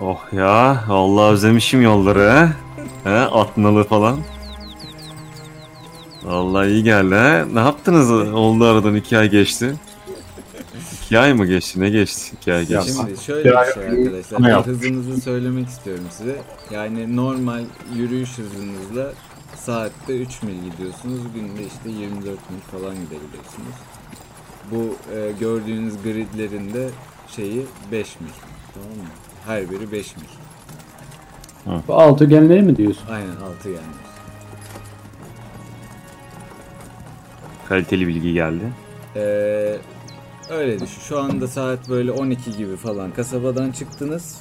Oh ya, vallahi özlemişim yolları he. He, atnalı falan. Vallahi iyi geldi he. Ne yaptınız? Oldu aradan 2 ay geçti. 2 ay mı geçti? Ne geçti? 2 ay geçti. Şimdi şöyle bir şey arkadaşlar. Ben hızınızı söylemek istiyorum size. Yani normal yürüyüş hızınızla saatte 3 mil gidiyorsunuz. Günde işte 24 mil falan gidebiliyorsunuz. Bu gördüğünüz gridlerin de şeyi 5 mil. Tamam mı? Her biri 5 mil. Ha. Bu altıgenleri mi diyorsun? Aynen, altıgenleri. Kaliteli bilgi geldi. Öyle düşün. Şu anda saat böyle 12 gibi falan kasabadan çıktınız.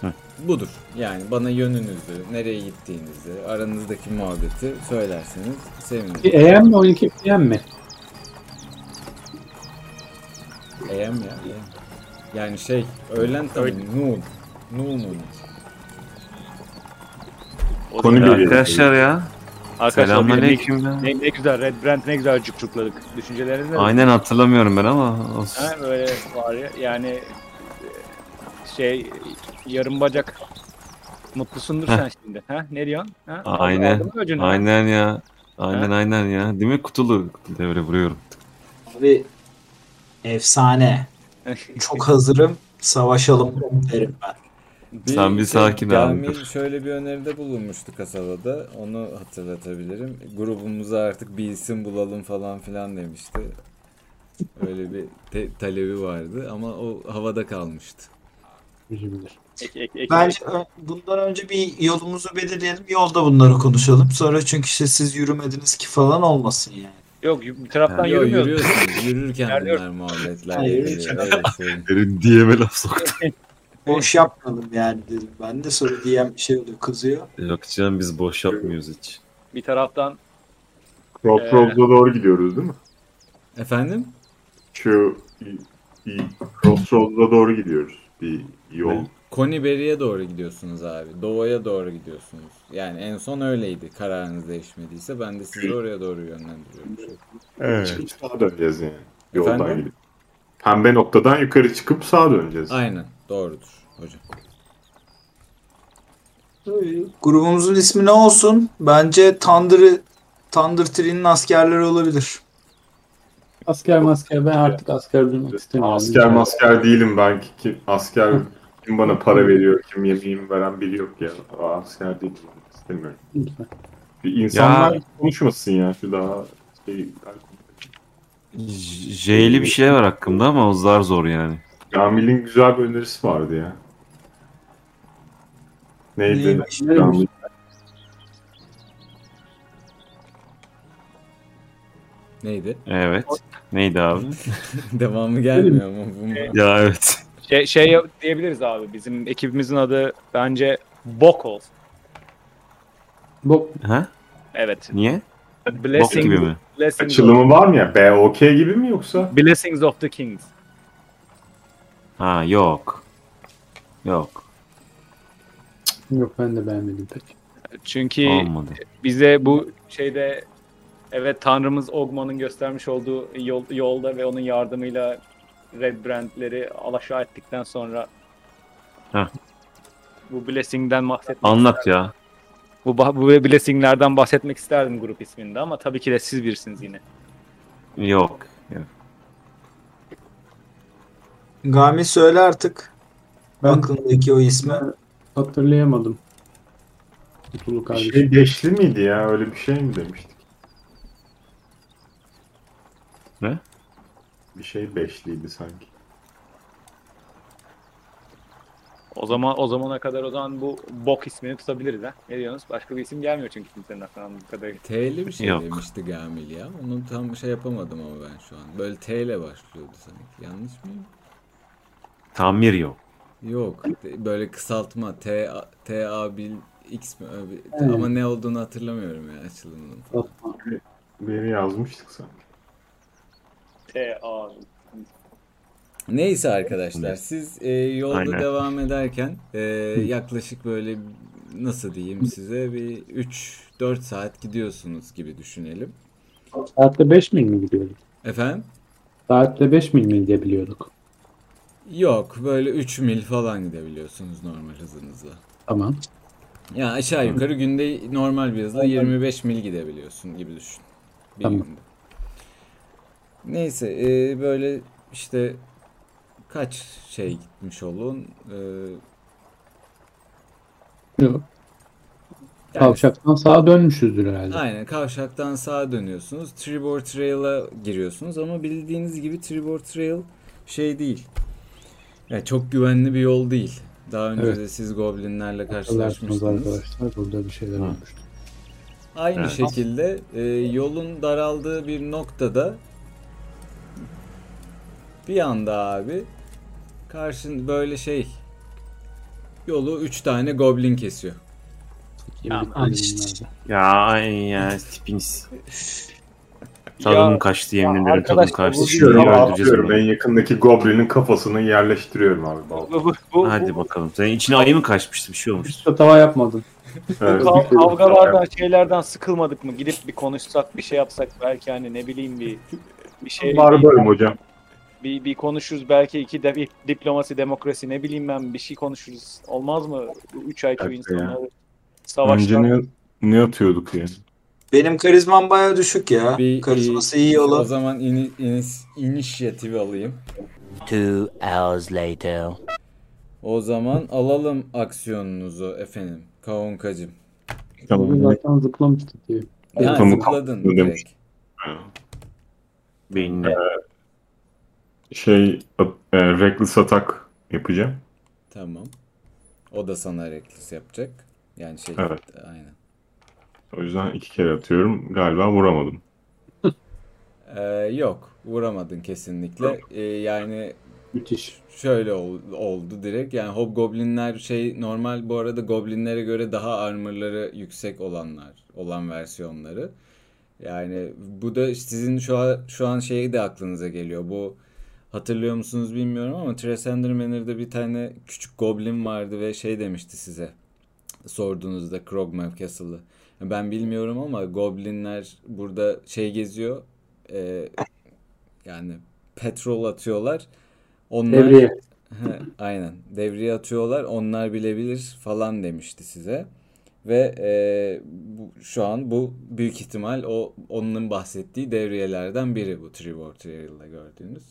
Hı. Budur. Yani bana yönünüzü, nereye gittiğinizi, aranızdaki muhabbeti söylerseniz sevinirim. AM mi 12 PM mi? AM ya. Yani şey, öğlen tabii. Noon. Konu arkadaşlar ya. Selamünaleyküm. Ne güzel Redbrand, ne güzel cukcukladık. Düşünceleriniz ne? Aynen, hatırlamıyorum ben ama. Ha, böyle var ya, yani şey, yarım bacak mutlusundur sen şimdi. Ha, ne diyorsun? Ha? Aynen. Aynen ya. Aynen ha? Aynen ya. Değil mi? Kutulu devre vuruyorum. Abi efsane. Çok hazırım, savaşalım derim ben. Sen bir sakin abi. Kamil şöyle bir öneride bulunmuştu kasabada, onu hatırlatabilirim. Grubumuza artık bir isim bulalım falan filan demişti. Öyle bir talebi vardı ama o havada kalmıştı. Bence bundan önce bir yolumuzu belirleyelim, yolda bunları konuşalım. Sonra çünkü işte siz yürümediniz ki falan olmasın yani. Yok, bir taraftan yürüyoruz. Yürürken bunlar muhabbetler. Yürürken. Diyeme laf soktum. Boş yapmadım yani dedim. Ben de sonra diyen bir şey oluyor, kızıyor. Yok canım, biz boş yapmıyoruz hiç. Bir taraftan... Crossroads'a doğru gidiyoruz değil mi? Efendim? Şu... Crossroads'a doğru gidiyoruz. Bir yol. Connie Barry'e doğru gidiyorsunuz abi. Doğuya doğru gidiyorsunuz. Yani en son öyleydi. Kararınız değişmediyse ben de sizi oraya doğru yönlendiriyorum. Evet. Sağa döneceğiz yani. Yoldan gidiyoruz. Pembe noktadan yukarı çıkıp sağa döneceğiz. Aynen. Doğrudur hocam. Grubumuzun ismi ne olsun? Bence Thunder Tree'nin askerleri olabilir. Asker ben artık asker duymak istemiyorum. Asker değilim ben ki asker... Kim bana para veriyor, kim yemeğimi veren biri yok ya. Asker değil, istemiyorum. İnsanlar ya, konuşmasın ya. Şu daha şey... J'li bir şey var hakkımda ama o zar zor yani. Kamil'in güzel bir önerisi vardı ya. Neydi? Kamil. Neydi? Evet. Neydi abi? Devamı gelmiyor ama bunun. Ya evet. Şey diyebiliriz abi, bizim ekibimizin adı bence Bok olsun. Bok? Ha? Evet. Niye? Bok gibi mi? Açılımı var mı ya? BOK gibi mi yoksa? Blessings of the Kings. Ha yok. Yok, ben de beğenmedim pek. Çünkü olmadı. Bize bu şeyde, evet, tanrımız Ogman'ın göstermiş olduğu yolda ve onun yardımıyla Redbrand'leri alaşağı ettikten sonra bu Blessing'den bahsetmek anlat isterdim. Ya. Bu Blessing'lerden bahsetmek isterdim grup isminde ama tabii ki de siz birisiniz yine. Yok. Gami söyle artık. Aklındaki o ismi. Hatırlayamadım. Bir şey geçti miydi ya? Öyle bir şey mi demiştik? Ne? Bir şey beşliydi sanki. O zamana kadar bu Bok ismini tutabiliriz ha. Ne diyorsunuz? Başka bir isim gelmiyor çünkü kimsenin aklına bu kadar. T'li bir şey yok demişti Gamil ya. Onu tam şey yapamadım ama ben şu an. Böyle T ile başlıyordu sanki. Yanlış mıyım? Tamir yok. Yok. Böyle kısaltma. T-A-Bil X mi? Ama ne olduğunu hatırlamıyorum ya açılımının. Beni yazmıştık sanki. Neyse arkadaşlar, siz yolda devam ederken yaklaşık böyle, nasıl diyeyim size, bir 3-4 saat gidiyorsunuz gibi düşünelim. Saatte 5 mil mi gidiyorduk? Efendim? Saatte 5 mil mi gidebiliyorduk? Yok, böyle 3 mil falan gidebiliyorsunuz normal hızınızla. Tamam. Ya yani aşağı yukarı günde normal bir hızla 25 mil gidebiliyorsun gibi düşün. Bir günde. Neyse böyle işte kaç şey gitmiş olun? Yok. Yani, kavşaktan sağa dönmüşüzdür herhalde. Aynen, kavşaktan sağa dönüyorsunuz. Tribor Trail'a giriyorsunuz ama bildiğiniz gibi Tribor Trail şey değil. Yani çok güvenli bir yol değil. Daha önce de siz goblinlerle karşılaşmıştınız. Arkadaşlar burada bir şeyler olmuştu. Aynı şekilde yolun daraldığı bir noktada bir anda abi karşın böyle şey yolu 3 tane goblin kesiyor. Ya tipiniz. Tadım kaçtı, yemin ederim tadım kaçtı. Şimdi öldüreceğiz. Ben yakındaki goblinin kafasını yerleştiriyorum abi. Hadi bakalım. Senin içine ayı mı kaçmıştı? Bir şey olmuş. Hata yapmadın. Evet. Kavgalardan şeylerden sıkılmadık mı? Gidip bir konuşsak, bir şey yapsak belki, hani ne bileyim bir şey. Var böyle hocam. Bir konuşuruz belki, iki diplomasi, demokrasi, ne bileyim ben bir şey konuşuruz. Olmaz mı? 3 ay köy insanları. Savaştan. Önce ne atıyorduk yani? Benim karizmam bayağı düşük ya. Karizması iyi olan. O zaman inisiyatifi alayım. 2 hours later. O zaman alalım aksiyonunuzu efendim. Kavunkacım. Tamam. Zaten zıplamıştık diye. Yani zıpladın direkt. Benim reckless atak yapacağım. Tamam. O da sana reckless yapacak. Yani şey aynen. O yüzden 2 kere atıyorum. Galiba vuramadım. Yok. Vuramadın kesinlikle. Yani müthiş. Şöyle oldu direkt. Yani hobgoblinler normal, bu arada goblinlere göre daha armorları yüksek olan versiyonları. Yani bu da sizin şu an şeyi de aklınıza geliyor. Bu hatırlıyor musunuz bilmiyorum ama Thrasander Manor'da bir tane küçük goblin vardı ve şey demişti size. Sorduğunuzda Krogmav Castle'ı. Ben bilmiyorum ama goblinler burada geziyor. Yani petrol atıyorlar. Onlar devriye. Aynen. Devriye atıyorlar. Onlar bilebilir falan demişti size. Ve şu an bu büyük ihtimal onun bahsettiği devriyelerden biri bu Tribor Trail'da gördüğünüz.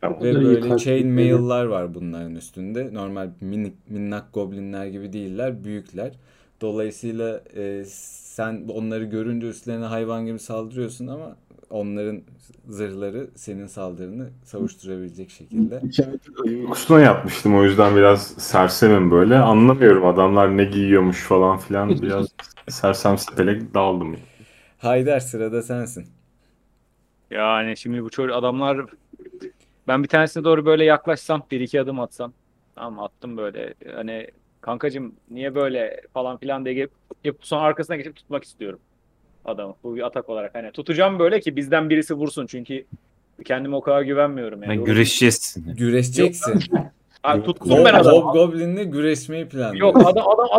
Tamam. Ve böyle chain mail'lar var bunların üstünde. Normal minnak goblinler gibi değiller. Büyükler. Dolayısıyla sen onları görünce üstlerine hayvan gibi saldırıyorsun ama onların zırhları senin saldırını savuşturabilecek şekilde. Kusuna yatmıştım, o yüzden biraz sersemim böyle. Anlamıyorum adamlar ne giyiyormuş falan filan. Biraz sersem sepelek daldım. Haydar, sırada sensin. Yani şimdi bu çocuk adamlar... Ben bir tanesine doğru böyle yaklaşsam, 1-2 adım atsam. Tamam, attım böyle hani... Kankacım niye böyle falan filan diye yapıp sonra arkasına geçip tutmak istiyorum adamı. Bu bir atak olarak hani tutacağım böyle ki bizden birisi vursun, çünkü kendime o kadar güvenmiyorum yani. Güreşeceksin. Abi tuttum ben adamı. Goblin'le güreşmeyi planlıyor. Yok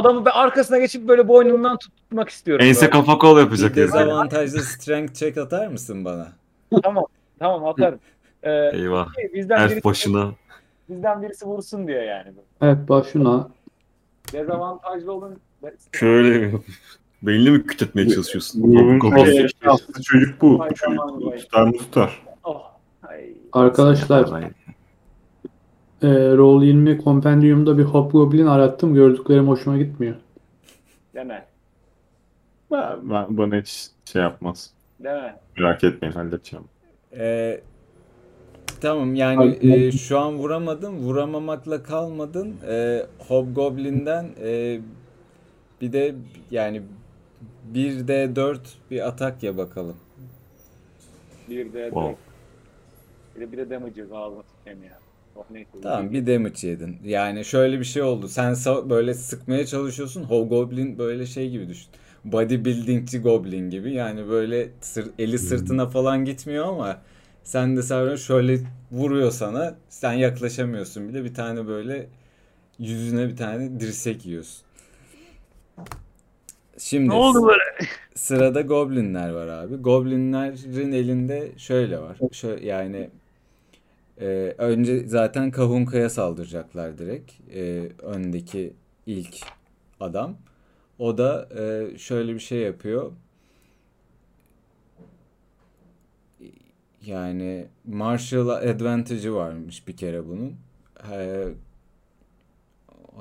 adamı ben arkasına geçip böyle boynundan tutmak istiyorum. Ense böyle. Kafa kol yapacak. Dezavantajlı strength check atar mısın bana? Tamam atarım. Eyvah. Bizden birisi vursun diyor yani. Evet, başına. Dezavantajlı olun. Şöyle belli mi kütletmeye çalışıyorsun? Çocuk bu. Tutar. Arkadaşlar, Roll20 Compendium'da bir Hobgoblin arattım. Gördüklerim hoşuma gitmiyor. Deme. Bana hiç yapmaz. Deme. Merak etmeyin, halledeceğim. Tamam, yani şu an vuramadın. Vuramamakla kalmadın. Hobgoblin'den bir de yani 1d4 bir atak ya bakalım. 1d4. Wow. Bir de damage aldım ya. Oh, tamam, bir damage yedin. Yani şöyle bir şey oldu. Sen böyle sıkmaya çalışıyorsun. Hobgoblin böyle gibi düşün. Bodybuildingçi goblin gibi. Yani böyle eli sırtına falan gitmiyor ama sen de şöyle vuruyor sana. Sen yaklaşamıyorsun bile. Bir tane böyle yüzüne bir tane dirsek yiyorsun. Şimdi ne oldu böyle? Sırada goblinler var abi. Goblinlerin elinde şöyle var. Yani Önce zaten Kahunka'ya saldıracaklar direkt. Öndeki ilk adam. O da şöyle bir şey yapıyor. Yani martial advantage'i varmış bir kere bunun.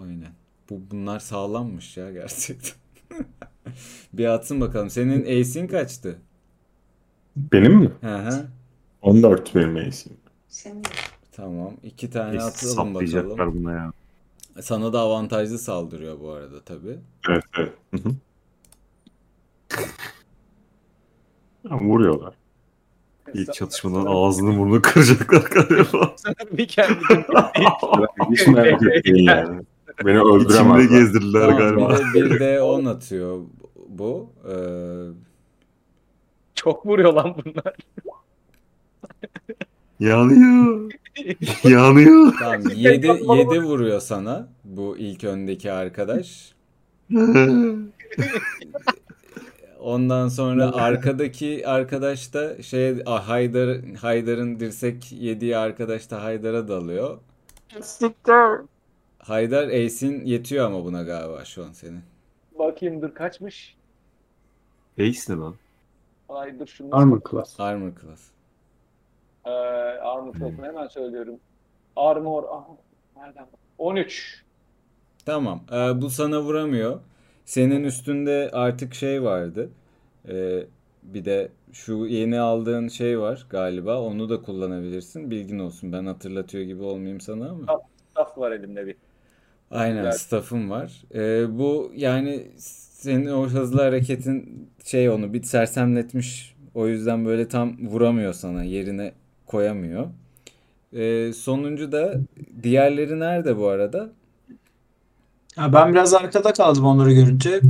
Aynen. Bunlar sağlammış ya gerçekten. Bir atsın bakalım. Senin AC'in kaçtı? Benim mi? Hı. 14 benim AC'im. Senin. Tamam. 2 tane hiç atalım bakalım. Buna ya. Sana da avantajlı saldırıyor bu arada tabii. Evet. Vuruyorlar. İlk çatışmadan ağzını burnunu kıracaklar galiba. Bir kendini hiç merak etmeyin yani. Beni öldüremezler. İçimde gezdirdiler galiba. Bir de 10 atıyor bu. Çok vuruyor lan bunlar. Yanıyor. Yanıyor. Tamam, 7 vuruyor sana bu ilk öndeki arkadaş. Ondan sonra arkadaki arkadaş da Haydar'ın dirsek yediği arkadaş da Haydar'a dalıyor. Haydar Ace'in yetiyor ama buna galiba şu an senin. Bakayım dur kaçmış. Ace ne lan? Haydar şunu. Armor class. Armor class'ını hemen söylüyorum. Armor. Nereden? 13. Tamam. Bu sana vuramıyor. Senin üstünde artık şey vardı. Bir de şu yeni aldığın şey var galiba. Onu da kullanabilirsin. Bilgin olsun. Ben hatırlatıyor gibi olmayayım sana ama. Staff var elimde bir. Aynen staff'ım var. Bu yani senin o hızlı hareketin onu bir sersemletmiş. O yüzden böyle tam vuramıyor sana. Yerine koyamıyor. Sonuncu da diğerleri nerede bu arada? Ya ben biraz arkada kaldım onları görünce.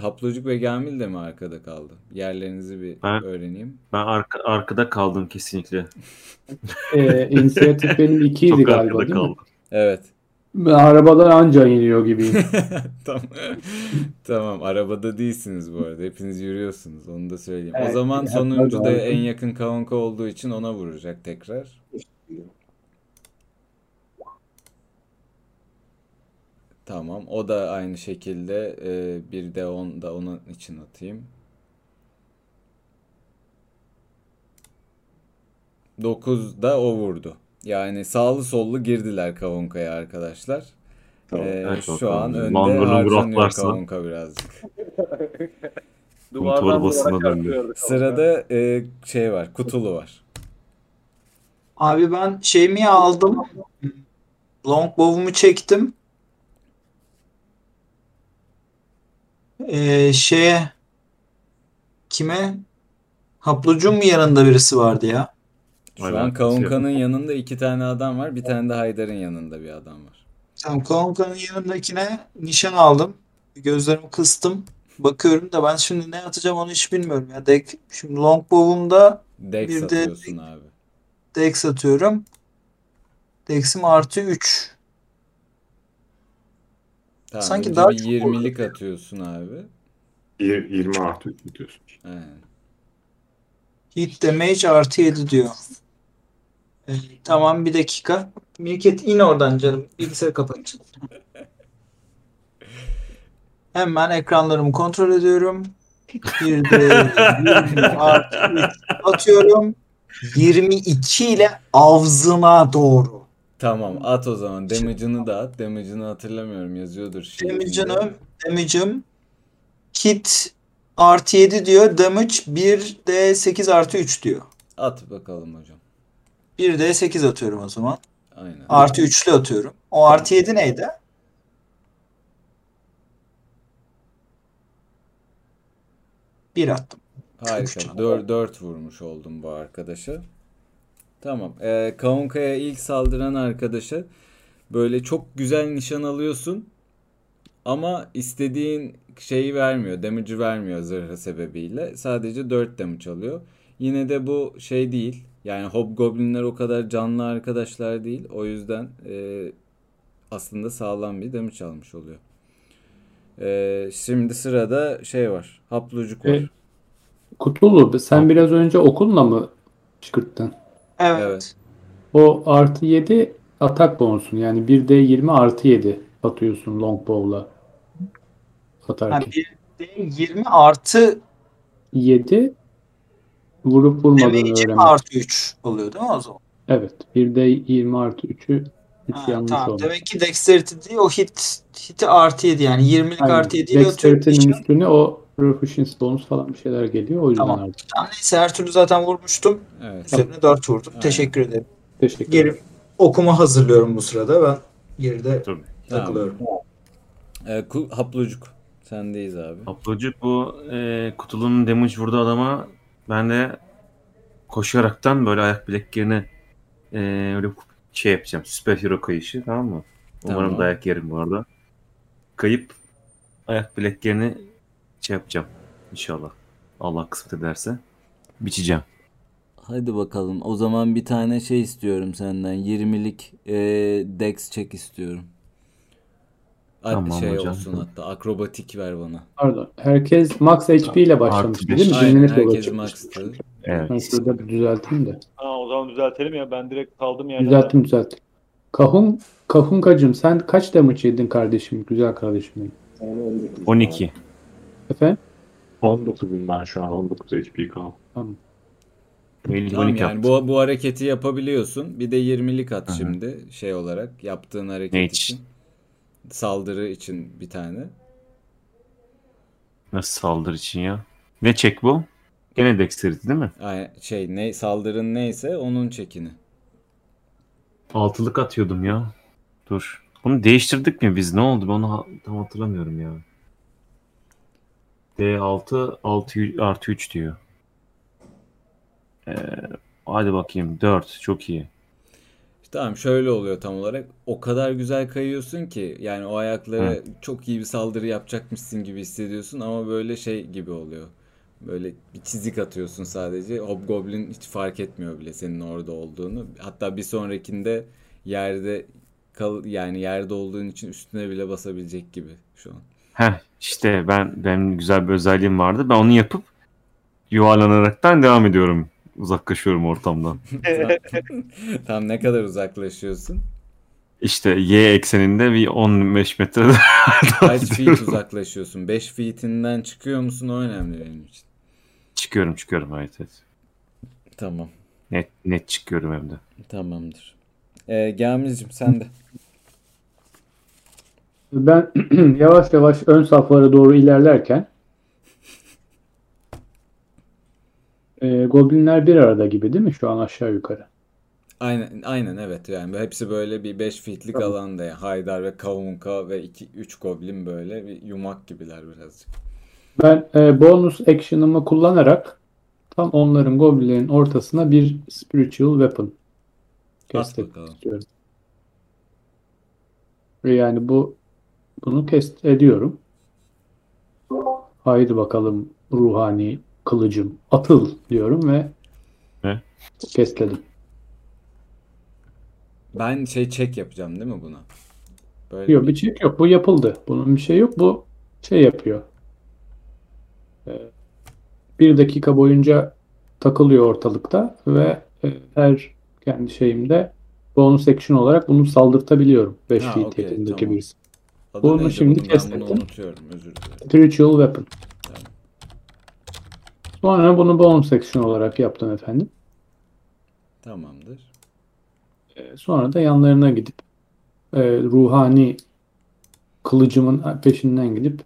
Haplocuk ve Gamil de mi arkada kaldı? Yerlerinizi bir öğreneyim. Ben arkada kaldım kesinlikle. İnisiyatif benim 2'ydi galiba değil mi? Evet. Ben arabadan anca iniyor gibiyim. Tamam. Arabada değilsiniz bu arada. Hepiniz yürüyorsunuz. Onu da söyleyeyim. Evet, o zaman sonuncu da en yakın Kahonka olduğu için ona vuracak tekrar. Tamam. O da aynı şekilde bir de 10 da onun için atayım. 9 da o vurdu. Yani sağlı sollu girdiler Kavunka'ya arkadaşlar. Tamam, şu an önde harcanıyor Kahunka birazcık. Duvardan döndü. Sırada var. Kutulu var. Abi ben şeyimi aldım. Longbow'umu çektim. Kime? Haplucun mu yanında birisi vardı ya? Şu an Kavunka'nın yanında 2 tane adam var. Bir tane de Haydar'ın yanında bir adam var. Tamam, Kavunka'nın yanındakine nişan aldım. Gözlerimi kıstım. Bakıyorum da ben şimdi ne atacağım onu hiç bilmiyorum. Ya şimdi longbow'umda Dex atıyorsun abi. Dex atıyorum. Dex'im artı 3. Tamam, sanki daha 20'lik atıyorsun abi. 20 artı 3 atıyorsun. Evet. Hit damage artı 7 diyor. Tamam bir dakika. Mirket in oradan canım. Bilgisayarı kapatacağım. Hemen ekranlarımı kontrol ediyorum. Bir de 20 artı 3 atıyorum. 22 ile avzına doğru. Tamam at o zaman. Damage'ını da at. Damage'ını hatırlamıyorum. Yazıyordur şimdi. Damage'ım kit artı 7 diyor. Damage 1d8 artı 3 diyor. At bakalım hocam. 1d8 atıyorum o zaman. Aynen. Artı 3'lü atıyorum. O artı 7 neydi? Bir attım. Harika. 4 vurmuş oldum bu arkadaşa. Tamam. Kavunka'ya ilk saldıran arkadaşa böyle çok güzel nişan alıyorsun ama istediğin şeyi vermiyor. Damage'i vermiyor zırhı sebebiyle. Sadece 4 damage alıyor. Yine de bu değil. Yani Hobgoblinler o kadar canlı arkadaşlar değil. O yüzden aslında sağlam bir damage almış oluyor. Şimdi sırada var. Haplucuk var. Kutulu sen biraz önce okunla mı çıkarttın? Evet. O artı 7 atak bonusun. Yani 1D20 artı 7 atıyorsun longbow'la atarken. Yani 1D20 artı 7 vurup vurmadığını öğrenmek. Artı 3 oluyor değil mi o zaman? Evet. 1D20 artı 3'ü yanlış tamam oldu. Demek ki Dexterity değil o hiti artı 7 yani 20'lik yani, artı 7 ile Dexterity'nin üstüne o Proficiency bonus falan bir şeyler geliyor. O yüzden tamam. Artık. Tamam. Neyse her türlü zaten vurmuştum. Evet. Üzerine 4 vurdum. Evet. Teşekkür ederim. Teşekkür ederim. Geri okuma hazırlıyorum bu sırada. Ben geride tabii takılıyorum. Tamam. Haplocuk. Sendeyiz abi. Haplocuk bu kutulunun damage vurdu adama. Ben de koşaraktan böyle ayak bileklerine öyle şey yapacağım. Süper hero kayışı. Tamam mı? Tamam. Umarım dayak yerim bu arada. Kayıp ayak bileklerini şey yapacağım inşallah. Allah kısmet ederse biçeceğim. Hadi bakalım. O zaman bir tane şey istiyorum senden. 20'lik dex check istiyorum. Tamam şey hocam. Olsun hatta. Akrobatik ver bana. Pardon. Herkes max HP ile başlamış değil mi? Aynen, herkes max'tı. Evet. Ben şurada bir düzelteyim de. Aa, o zaman düzeltelim ya. Ben direkt kaldım yerden. Düzelttim. Kahunkacığım sen kaç damage yedin kardeşim? Güzel kardeşim. 12. Efendim? 19'um ben şu an. 19 HP kaldım. Tamam. Tamam yani bu hareketi yapabiliyorsun. Bir de 20'lik at şimdi. Hı-hı. Şey olarak yaptığın hareket için. Saldırı için bir tane. Nasıl saldırı için ya? Ne çek bu? Gene dexterity değil mi? Aynen. Şey ne saldırın neyse onun çekini. Altılık atıyordum ya. Dur. Bunu değiştirdik mi biz? Ne oldu? Onu tam hatırlamıyorum ya. D6 6 artı 3 diyor. Hadi bakayım 4 çok iyi. Tamam şöyle oluyor tam olarak. O kadar güzel kayıyorsun ki yani o ayaklara çok iyi bir saldırı yapacakmışsın gibi hissediyorsun ama böyle şey gibi oluyor. Böyle bir çizik atıyorsun sadece. Hobgoblin hiç fark etmiyor bile senin orada olduğunu. Hatta bir sonrakinde yerde yani yerde olduğun için üstüne bile basabilecek gibi şu an. Heh işte benim güzel bir özelliğim vardı. Ben onu yapıp yuvarlanaraktan devam ediyorum. Uzaklaşıyorum ortamdan. Tam ne kadar uzaklaşıyorsun? İşte Y ekseninde bir 15 metre. Kaç feet uzaklaşıyorsun? 5 feetinden çıkıyor musun? O önemli benim için. Çıkıyorum evet. Tamam. Net çıkıyorum hem de. Tamamdır. Gamizciğim sen de. Ben yavaş yavaş ön saflara doğru ilerlerken goblinler bir arada gibi değil mi? Şu an aşağı yukarı. Aynen evet. Yani hepsi böyle bir 5 feet'lik alanda. Yani. Haydar ve Kavunka ve 2-3 goblin böyle bir yumak gibiler birazcık. Ben bonus action'ımı kullanarak tam onların goblinlerin ortasına bir spiritual weapon kesmek istiyorum. Yani bunu kest ediyorum. Haydi bakalım ruhani kılıcım atıl diyorum ve kesledim. Ben çek yapacağım değil mi buna? Böyle yok bir çek yok. Bu yapıldı. Bunun bir şey yok. Bu şey yapıyor. Bir dakika boyunca takılıyor ortalıkta ve her kendi şeyimde bonus action olarak bunu saldırtabiliyorum. 5 feet yetindeki tamam. Birisi. Bunu şimdi kesledim. Spiritual weapon. Sonra bunu bonus action olarak yaptım efendim. Tamamdır. Sonra da yanlarına gidip ruhani kılıcımın peşinden gidip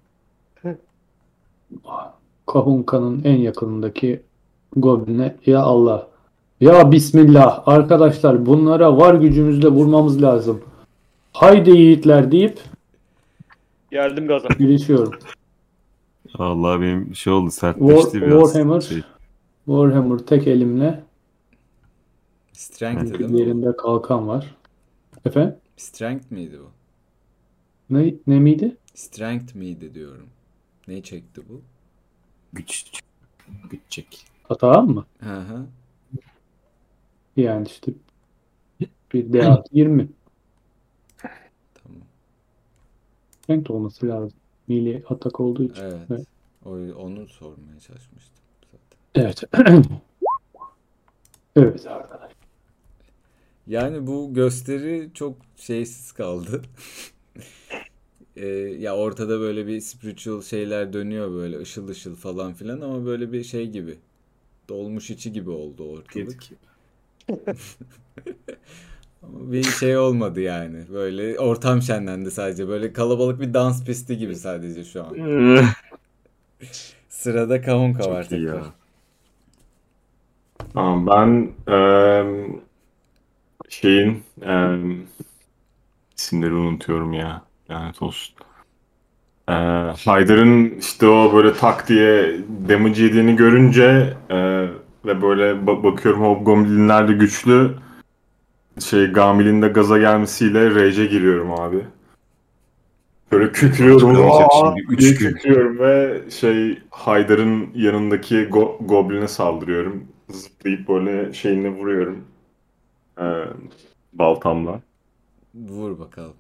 Kahunka'nın en yakınındaki goblin'e ya Allah ya Bismillah arkadaşlar bunlara var gücümüzle vurmamız lazım. Haydi yiğitler deyip geldim gaza. Girişiyorum. Vallahi benim şey oldu sertleşti biraz. Warhammer tek elimle. Strength değil mi? Yerinde kalkan var. Efendim? Strength miydi bu? Ne miydi? Strength miydi diyorum. Ne çekti bu? Güç çek. Hata mı? Hı. Yani işte bir D6 20. Tamam. Strength olması lazım. Milli atak olduğu için. Evet. Onu sormaya çalışmıştım zaten. Evet. Evet arkadaşlar. Yani bu gösteri çok şeysiz kaldı. Ya ortada böyle bir spiritual şeyler dönüyor böyle ışıl ışıl falan filan ama böyle bir şey gibi. Dolmuş içi gibi oldu ortalık. Ama bir şey olmadı yani. Böyle ortam şenlendi sadece. Böyle kalabalık bir dans pisti gibi sadece şu an. Sırada kavun kavartık var. Tamam, ben şeyin isimleri unutuyorum ya. Lanet olsun. Haydar'ın işte o böyle tak diye damage yediğini görünce ve böyle bakıyorum Hobgoblin'ler de güçlü. Gamil'in de gaza gelmesiyle rage'e giriyorum abi. Böyle kükrüyorum. Üç kükrüyorum ve Haydar'ın yanındaki Goblin'e saldırıyorum. Zıplayıp böyle şeyini vuruyorum. Baltamla. Vur bakalım.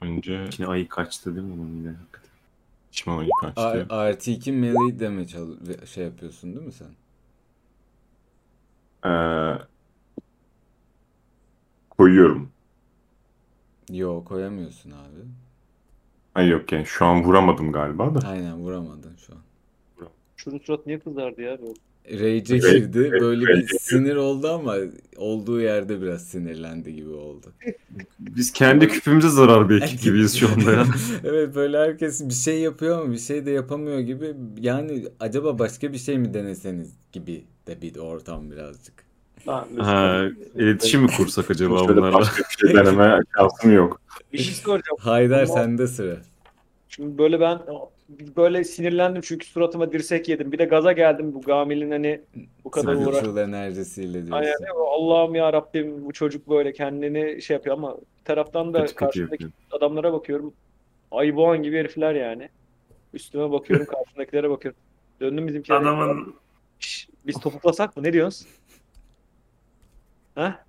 Önce... İçine ayı kaçtı değil mi bunun yine? İçime ayı kaçtı. Artı 2 melee damage şey yapıyorsun değil mi sen? Koyuyorum. Yok koyamıyorsun abi. Ay yok yani şu an vuramadım galiba da. Aynen vuramadın şu an. Şunun surat niye kızardı ya? Rage'e girdi. Böyle bir sinir oldu ama olduğu yerde biraz sinirlendi gibi oldu. Biz kendi küpümüze zarar bir ekip gibiyiz şu anda ya. Evet böyle herkes bir şey yapıyor ama bir şey de yapamıyor gibi. Yani acaba başka bir şey mi deneseniz gibi de bir ortam birazcık. İletişim mi kursak acaba bunlarla? Bir şey deneme şansım yok. Bir şey soracağım. Haydar sende sıra. Şimdi böyle ben... Böyle sinirlendim çünkü suratıma dirsek yedim. Bir de gaza geldim bu Gamil'in hani bu kadar uğraştığı enerjisiyle diyorsun. Yani, Allah'ım ya Rabbim bu çocuk böyle kendini şey yapıyor ama bir taraftan da karşımdaki adamlara bakıyorum. Ayıboğan gibi herifler yani. Üstüme bakıyorum karşımdakilere bakıyorum. Döndüm bizimkilere. Adamın... Biz topuklasak mı? Ne diyorsun? Ha?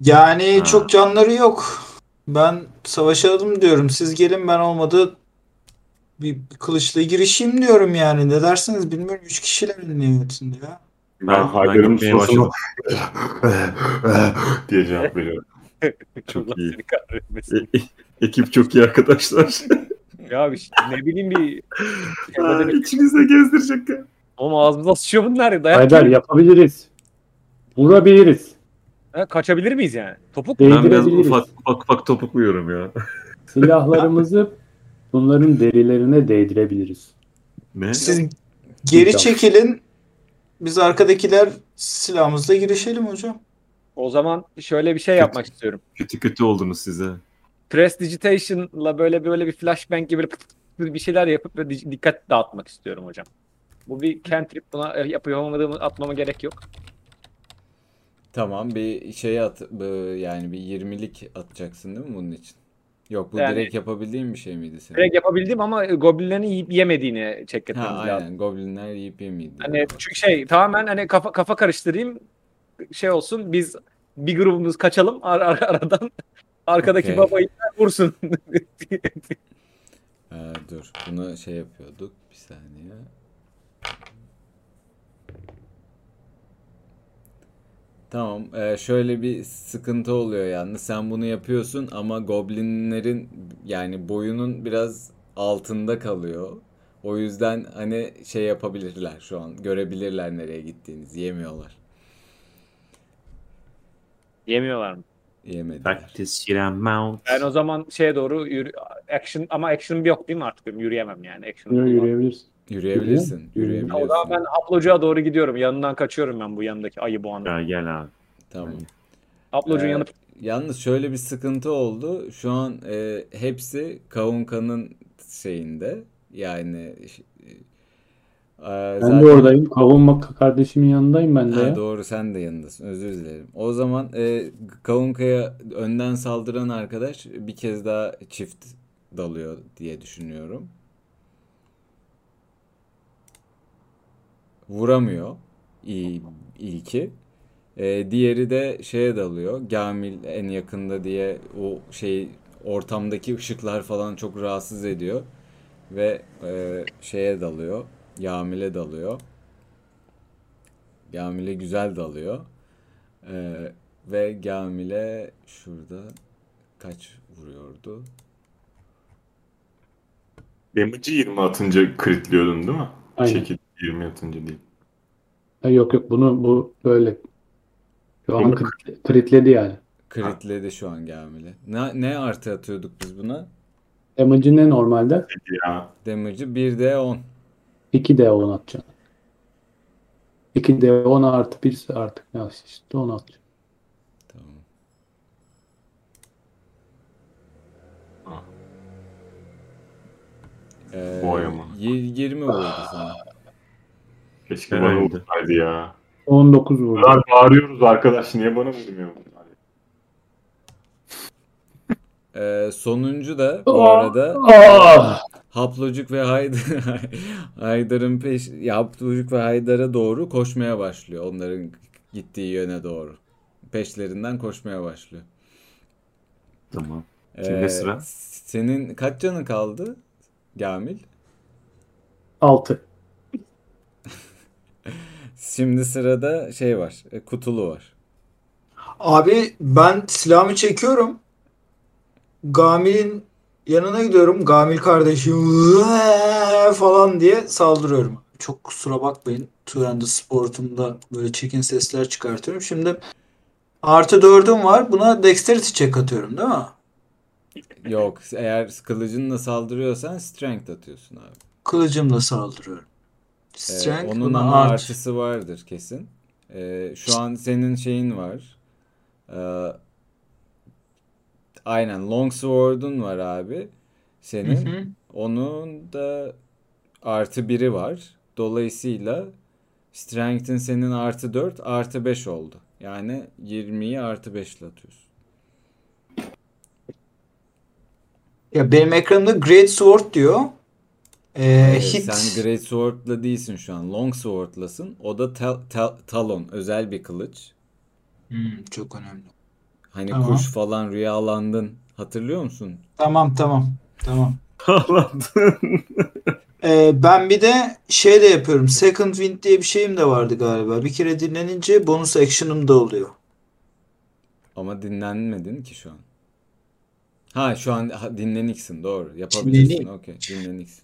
Yani çok canları yok. Ben savaşalım diyorum. Siz gelin ben olmadı bir kılıçla girişeyim diyorum yani. Ne dersiniz bilmiyorum. 3 kişilerin niyetinde ya. Ben Haydar'ın suratına diye cevap veriyorum. Çok iyi. Ekip çok iyi arkadaşlar. Ya işte, ne bileyim bir... İçinizde gezdirecek ya. Ama ağzımıza sıçıyor bunlar ya. Haydar yapabiliriz. Vurabiliriz. Ha, kaçabilir miyiz yani? Topuk mu? Ben biraz ufak topukluyorum ya. Silahlarımızı bunların derilerine değdirebiliriz. Ne? Siz geri çekilin. Biz arkadakiler silahımızla girişelim hocam. O zaman şöyle bir şey yapmak istiyorum. Kötü oldunuz size. Prestidigitation'la böyle bir flashbang gibi bir şeyler yapıp böyle dikkat dağıtmak istiyorum hocam. Bu bir cantrip. Buna yapamadığımı atmama gerek yok. Tamam bir şey at yani bir 20'lik atacaksın değil mi bunun için? Yok bu yani, direkt yapabildiğim bir şey miydi senin? Direkt yapabildim ama goblinlerin yiyip yemediğini check etmemiz lazım. Aynen goblinler yiyip yemedi. Hani çünkü tamamen hani kafa karıştırayım şey olsun biz bir grubumuz kaçalım aradan arkadaki babayı vursun. Dur buna şey yapıyorduk bir saniye. Tamam. Şöyle bir sıkıntı oluyor yani. Sen bunu yapıyorsun ama goblinlerin yani boyunun biraz altında kalıyor. O yüzden hani şey yapabilirler şu an. Görebilirler nereye gittiğinizi. Yemiyorlar. Yemiyorlar mı? Yemediler. Ben o zaman doğru action ama action yok değil mi artık? Yürüyemem yani. Yürüyebilirsin. Yürüyebilirsin. O zaman ben Aplocuğa doğru gidiyorum. Yanından kaçıyorum ben bu yanındaki ayı boğanı. Ya gel abi. Tamam. Aplocuğun yanı... Yalnız şöyle bir sıkıntı oldu. Şu an hepsi Kavunka'nın şeyinde. Yani... ben zaten... de oradayım. Kavunka kardeşimin yanındayım ben de. Doğru sen de yanındasın. Özür dilerim. O zaman Kavunka'ya önden saldıran arkadaş bir kez daha çift dalıyor diye düşünüyorum. Vuramıyor. İlki. Diğeri de dalıyor. Gamil en yakında diye o ortamdaki ışıklar falan çok rahatsız ediyor. Ve dalıyor. Gamil'e güzel dalıyor. Ve Gamil'e şurada kaç vuruyordu? Damage'i 20 atınca kritliyordun değil mi? Aynen. Şekil 20 atınca değil. Ha, yok yok, bunu bu böyle. Şu an kritledi yani. Kritledi şu an Gamil'e. Ne artı atıyorduk biz buna? Damage'i ne normalde? Damage'i 1d10. 2d10 atacaksın. 2d10 artı 1 artık ne işte 10 atacaksın. Tamam. 20 oldu sana. Keşke bana vurdaydı ya. 19 vurdu. Bunlar bağırıyoruz arkadaş, niye bana vurmuyor bunlar? Sonuncu da bu arada Haplocuk ve Haydar'ın Haplocuk ve Haydar'a doğru koşmaya başlıyor. Onların gittiği yöne doğru. Peşlerinden koşmaya başlıyor. Tamam. Kimde sıra? Senin kaç canın kaldı Gamil? 6. Şimdi sırada şey var. Kutulu var. Abi ben silahımı çekiyorum. Gamil'in yanına gidiyorum. Gamil kardeşim falan diye saldırıyorum. Çok kusura bakmayın. Turan'da sportumda böyle çekin sesler çıkartıyorum. Şimdi artı 4'üm var. Buna dexterity check atıyorum değil mi? Yok. Eğer kılıcınla saldırıyorsan strength atıyorsun abi. Kılıcımla saldırıyorum. Strength onun artısı vardır kesin. Şu an senin şeyin var. Aynen. Longsword'un var abi. Senin. Hı hı. Onun da artı 1'i var. Dolayısıyla strength'in senin artı 4 artı 5 oldu. Yani 20'yi artı 5 ile atıyorsun. Ya benim ekranımda Great Sword diyor. Hit. Sen Great Sword'la değilsin şu an. Long Sword'lasın. O da Talon. Özel bir kılıç. Çok önemli. Hani tamam. Kuş falan rüyalandın. Hatırlıyor musun? Tamam. Ben bir de şey de yapıyorum. Second Wind diye bir şeyim de vardı galiba. Bir kere dinlenince bonus action'ım da oluyor. Ama dinlenmedin ki şu an. Ha şu an dinleniksin, doğru. Yapabilirsin. Okey, dinleniksin.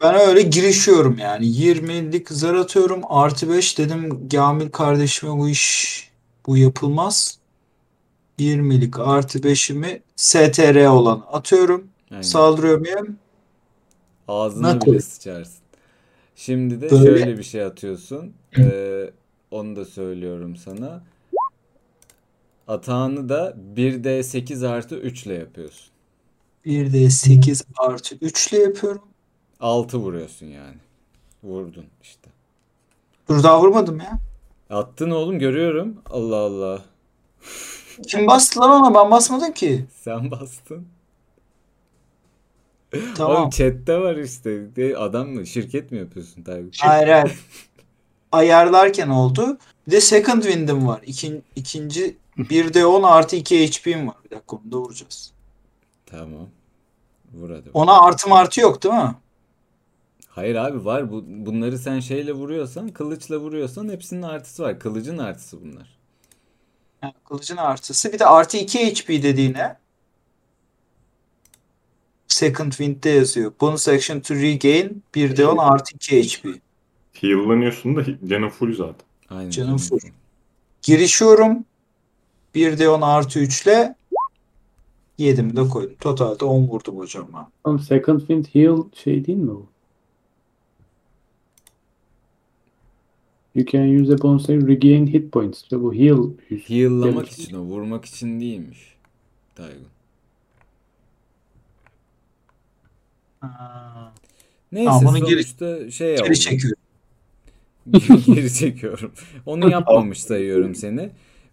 Ben öyle girişiyorum yani. 20'lik zar atıyorum. Artı 5 dedim. Gamil kardeşime bu yapılmaz. 20'lik artı 5'imi STR olan atıyorum. Aynen. Saldırıyor muyum? Ağzına Nakul bile sıçarsın. Şimdi de böyle şöyle bir şey atıyorsun. Onu da söylüyorum sana. Atağını da 1d8 artı 3 ile yapıyorsun. 1d8 artı 3 ile yapıyorum. 6 vuruyorsun yani. Vurdun işte. Dur, daha vurmadım ya. Attın oğlum, görüyorum. Allah Allah. Kim bastı lan ona? Ben basmadım ki. Sen bastın. Tamam. Oğlum chatte var işte. Adam mı? Şirket mi yapıyorsun? Tabii. Hayır. Ayarlarken oldu. Bir de second wind'im var. İkinci 1d10 artı 2 HP'm var. Bir dakika, onu da vuracağız. Tamam. Vur hadi. Ona artı yok değil mi? Hayır abi var. Bunları sen şeyle vuruyorsan, kılıçla vuruyorsan hepsinin artısı var. Kılıcın artısı bunlar. Yani kılıcın artısı. Bir de artı 2 HP dediğine second wind'de yazıyor. Bonus action to regain 1d10 artı 2 HP. Heal'lanıyorsun da canın full zaten. Aynen. Canın full. Girişiyorum. 1d10 artı 3 ile 7'mi de koydum. Totalde 10 vurdum hocam ben. Oğlum second wind heal şey değil mi o? You can use a bonus to regain hit points. İşte bu heal'lamak için o, vurmak için değilmiş. Taygun. Neyse sonuçta geri çekiyorum. Geri çekiyorum. Onu yapmamış sayıyorum seni.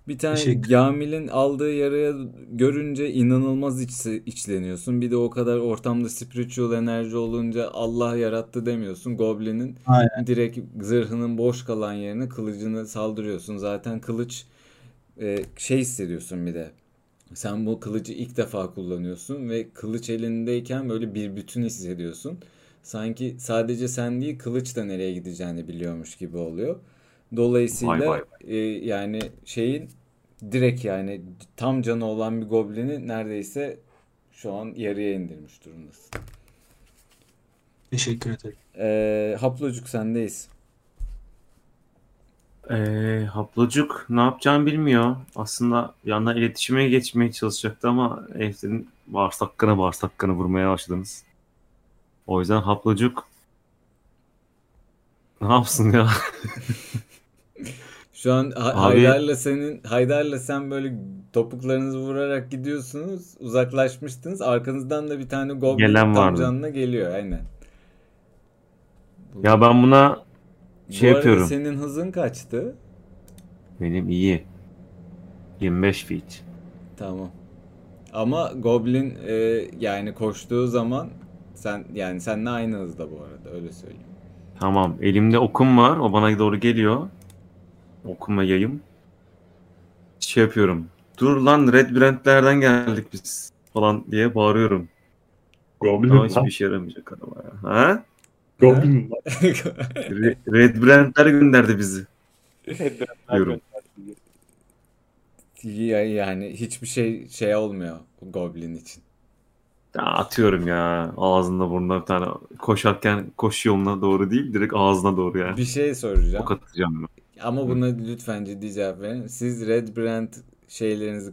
Bir tane Gamil'in aldığı yaraya görünce inanılmaz içleniyorsun. Bir de o kadar ortamda spiritual enerji olunca Allah yarattı demiyorsun. Goblin'in direkt zırhının boş kalan yerine kılıcını saldırıyorsun. Zaten kılıç şey hissediyorsun bir de. Sen bu kılıcı ilk defa kullanıyorsun ve kılıç elindeyken böyle bir bütün hissediyorsun. Sanki sadece sen değil, kılıç da nereye gideceğini biliyormuş gibi oluyor. Dolayısıyla yani şeyin direkt yani tam canı olan bir goblini neredeyse şu an yarıya indirmiş durumdasın. Teşekkür ederim. Haplocuk sendeyiz. Haplocuk ne yapacağını bilmiyor. Aslında yandan iletişime geçmeye çalışacaktı ama elflerin bağırsak kanı vurmaya başladınız. O yüzden Haplocuk ne yapsın ya? Şu an Haydar'la sen böyle topuklarınızı vurarak gidiyorsunuz. Uzaklaşmıştınız. Arkanızdan da bir tane goblin tam canına geliyor. Aynen. Ya ben buna şey yapıyorum. Senin hızın kaçtı? Benim iyi. 25 feet. Tamam. Ama goblin yani koştuğu zaman senle aynı hızda bu arada, öyle söyleyeyim. Tamam. Elimde okum var. O bana doğru geliyor. Okuma yayım. Şey yapıyorum. Dur lan, Redbrand'lerden geldik biz falan diye bağırıyorum. Goblin ama hiçbir işe yaramayacak adama ya. Ha? Goblin. Redbrand'ler gönderdi bizi. Redbrand'ler gönderdi. Yani hiçbir şey olmuyor Goblin için. Ya atıyorum ya. Ağzında burnuna bir tane. Koşarken koşu yoluna doğru değil, direkt ağzına doğru yani. Bir şey soracağım. Ok atacağım ben. Ama buna lütfen ciddi cevap verin. Siz Redbrand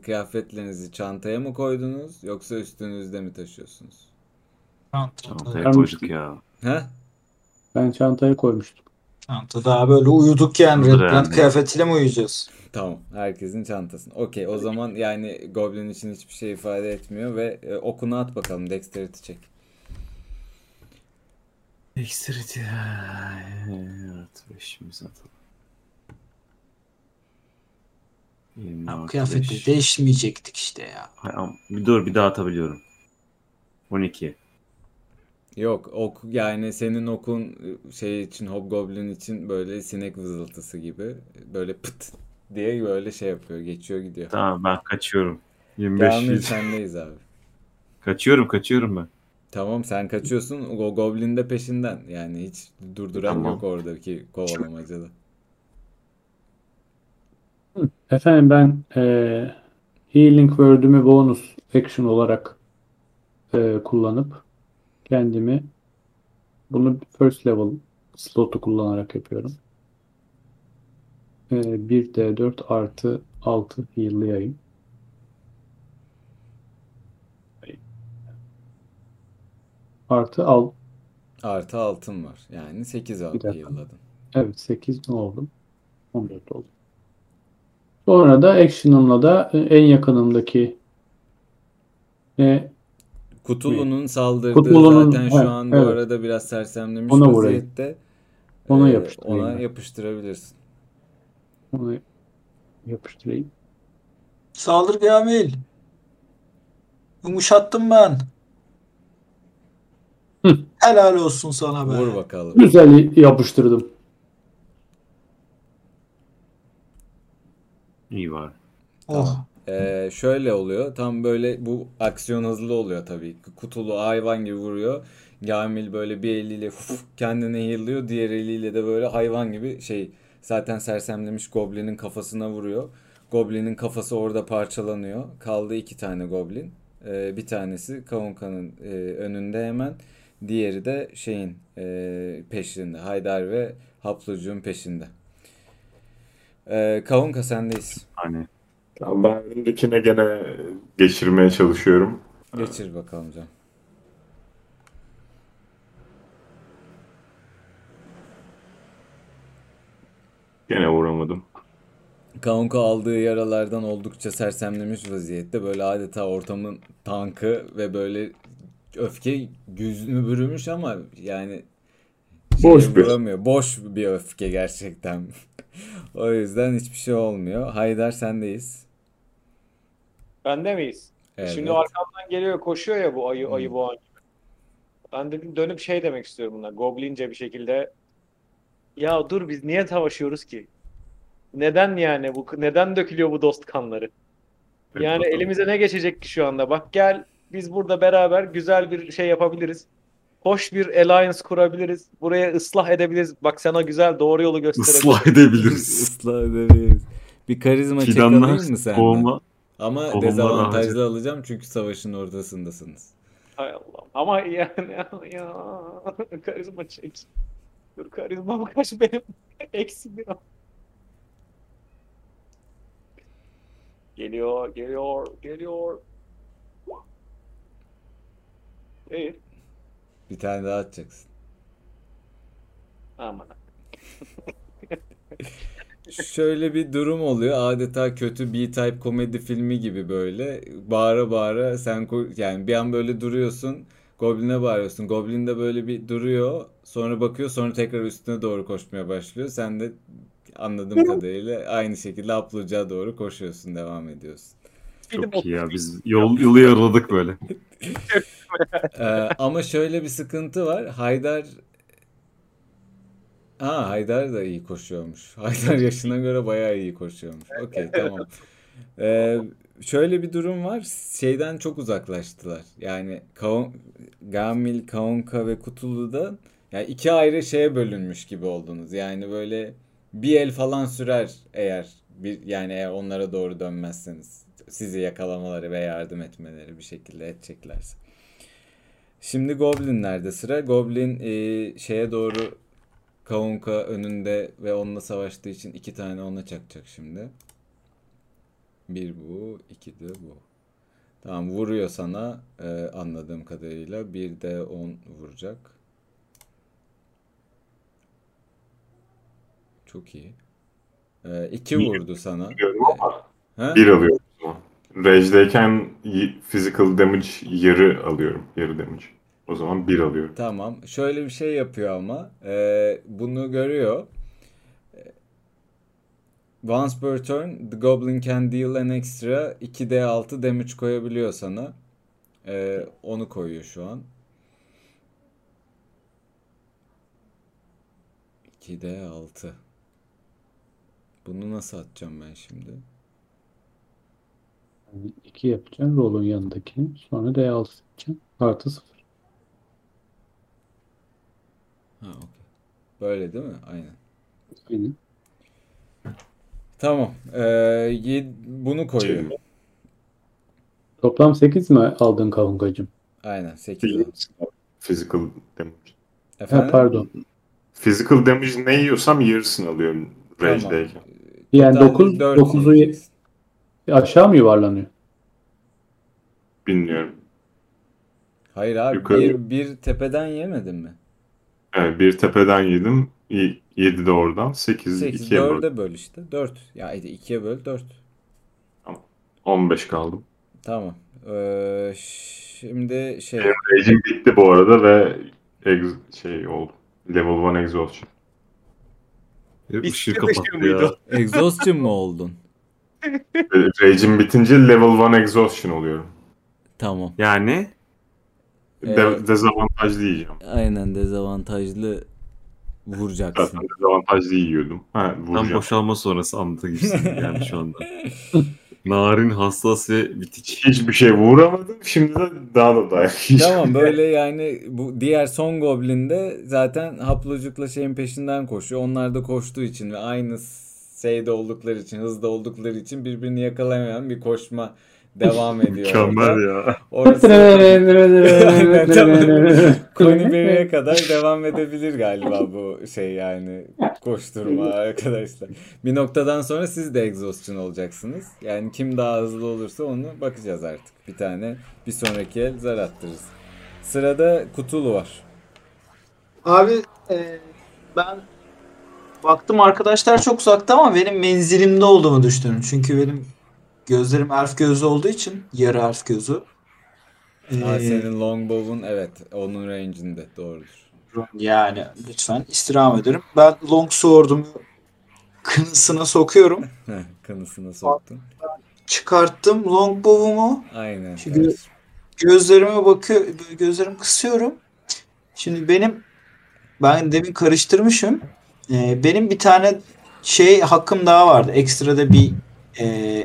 kıyafetlerinizi çantaya mı koydunuz yoksa üstünüzde mi taşıyorsunuz? Çantaya koyduk ya. He? Ben çantaya koymuştum. Çantada böyle uyuduk yani. Redbrand kıyafetiyle mi uyuyacağız? Tamam. Herkesin çantasını. Okey. O zaman yani Goblin için hiçbir şey ifade etmiyor ve okunu at bakalım. Dexterity çek. Dexterity. Evet. Beşimizi atalım. Kıyafetle değişmeyecektik işte ya. Dur bir daha atabiliyorum. 12. Yok ok yani senin okun şey için, Hobgoblin için böyle sinek vızıltısı gibi böyle pıt diye böyle şey yapıyor, geçiyor gidiyor. Tamam ben kaçıyorum. 25. Gelmeyiz, sendeyiz abi. Kaçıyorum ben. Tamam sen kaçıyorsun, o Goblin de peşinden yani hiç durduran yok oradaki kovalamacada. Efendim ben Healing Word'ümü bonus action olarak kullanıp kendimi bunu first level slotu kullanarak yapıyorum. 1d4 artı 6 heal'layayım. Artı altın var. Yani 8 altı heal'ladım. Evet 8 ne oldu? 14 oldu. Sonra da action'ımla da en yakınımdaki Kutulu'nun saldırdığı zaten şu an bu arada biraz sersemlemiş vaziyette. Ona yapıştırabilirsin. Ona yapıştırayım. Saldır Gamil. Yumuşattım ben. Helal olsun sana be. Vur bakalım. Güzel yapıştırdım. İyi var. Tamam. Şöyle oluyor. Tam böyle bu aksiyon hızlı oluyor tabii. Kutulu hayvan gibi vuruyor. Gamil böyle bir eliyle kendini heal'lıyor. Diğer eliyle de böyle hayvan gibi zaten sersemlemiş Goblin'in kafasına vuruyor. Goblin'in kafası orada parçalanıyor. Kaldı 2 tane Goblin. Bir tanesi Kavunka'nın önünde hemen. Diğeri de peşinde. Haydar ve Haplucuğun peşinde. Kavunka sendeyiz. Hani. Tamam, ben önündekine gene geçirmeye çalışıyorum. Geçir bakalım canım. Gene vuramadım. Kavunka aldığı yaralardan oldukça sersemlemiş vaziyette. Böyle adeta ortamın tankı ve böyle öfke yüzünü bürümüş ama yani boş bir öfke gerçekten. O yüzden hiçbir şey olmuyor. Haydar sendeyiz. Bende miyiz? Evet. Şimdi arkamdan geliyor, koşuyor ya bu ayı boğan gibi. Ben dedim dönüp demek istiyorum buna. Goblince bir şekilde. Ya dur biz niye savaşıyoruz ki? Neden yani neden dökülüyor bu dost kanları? Yani elimize ne geçecek ki şu anda? Bak gel biz burada beraber güzel bir şey yapabiliriz. Hoş bir alliance kurabiliriz. Buraya ıslah edebiliriz. Bak sana güzel doğru yolu gösterebiliriz. Islah edebiliriz. Bir karizma çek alayım mı senden? Ama dezavantajlı alacağım çünkü savaşın ortasındasınız. Hay Allah. Ama yani ya karizma çek. Dur karizma kaç benim eksi bir. Geliyor, geliyor, geliyor. İyi. Bir tane daha atacaksın. Aman. Şöyle bir durum oluyor. Adeta kötü B-type komedi filmi gibi böyle. Bağıra bağıra sen yani bir an böyle duruyorsun. Goblin'e bağırıyorsun. Goblin de böyle bir duruyor. Sonra bakıyor. Sonra tekrar üstüne doğru koşmaya başlıyor. Sen de anladığım kadarıyla aynı şekilde aplıcağa doğru koşuyorsun. Devam ediyorsun. Çok iyi ya. Biz yolu yaraladık böyle. Ama şöyle bir sıkıntı var. Haydar da iyi koşuyormuş. Haydar yaşına göre bayağı iyi koşuyormuş. Okey, tamam. Şöyle bir durum var. Şeyden çok uzaklaştılar. Yani Gamil, Kaonka ve Kutulu'da yani iki ayrı şeye bölünmüş gibi oldunuz. Yani böyle bir el falan sürer eğer onlara doğru dönmezseniz. Sizi yakalamaları ve yardım etmeleri bir şekilde edeceklerse. Şimdi Goblin'lerde sıra. Goblin şeye doğru, Kaonka önünde ve onunla savaştığı için iki tane ona çakacak şimdi. Bir bu, iki de bu. Tamam, vuruyor sana anladığım kadarıyla. Bir de 10 vuracak. Çok iyi. 2 vurdu sana. Bir alıyorum. Rage'deyken physical damage yarı alıyorum. Yarı damage. O zaman 1 alıyorum. Tamam. Şöyle bir şey yapıyor ama. Bunu görüyor. Once per turn, the goblin can deal an extra 2d6 damage koyabiliyor sana. Onu koyuyor şu an. 2d6. Bunu nasıl atacağım ben şimdi? 2 yapacaksın. Roll'un yanındakini. Sonra d6 yapacaksın. Artı 0. Ha, okey. Böyle değil mi? Aynen. Aynen. Tamam. Bunu koyuyorum. Toplam 8 mi aldın Kavunkacığım? Aynen 8 aldım. Physical damage. Efendim? Ha, pardon. Physical damage ne yiyorsam yarısını alıyorum. Rage'deyken. Tamam. Yani 9'u aşağı mı yuvarlanıyor? Bilmiyorum. Hayır abi. Yukarı. Bir tepeden yemedin mi? Evet, bir tepeden yedim. 7 de oradan. 8 2'ye böl. 4'e böl işte. 4. Ya 2'ye böl 4. Tamam. 15 kaldım. Tamam. Şimdi şey. Rage'im bitti bu arada ve şey oldu. Level 1 exhaustion. Işığı kapattı ya. Exhaustion mu oldun? Rage'im bitince level 1 exhaustion oluyorum. Tamam. Yani dezavantajlı yiyeceğim. Aynen, dezavantajlı vuracaksın. Zaten dezavantajlı yiyordum. Tam boşalma sonrası anlatabilirsin yani şu anda. Narin, hassas ve bitici. Hiçbir şey vuramadım. Şimdi de daha da dayak. Tamam, böyle yani bu diğer son goblinde zaten haplocukla şeyin peşinden koşuyor. Onlar da koştuğu için ve aynı şeyde oldukları için, hızda oldukları için birbirini yakalayamayan bir koşma devam ediyor. Mükemmel ya. Orası... Connie Barry'e kadar devam edebilir galiba bu şey yani. Koşturma arkadaşlar. Bir noktadan sonra siz de exhaustion olacaksınız. Yani kim daha hızlı olursa onu bakacağız artık. Bir sonraki el zar attırırız. Sırada Kutulu var. Abi ben baktım arkadaşlar çok uzakta ama benim menzilimde olduğumu düşünüyorum. Çünkü benim gözlerim elf gözü olduğu için yarı elf gözü. Senin longbow'un evet onun range'inde doğrudur. Yani lütfen istirham ederim. Ben longsword'umu kınısına sokuyorum. Kınısına soktum. Çıkarttım longbow'umu. Aynen. Şimdi evet. Gözlerime bakıyor, gözlerimi kısıyorum. Şimdi ben demin karıştırmışım. Benim bir tane şey hakkım daha vardı. Ekstra'da bir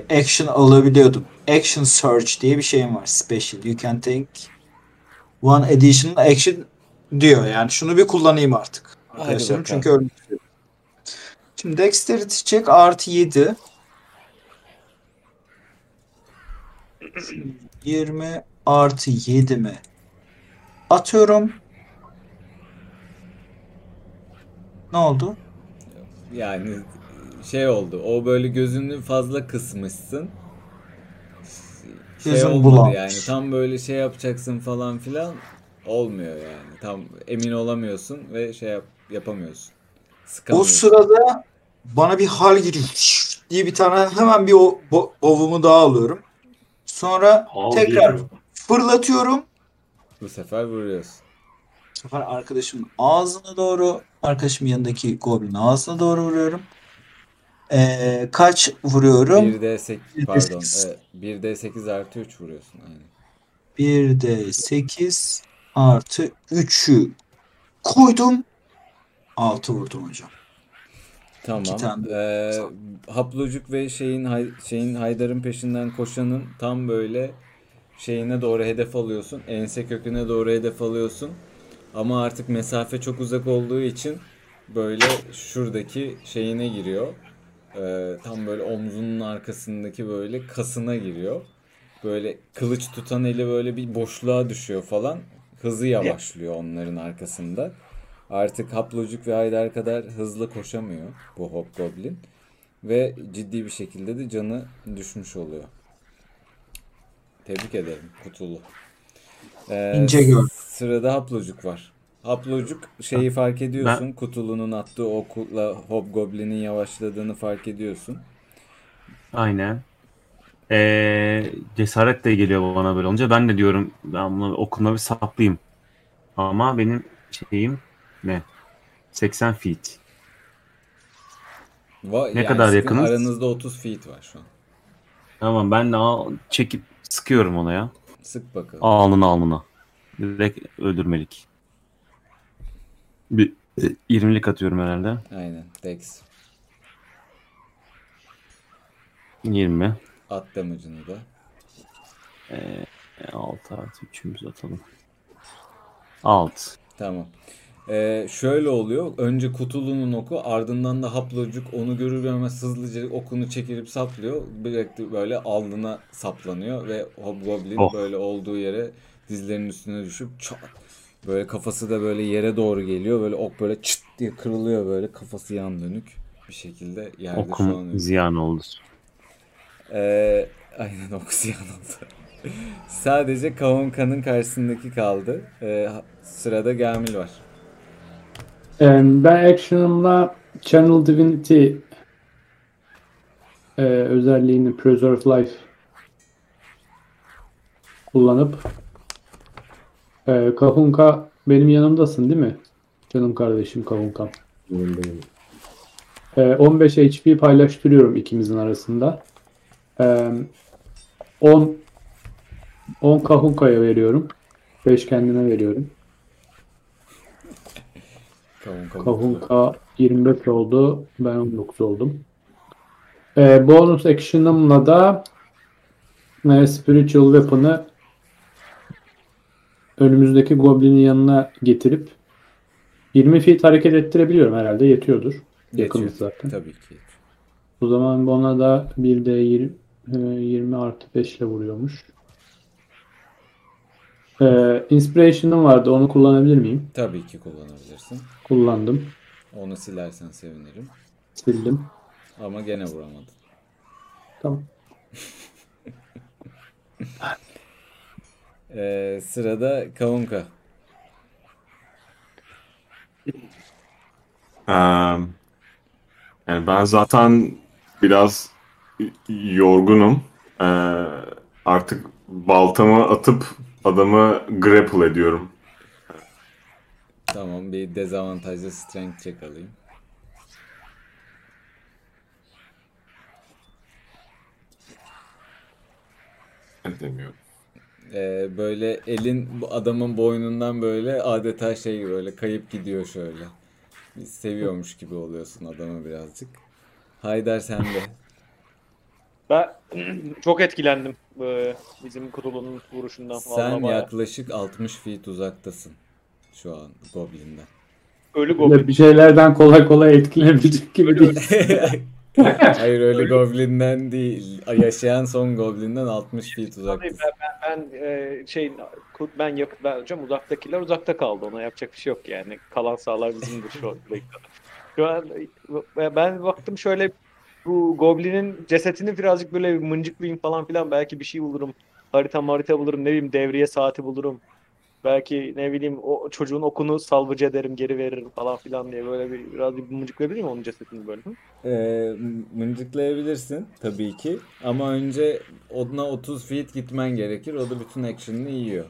action alabiliyordum. Action search diye bir şeyim var. Special. You can take one additional action diyor. Yani şunu bir kullanayım artık. Arkadaşlarım çünkü örnek veriyorum. Şimdi dexterity check artı 7. 20 artı 7 mi? Atıyorum. Ne oldu? Yani şey oldu. O böyle gözünü fazla kısmışsın. Şey oldu yani. Tam böyle şey yapacaksın falan filan. Olmuyor yani. Tam emin olamıyorsun ve şey yapamıyorsun. Sıkamıyorsun. O sırada bana bir hal giriyor diye bir tane hemen bir ovumu daha alıyorum. Sonra tekrar fırlatıyorum. Bu sefer vuruyorsun. Bu sefer arkadaşımın ağzına doğru, arkadaşımın yanındaki goblin ağzına doğru vuruyorum. Kaç vuruyorum? 1d8 pardon. 1d8 artı 3 vuruyorsun. Aynen. 1d8 artı 3'ü koydum. 6 vurdum hocam. Tamam. Haplocuk ve şeyin Haydar'ın peşinden koşanın tam böyle şeyine doğru hedef alıyorsun. Ense köküne doğru hedef alıyorsun. Ama artık mesafe çok uzak olduğu için böyle şuradaki şeyine giriyor. Tam böyle omzunun arkasındaki böyle kasına giriyor. Böyle kılıç tutan eli böyle bir boşluğa düşüyor falan. Hızı yavaşlıyor onların arkasında. Artık Haplocuk ve Haydar kadar hızlı koşamıyor bu Hobgoblin. Ve ciddi bir şekilde de canı düşmüş oluyor. Tebrik ederim Kutulu. Sırada Haplocuk var. Haplocuk şeyi fark ediyorsun. Kutulu'nun attığı okla Hobgoblin'in yavaşladığını fark ediyorsun. Aynen. Cesaret de geliyor bana böyle olunca. Ben de diyorum ben bunu okumla bir saplayayım. Ama benim şeyim ne? 80 feet. Ne yani kadar yakınız? Aranızda 30 feet var şu an. Tamam ben de çekip sıkıyorum ona ya. Sık bakalım. Alnına. Direkt öldürmelik. Bir 20'lik atıyorum herhalde. Aynen. Dex. 20. At damage'ını da. 6 artı 3'ümüzü atalım. 6. Tamam. Şöyle oluyor. Önce Kutulu'nun oku, ardından da Haplocuk onu görür görmez hızlıca okunu çekirip saplıyor. Direkt böyle alnına saplanıyor ve Hobgoblin böyle olduğu yere dizlerinin üstüne düşüp böyle kafası da böyle yere doğru geliyor. Böyle ok böyle çıt diye kırılıyor böyle. Kafası yan dönük bir şekilde yerde okum şu an. Okum ziyan oldu. Aynen ok ziyan oldu. Sadece Kaonka'nın karşısındaki kaldı. Sırada Gamil var. Ben action'ımla Channel Divinity özelliğini Preserve Life kullanıp Kahunka benim yanımdasın değil mi? Canım kardeşim Kahunka. 15 HP paylaştırıyorum ikimizin arasında. 10 Kahunka'ya veriyorum. 5 kendime veriyorum. Kahunka 25 oldu. Ben 19 oldum. Bonus action'ımla da Spiritual Weapon'ı önümüzdeki Goblin'in yanına getirip 20 feet hareket ettirebiliyorum herhalde. Yetiyordur. Yakınız zaten. Tabii ki. O zaman bana da 1d 20 artı 5 ile vuruyormuş. Inspiration'ım vardı. Onu kullanabilir miyim? Tabii ki kullanabilirsin. Kullandım. Onu silersen sevinirim. Sildim. Ama gene vuramadım. Tamam. Sırada Kaunka. Yani ben zaten biraz yorgunum. Artık baltamı atıp adamı grapple ediyorum. Tamam bir dezavantajlı strength check alayım. Demiyorum. Böyle elin adamın boynundan böyle adeta şey böyle kayıp gidiyor şöyle. Seviyormuş gibi oluyorsun adamı birazcık. Haydar sen de. Ben çok etkilendim bizim Kutulu'nun vuruşundan falan. Sen yaklaşık 60 feet uzaktasın şu an Goblin'den. Ölü Goblin. Bir şeylerden kolay kolay etkilenebilecek gibi değil. Hayır öyle goblinden değil. Yaşayan son goblinden 60 feet uzak. Ben yakıt vereceğim. Uzaktakiler uzakta kaldı. Ona yapacak bir şey yok yani. Kalan sahalar bizimdir şu an. Şu an ben baktım şöyle bu goblinin cesetini birazcık böyle mıncıklayayım falan filan. Belki bir şey bulurum. Harita bulurum. Ne bileyim devriye saati bulurum. Belki ne bileyim o çocuğun okunu salvıcı ederim, geri veririm falan filan diye böyle biraz mıncıklayabilir miyim onun cesetini böyle? Mıncıklayabilirsin tabii ki ama önce oduna 30 feet gitmen gerekir. O da bütün action'ını yiyor.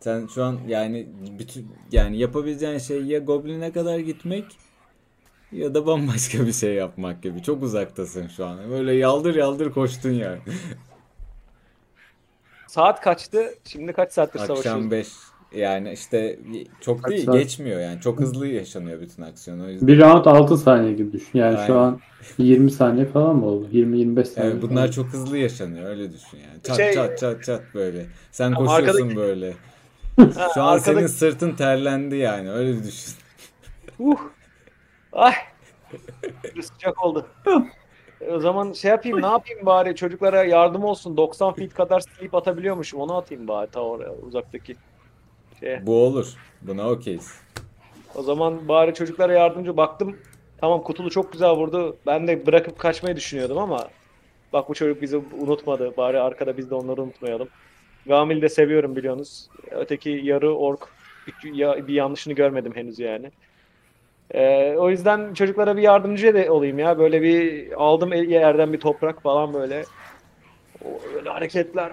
Sen şu an yani bütün yani yapabileceğin şey ya goblin'e kadar gitmek ya da bambaşka bir şey yapmak gibi. Çok uzaktasın şu an. Böyle yaldır yaldır koştun yani. Saat kaçtı? Şimdi kaç saattir savaşıyoruz? Akşam 5. Yani işte çok değil, geçmiyor yani. Çok hızlı yaşanıyor bütün aksiyon. O yüzden. Bir round 6 saniye gibi düşün. Yani aynen. Şu an 20 saniye falan mı oldu? 20-25 saniye. Evet, bunlar falan. Çok hızlı yaşanıyor. Öyle düşün yani. Çat çat çat çat böyle. Sen koşuyorsun arkadaki... böyle. Şu an arkadaki... senin sırtın terlendi yani. Öyle düşün. Ay. Sıcak oldu. O zaman şey yapayım, ne yapayım bari çocuklara yardım olsun. 90 feet kadar slip atabiliyormuşum. Onu atayım bari ta oraya uzaktaki şeye. Bu olur. Buna okeyiz. O zaman bari çocuklara yardımcı baktım. Tamam kutulu çok güzel vurdu. Ben de bırakıp kaçmayı düşünüyordum ama bak bu çocuk bizi unutmadı. Bari arkada biz de onları unutmayalım. Gamil'i de seviyorum biliyorsunuz. Öteki yarı ork bir yanlışını görmedim henüz yani. O yüzden çocuklara bir yardımcı da olayım ya. Böyle bir aldım yerden bir toprak falan böyle. Böyle hareketler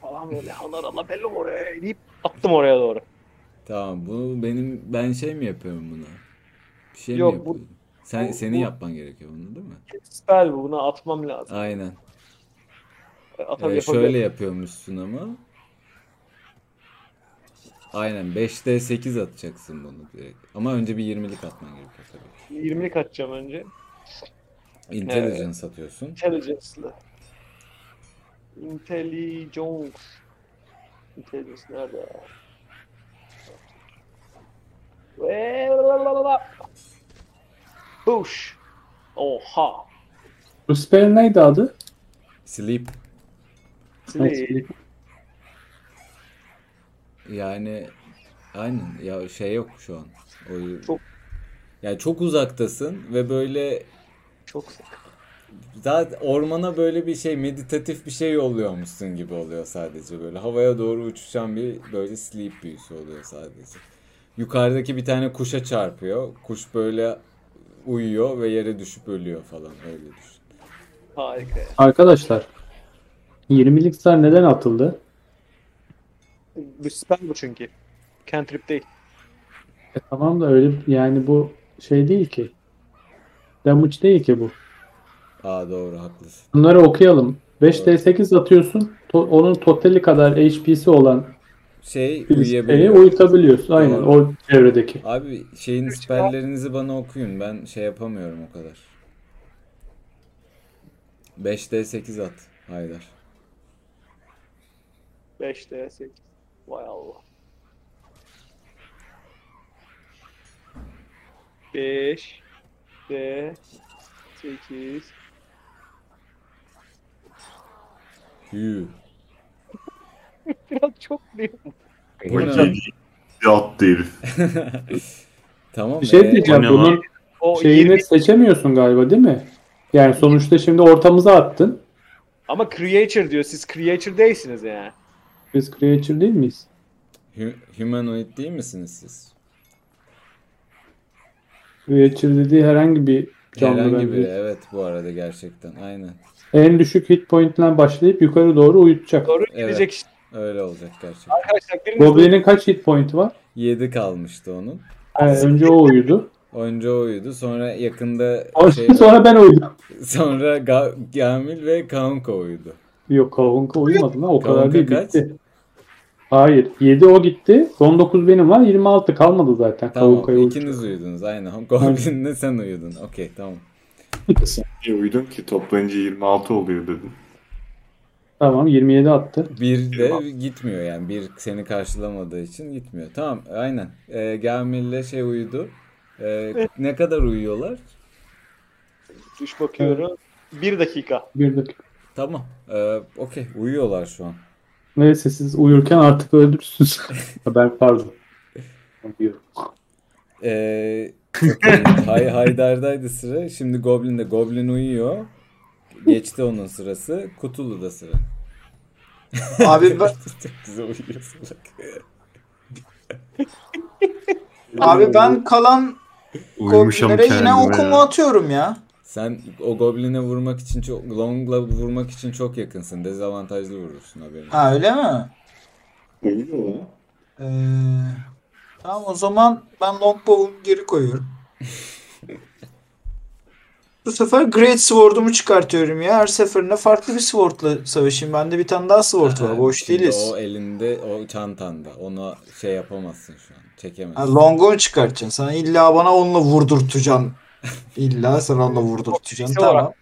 falan böyle. Allah belli oraya deyip attım oraya doğru. Tamam bunu ben şey mi yapıyorum buna? Bir şey yok, mi yapıyorum? Senin yapman gerekiyor bunu değil mi? Spell bu. Buna atmam lazım. Aynen. Şöyle yapıyormuşsun ama. Aynen 5'te 8 atacaksın bunu direkt. Ama önce bir 20'lik atman gerekiyor tabii. 20'lik atacağım önce. Intelligence atıyorsun. Intelligence nerede? Push. Oha. Bu spell neydi adı? Sleep. Yani aynen ya şey yok şu an. Çok. Yani çok uzaktasın ve böyle çok sık. Zaten ormana böyle bir şey meditatif bir şey yolluyormuşsun gibi oluyor sadece böyle. Havaya doğru uçuşan bir böyle sleep büyüsü oluyor sadece. Yukarıdaki bir tane kuşa çarpıyor. Kuş böyle uyuyor ve yere düşüp ölüyor falan öyle düşün. Harika. Arkadaşlar 20'lik star neden atıldı? Bir spell bu çünkü. Cantrip değil. Tamam da öyle yani bu şey değil ki. Damage değil ki bu. Doğru haklısın. Bunları okuyalım. 5d8 atıyorsun. Onun totali kadar HP'si olan uyutabiliyorsun. Aynen o çevredeki. Abi spelllerinizi bana okuyun. Ben şey yapamıyorum o kadar. 5d8 at. Haydar. 5d8. Vay Allah. 5 D 8. Biraz çok değil mi? Bu ne? Yat değil. Tamam. Bir şey diyeceğim. Bunun şeyini seçemiyorsun galiba değil mi? Yani sonuçta şimdi ortamıza attın. Ama creature diyor. Siz creature değilsiniz yani. Biz creature değil miyiz? Humanoid değil misiniz siz? Creature dediği herhangi bir canlı. Herhangi biri evet bu arada gerçekten aynen. En düşük hit point'ten başlayıp yukarı doğru uyutacak. Doğru gidecek evet, işte. Öyle olacak gerçekten. Arkadaşlar Goblin'in kaç hit point'i var? 7 kalmıştı onun. Yani önce o uyudu. Sonra yakında... sonra ben uyudum. Sonra Gamil ve Kaunka uyudu. Yok Kavunka uyumadı lan o kadar değil gitti. Hayır 7 o gitti. 19 benim var 26 kalmadı zaten. Tamam ikiniz uyudunuz aynen. Goblin'le sen uyudun okey tamam. Sen niye uyudun ki toplayınca 26 oluyor dedim. Tamam 27 attı. Bir de gitmiyor yani bir seni karşılamadığı için gitmiyor. Tamam aynen Gamil'le uyudu. Ne kadar uyuyorlar? Düş bakıyorum. Evet. 1 dakika. 1 dakika. Tamam. Okey. Uyuyorlar şu an. Neyse siz uyurken artık öldürsünüz. Ben pardon. Okay. Haydar'daydı sıra. Şimdi Goblin'de. Goblin uyuyor. Geçti onun sırası. Kutulu'da sıra. Abi ben... Abi ben kalan goblinlere yine okumu atıyorum ya. Sen o gobline vurmak için çok... Long'la vurmak için çok yakınsın. Dezavantajlı vurursun haberin. Ha öyle mi? Öyle mi? Tamam o zaman ben longbow'u geri koyuyorum. Bu sefer Great Sword'umu çıkartıyorum ya. Her seferinde farklı bir sword'la savaşayım. Bende bir tane daha sword var. Boş değiliz. O elinde, o çantanda. Onu şey yapamazsın şu an. Çekemezsin. Yani long'u çıkartacaksın. Sana illa bana onunla vurdurtacaksın. İlla sen onunla vurdurtacaksın. Tamam.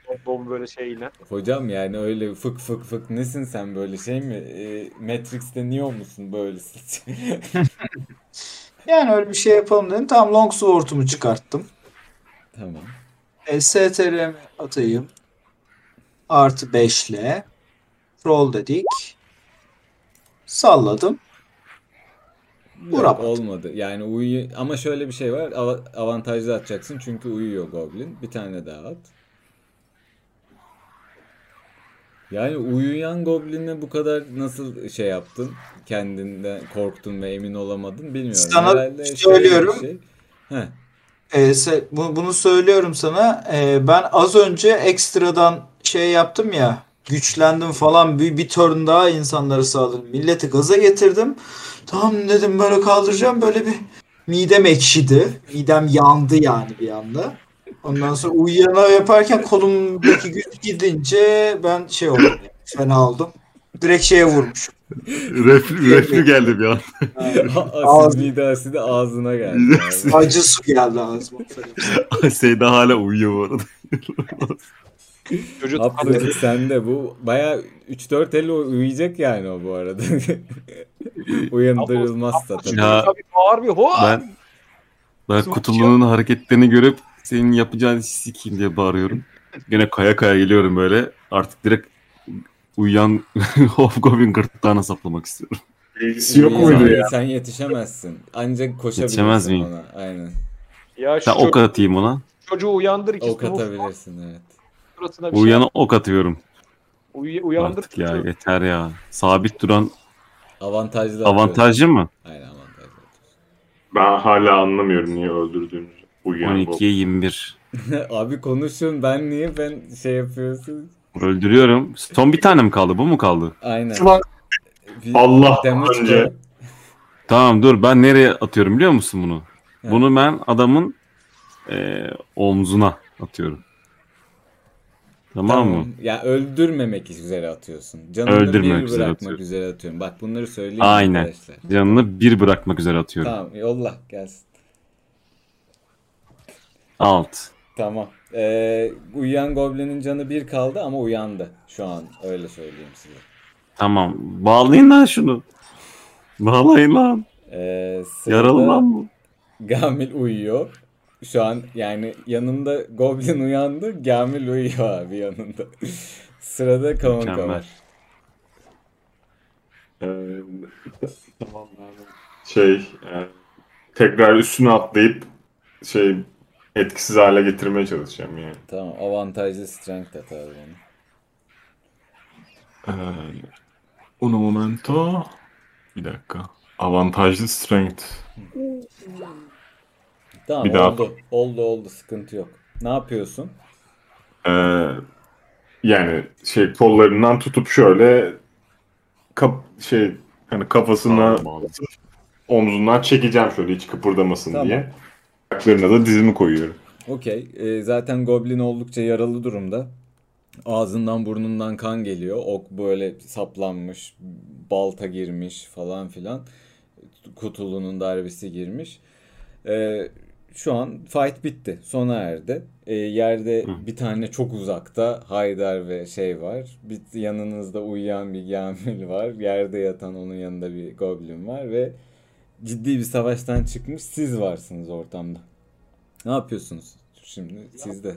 Böyle şeyle. Hocam yani öyle fık fık fık nesin sen böyle şey mi? Matrix'te Neo musun böylesin? Yani öyle bir şey yapalım dedim. Tamam long sword'umu çıkarttım. Tamam. STRM atayım. Artı 5'le. Roll dedik. Salladım. Yok, olmadı. Yani uyuyor. Ama şöyle bir şey var. Avantajlı atacaksın. Çünkü uyuyor Goblin. Bir tane daha at. Yani uyuyan Goblin'e bu kadar nasıl şey yaptın? Kendinden korktun ve emin olamadın. Bilmiyorum. Sana söylüyorum. Şey. Heh. Bunu söylüyorum sana. Ben az önce ekstradan şey yaptım ya, güçlendim falan, bir turn daha insanları sağladım. Milleti gaza getirdim. Tamam dedim böyle kaldıracağım, böyle bir midem ekşidi. Midem yandı yani bir anda. Ondan sonra uyuyana yaparken kolumdaki güç gidince ben şey oldum. Yani, fena oldum. Direkt şeye vurmuşum. Reflü geldi bir an. Ağız midesi de ağzına geldi. Acı su geldi ağzıma. Seyda hala uyuyor bu arada. Çocuk Abdülcük sende bu. Baya 3-4 elle uyuyacak yani o bu arada. Uyandırılmazsa tabii. Ben Kutulu'nun hareketlerini görüp senin yapacağın işi sikeyim diye bağırıyorum. Gene kaya geliyorum böyle. Artık direkt uyuyan Hobgoblin gırtlağına saplamak istiyorum. Yok muydu ya? Sen yetişemezsin. Ancak koşabilirsin ona. Aynen. Ya sen ok atayım ona. Çocuğu uyandır ikisini. Ok atabilirsin evet. Uyuyana şey... ok atıyorum. Uyandır. Artık ya yeter ya. Sabit duran avantajlı mı? Aynen avantajlı. Ben hala anlamıyorum niye öldürdüğünüzü. 12'ye 21. Abi konuşun ben şey yapıyorsun. Öldürüyorum. Son bir tane mi kaldı? Bu mu kaldı? Aynen. Allah önce. Tamam dur. Ben nereye atıyorum biliyor musun bunu? Yani. Bunu ben adamın omzuna atıyorum. Tamam mı? Ya öldürmemek üzere atıyorsun. Canını öldürmemek bir bırakmak üzere atıyorum. Bak bunları söyleyeyim aynen. Arkadaşlar. Aynen. Canını bir bırakmak üzere atıyorum. Tamam yolla gelsin. 6. Tamam. Uyuyan Goblin'in canı 1 kaldı ama uyandı şu an. Öyle söyleyeyim size. Tamam. Bağlayın lan şunu. Bağlayın lan. Yaralı lan bu. Gamil uyuyor. Şu an yani yanında Goblin uyandı. Gamil uyuyor abi yanında. Sırada Kavanka var. Tamam abi. Tekrar üstüne atlayıp etkisiz hale getirmeye çalışacağım yani. Tamam. Avantajlı strength atar bana. Un momento. Bir dakika. Avantajlı strength. Tamam bir oldu. Oldu. Sıkıntı yok. Ne yapıyorsun? Yani kollarından tutup şöyle kafasına omzundan çekeceğim şöyle hiç kıpırdamasın diye. Ayaklarına da dizimi koyuyorum. Okey. Zaten Goblin oldukça yaralı durumda. Ağzından burnundan kan geliyor. Ok böyle saplanmış. Balta girmiş falan filan. Kutulunun darbesi girmiş. Şu an fight bitti. Sona erdi. Yerde bir tane çok uzakta Haydar ve var. Yanınızda uyuyan bir Gamil var. Yerde yatan onun yanında bir Goblin var ve ciddi bir savaştan çıkmış. Siz varsınız ortamda. Ne yapıyorsunuz? Şimdi sizde.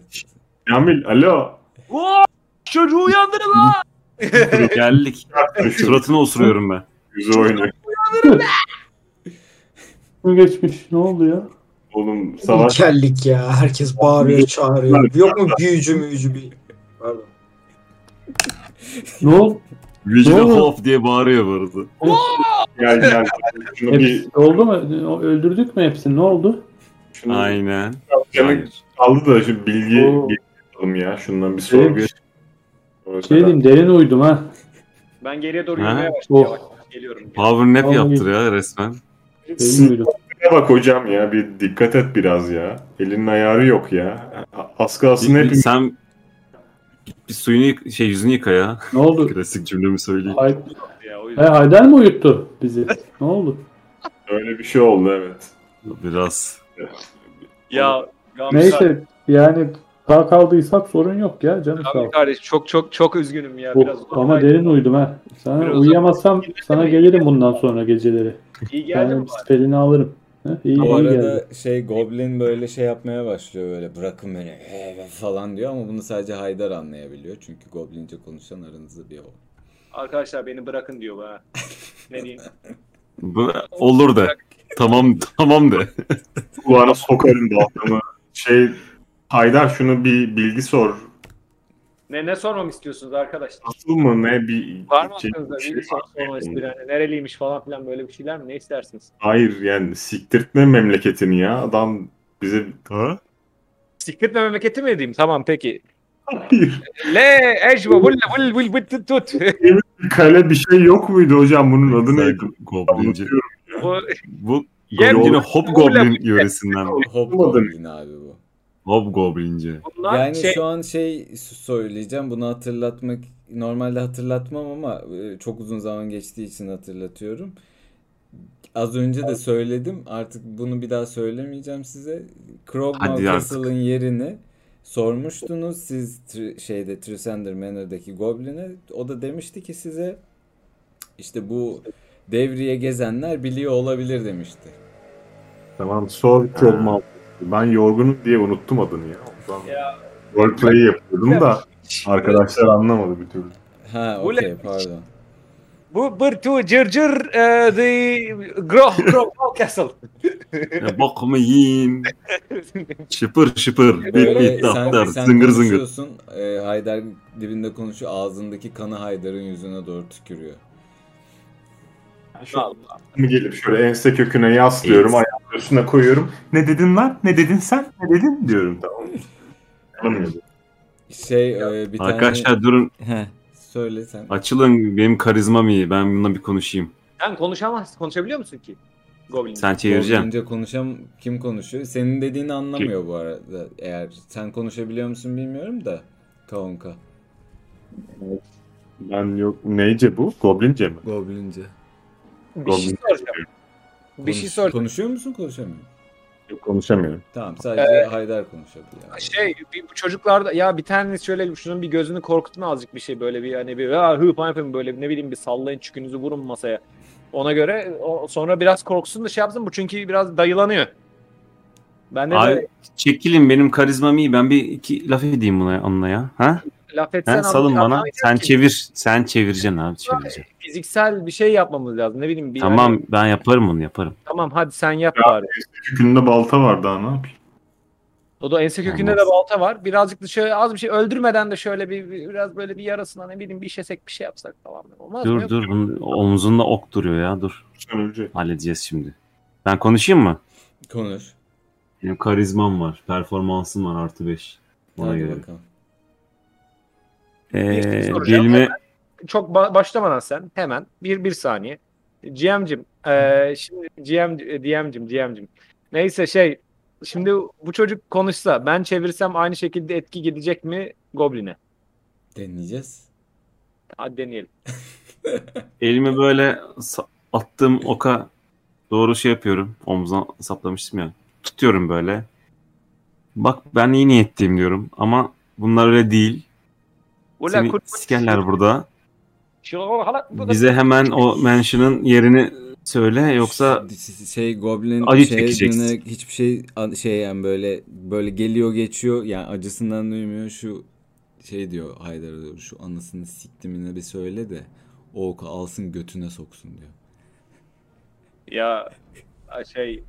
Kamil, alo. Oo, çocuğu uyandırın lan. Geldik. Suratını osuruyorum ben. Yüzü oynuyor. Uyandırın lan. Geçmiş, ne oldu ya? Oğlum savaş. Geldik ya, herkes bağırıyor, çağırıyor. Yok mu büyücü müyücü bir... Pardon. Ne oldu? Büyücü hof diye bağırıyor bu arada. Gel gel. Hepsi, oldu mu? Öldürdük mü hepsini? Ne oldu? Şunu aynen. Aldı da şu bilgi alalım ya. Şundan bir soru geç. Şey diyeyim, derin uydum ha. Ben geriye doğru yürümeye başlıyorum. Oh. Geliyorum. Power nap yaptır ya resmen. Bak hocam ya, bir dikkat et biraz ya. Elinin ayarı yok ya. Askasını hep... Sen bir suyunu yüzünü yıka ya. Ne oldu? Klasik cümlemi söyleyeyim. Haydar mı uyuttu bizi? Ne oldu? Öyle bir şey oldu evet. Biraz. Ya neyse yani sağ kaldıysak sorun yok ya canım sağ ol. Kardeş çok üzgünüm ya biraz. Ama derin uyudum ha. Sana biraz uyuyamazsam sana gelirim bundan sonra geceleri. İyi geldim. Spelini alırım. Ha, iyi, bu arada geldi. Şey Goblin böyle şey yapmaya başlıyor böyle bırakın beni falan diyor ama bunu sadece Haydar anlayabiliyor. Çünkü Goblince konuşan aranızda bir o. Arkadaşlar beni bırakın diyor bana. Ne diyeyim? Olur da. Tamam de. Bu ara sokarım da. Şey Haydar şunu bir bilgi sor. Ne sormam istiyorsunuz arkadaşlar? Asıl mı ne bir... Var mı aklınızda bir sorma istiyor? Yani nereliymiş falan filan böyle bir şeyler mi? Ne istersiniz? Hayır yani siktirtme memleketini ya. Adam bize... Ha? Siktirtme memleketi mi edeyim? Tamam peki. Hayır. Le ejva vull vull vull tut. Kale bir şey yok muydu hocam? Bunun adı neydi? Goblinci. Bu yine Hobgoblin yöresinden. Hobgoblin abi bu. Hobgoblinci. Yani şey... şu an şey söyleyeceğim, bunu hatırlatmak normalde hatırlatmam ama çok uzun zaman geçtiği için hatırlatıyorum. Az önce de söyledim, artık bunu bir daha söylemeyeceğim size. Crogmaw Castle'ın yerini sormuştunuz siz şeyde Trisander Manor'daki Goblin'e. O da demişti ki size işte bu devriye gezenler biliyor olabilir demişti. Tamam sor Crogmaw. Ben yorgunum diye unuttum adını ya. Roleplay'i yapıyordum da arkadaşlar anlamadı bir türlü. Ha okey pardon. Bu bırtu cırcır the Grogmaw Castle. Bakma yiyin. Şıpır şıpır. Bit tahtar zıngır zıngır. Haydar dibinde konuşuyor. Ağzındaki kanı Haydar'ın yüzüne doğru tükürüyor. Gelip şöyle ense köküne yaslıyorum, ayağımın üstüne koyuyorum. Ne dedin lan? Ne dedin sen? Ne dedin? Diyorum tamam. Şey bir tane... Arkadaşlar durun. Heh, söyle sen. Açılın, benim karizmam iyi. Ben bununla bir konuşayım. Sen konuşamazsın. Konuşabiliyor musun ki? Goblin. Sen çevireceksin. Goblince konuşam. Kim konuşuyor? Senin dediğini anlamıyor bu arada. Eğer sen konuşabiliyor musun bilmiyorum da. Kaonka. Ben yok. Neyce bu? Goblince mi? Goblince. Bir şey soracağım. Konuşuyor musun, konuşamıyorum? Yok, konuşamıyorum. Tamam, sadece Haydar konuşuyordu yani. Şey, bu çocuklarda ya bir tanesi şöyle şunun bir gözünü korkutun azıcık bir şey böyle bir hani bir böyle ne bileyim bir sallayın çükünüzü vurun masaya. Ona göre sonra biraz korksun da şey yapsın bu çünkü biraz dayılanıyor. Ben de abi, böyle... Çekilin benim karizmam iyi. Ben bir iki laf edeyim buna onunla ya. Ha? Laf etsen salın bana. Sen ki. Çevir. Sen çevireceksin abi. Çevireceksin. Fiziksel bir şey yapmamız lazım. Ne bileyim. Bir tamam yani... ben yaparım onu yaparım. Tamam hadi sen yap ya, bari. Ense kökünde balta var daha ne yapayım? O da ense kökünde de balta var. Birazcık dışarı az bir şey öldürmeden de şöyle bir biraz böyle bir yarasına ne bileyim bir işesek bir şey yapsak falan. Olmaz dur mı? Dur bunun omzunda ok duruyor ya dur. Halledeceğiz şimdi. Ben konuşayım mı? Konuş. Benim karizmam var. Performansım var +5. Ona hadi göre. Bakalım. Gelme... Çok başlamadan sen hemen bir saniye GM'cim şimdi DM'cim neyse şey şimdi bu çocuk konuşsa ben çevirsem aynı şekilde etki gidecek mi Goblin'e? Deneyeceğiz. Hadi deneyelim. Elimi böyle attığım oka doğru şey yapıyorum omzuna saplamıştım ya tutuyorum böyle bak ben iyi niyetliyim diyorum ama bunlar öyle değil. Seni sikerler burada. Bize hemen o mansion'ın yerini söyle yoksa goblin acı çekeceksin. Hiçbir şey yani böyle geliyor geçiyor yani acısından duymuyor. Şu şey diyor Haydar'a diyor, şu anasını siktimine bir söyle de o oku alsın götüne soksun diyor. Ya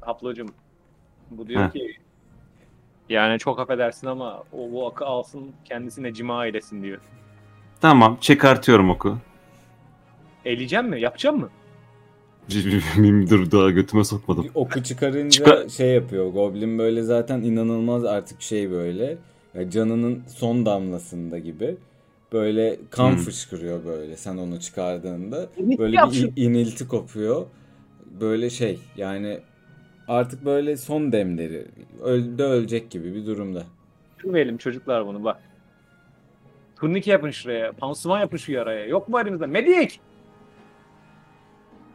Haplocum bu diyor ki yani çok affedersin ama o bu akı alsın kendisine cima eylesin diyor. Tamam çıkartıyorum oku. Eleyeceğim mi? Yapacağım mı? Dur daha götüme sokmadım. Oku çıkarınca şey yapıyor. Goblin böyle zaten inanılmaz artık şey böyle. Canının son damlasında gibi. Böyle kan fışkırıyor böyle sen onu çıkardığında. Böyle bir inilti kopuyor. Böyle şey yani artık böyle son demleri. Öldü ölecek gibi bir durumda. Durmayalım çocuklar bunu bak. Turnike yapın şuraya. Pansuman yapın şu yaraya. Yok mu halimizde? Medik!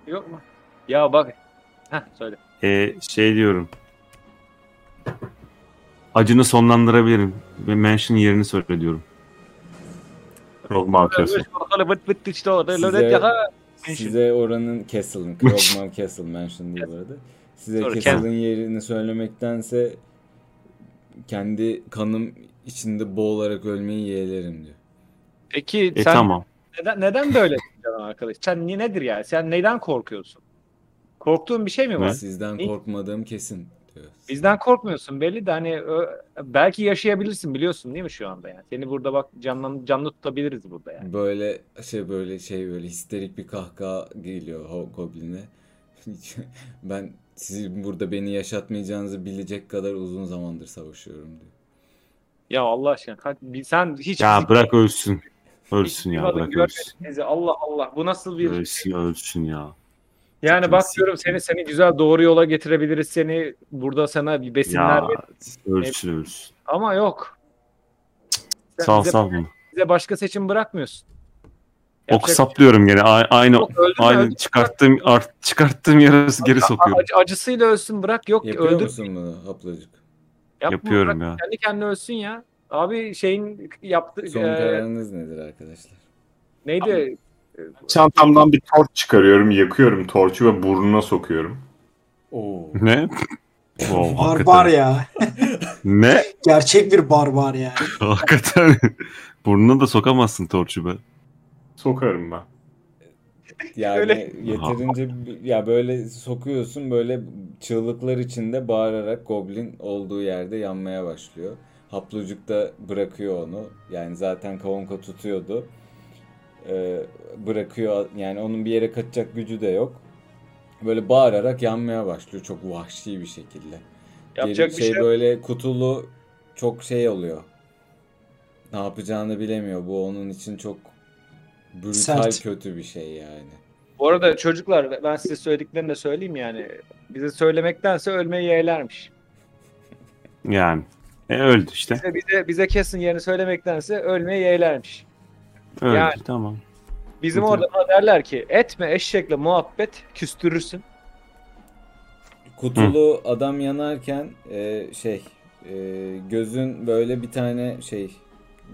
Yok mu? Ya bak. Söyle. Şey diyorum. Acını sonlandırabilirim. Mansion yerini söyle diyorum. Krogman Castle. Size oranın Castle'ın. Krogman Castle Mansion diye bu arada. Size Castle'ın yerini söylemektense kendi kanım içinde boğularak ölmeyi yeğlerim diyor. Peki sen tamam. Neden böyle diyorsun arkadaş? Sen nedir yani? Sen neyden korkuyorsun? Korktuğun bir şey mi var? Sizden korkmadığım kesin diyor. Bizden korkmuyorsun belli de hani belki yaşayabilirsin biliyorsun değil mi şu anda yani? Seni burada bak canlı tutabiliriz burada yani. Böyle böyle histerik bir kahkaha geliyor Goblin'e. Ben sizi burada beni yaşatmayacağınızı bilecek kadar uzun zamandır savaşıyorum diyor. Ya Allah aşkına sen hiç... Ya bırak ölsün. Ölsün ya bırak ölsün. Allah Allah bu nasıl bir... Ölsün ya. Yani bak diyorum seni güzel doğru yola getirebiliriz seni. Burada sana bir besinler veririz. Ölsün ölsün. Ama yok. Sağ ol. Bize başka seçim bırakmıyorsun. Ok saplıyorum gene. Aynı çıkarttığım yarası geri sokuyorum. Acısıyla ölsün bırak yok. Yapıyor musun bunu ablacık? Yapıyorum ya. Kendi kendine ölsün ya. Abi şeyin yaptığı... Son kararınız nedir arkadaşlar? Neydi? Çantamdan bir torç çıkarıyorum, yakıyorum torçu ve burnuna sokuyorum. Oo. Ne? Oo, barbar ya. Ne? Gerçek bir barbar ya. Hakikaten. Burnuna da sokamazsın torçu be. Sokarım ben. Yani öyle. Yeterince ya böyle sokuyorsun böyle çığlıklar içinde bağırarak goblin olduğu yerde yanmaya başlıyor. Haplucuk da bırakıyor onu. Yani zaten Kavonka tutuyordu. Bırakıyor yani onun bir yere kaçacak gücü de yok. Böyle bağırarak yanmaya başlıyor çok vahşi bir şekilde. Yapacak bir şey böyle kutulu çok şey oluyor. Ne yapacağını bilemiyor. Bu onun için çok brutal kötü bir şey yani. Bu arada çocuklar ben size söylediklerini de söyleyeyim yani. Bize söylemektense ölmeyi yeğlermiş. Yani. Öldü işte. Bize kesin yerini söylemektense ölmeyi yeğlermiş. Öldü yani, tamam. Bizim orada derler ki etme eşekle muhabbet küstürürsün. Kutulu adam yanarken gözün böyle bir tane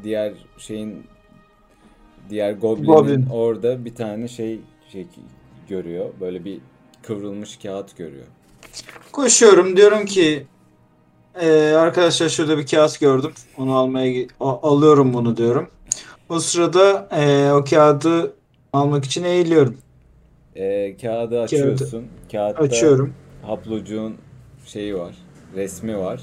diğer şeyin diğer goblinin orada bir tane şey görüyor. Böyle bir kıvrılmış kağıt görüyor. Koşuyorum diyorum ki arkadaşlar şurada bir kağıt gördüm. Onu alıyorum bunu diyorum. O sırada o kağıdı almak için eğiliyorum. Kağıdı açıyorsun. Kağıtta açıyorum. Haplocuğun şeyi var. Resmi var.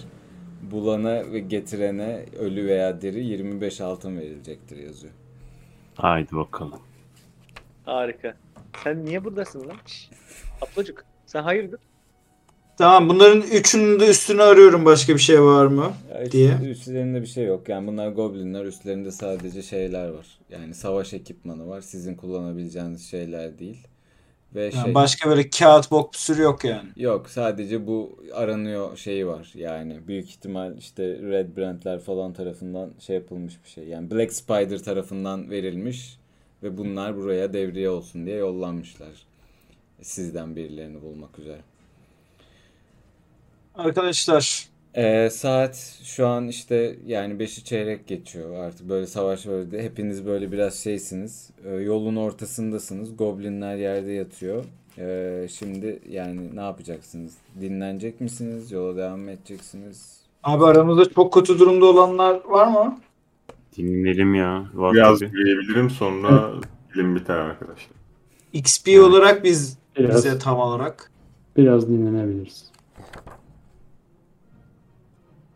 Bulana ve getirene ölü veya diri 25 altın verilecektir yazıyor. Haydi bakalım. Harika. Sen niye buradasın lan? Ablacık sen hayırdır? Tamam bunların üçünün de üstünü arıyorum başka bir şey var mı diye. Üstlerinde bir şey yok yani bunlar goblinler üstlerinde sadece şeyler var. Yani savaş ekipmanı var sizin kullanabileceğiniz şeyler değil. Ve yani başka böyle kağıt bok bir sürü yok yani. Yok sadece bu aranıyor şeyi var yani büyük ihtimal Redbrand'ler falan tarafından yapılmış bir şey. Yani Black Spider tarafından verilmiş ve bunlar buraya devriye olsun diye yollanmışlar. Sizden birilerini bulmak üzere. Arkadaşlar Saat şu an işte yani 5'i çeyrek geçiyor artık, böyle savaş böyle hepiniz böyle biraz şeysiniz, yolun ortasındasınız, goblinler yerde yatıyor. Şimdi yani ne yapacaksınız? Dinlenecek misiniz? Yola devam edeceksiniz? Abi aramızda çok kötü durumda olanlar var mı? Dinlenelim ya. Biraz dinleyebilirim, sonra bilim biter arkadaşlar. XP olarak biz biraz, bize tam olarak biraz dinlenebiliriz.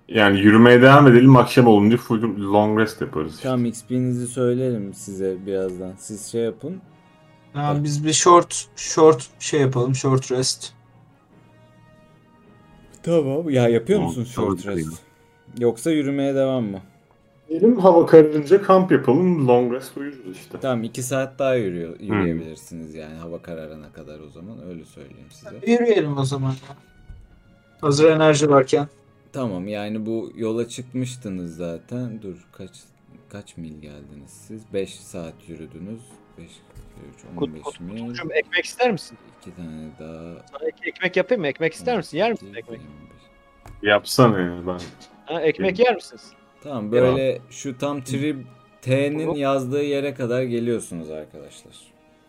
Yani yürümeye devam edelim, akşam olunca full long rest yaparız. Tamam işte. XP'nizi söylerim size birazdan. Siz şey yapın. Tamam evet. Biz bir short şey yapalım, short rest. Tamam ya, yapıyor musun short rest? Yoksa yürümeye devam mı? Diyelim hava kararınca kamp yapalım, long rest uyuruz işte. Tamam 2 saat daha yürüyebilirsiniz yani hava kararına kadar, o zaman öyle söyleyeyim size. Yürüyelim o zaman. Hazır enerji varken. Tamam yani bu yola çıkmıştınız zaten. Dur kaç mil geldiniz siz? 5 saat yürüdünüz. 5 Kutucuğum ekmek ister misin? 2 tane daha. Sana ekmek yapayım mı? Ekmek ister misin? Yer misin ekmek? Yapsana ya ben. Ha, ekmek yer misiniz? Tamam böyle ya. Şu tam T'nin yazdığı yere kadar geliyorsunuz arkadaşlar.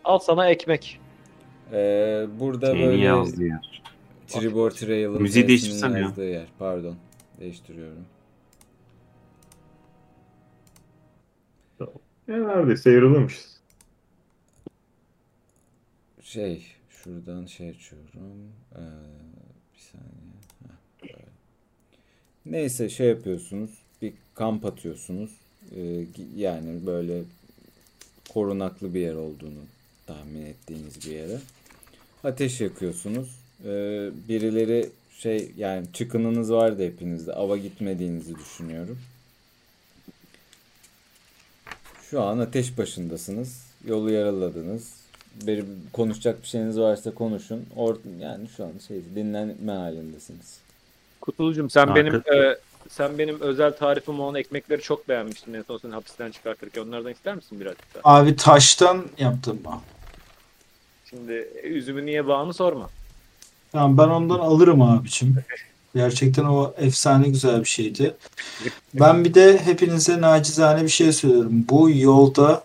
Al sana ekmek. Burada böyle yazdığı yer. Tribor Trail'ın müziği değiştirsem yazdığı yer. Pardon. Değiştiriyorum. Neredeyse ayrılmışız. Şuradan açıyorum. Bir saniye. Böyle. Neyse yapıyorsunuz. Bir kamp atıyorsunuz. Yani böyle korunaklı bir yer olduğunu tahmin ettiğiniz bir yere. Ateş yakıyorsunuz. Birileri yani çıkınınız vardı hepinizde. Ava gitmediğinizi düşünüyorum. Şu an ateş başındasınız. Yolu yaraladınız. Konuşacak bir şeyiniz varsa konuşun. Yani şu an dinlenme halindesiniz. Kutulucuğum sen benim özel tarifim olan ekmekleri çok beğenmiştin. En son seni hapisten çıkartırken onlardan ister misin birazcık daha? Abi taştan yaptım ben. Şimdi üzümü niye bağını sorma. Tamam ben ondan alırım abiciğim. Gerçekten o efsane güzel bir şeydi. Ben bir de hepinize nacizane bir şey söylüyorum. Bu yolda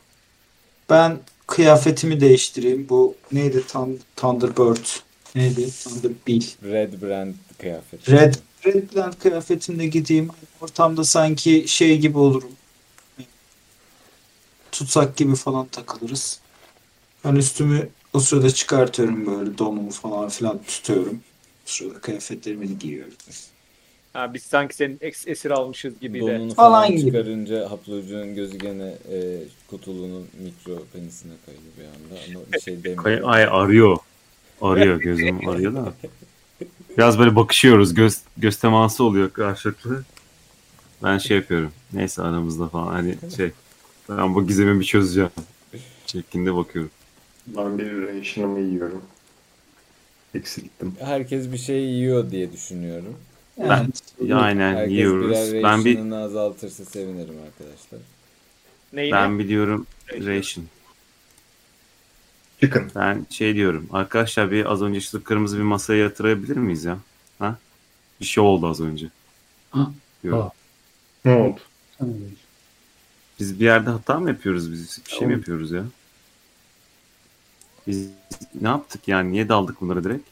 ben kıyafetimi değiştireyim. Bu neydi? Thunderbird. Neydi? Thunderbill. Redbrand kıyafeti. Redbrand kıyafetimle gideyim. Ortamda sanki gibi olurum. Tutsak gibi falan takılırız. Ben üstümü o sırada çıkartıyorum, böyle donumu falan filan tutuyorum. O sırada kıyafetlerimi giyiyorum. Ha, biz sanki senin esir almışız gibi de. Donunu falan çıkarınca haplocuğun gözü gene kutulunun mikro penisine kaydı bir anda. Ama bir şey demiyor. Ay arıyor. Arıyor gözüm. Arıyor da. Biraz böyle bakışıyoruz. Göz teması oluyor karşılıklı. Ben yapıyorum. Neyse aramızda falan. Hani ben bu gizemi bir çözeceğim şeklinde bakıyorum. Ben bir rationımı yiyorum. Eksilttim. Herkes bir şey yiyor diye düşünüyorum. Ben aynen yiyoruz. Ben bir azaltırsa sevinirim arkadaşlar. Neyine? Ben biliyorum ration. Çıkın. Ben diyorum. Arkadaşlar bir az önce şu kırmızı bir masaya yatırabilir miyiz ya? Ha? Bir şey oldu az önce. Ha? Ne oldu? Biz bir yerde hata mı yapıyoruz biz? Bir şey mi yapıyoruz ya? Biz ne yaptık yani? Niye daldık bunlara direkt?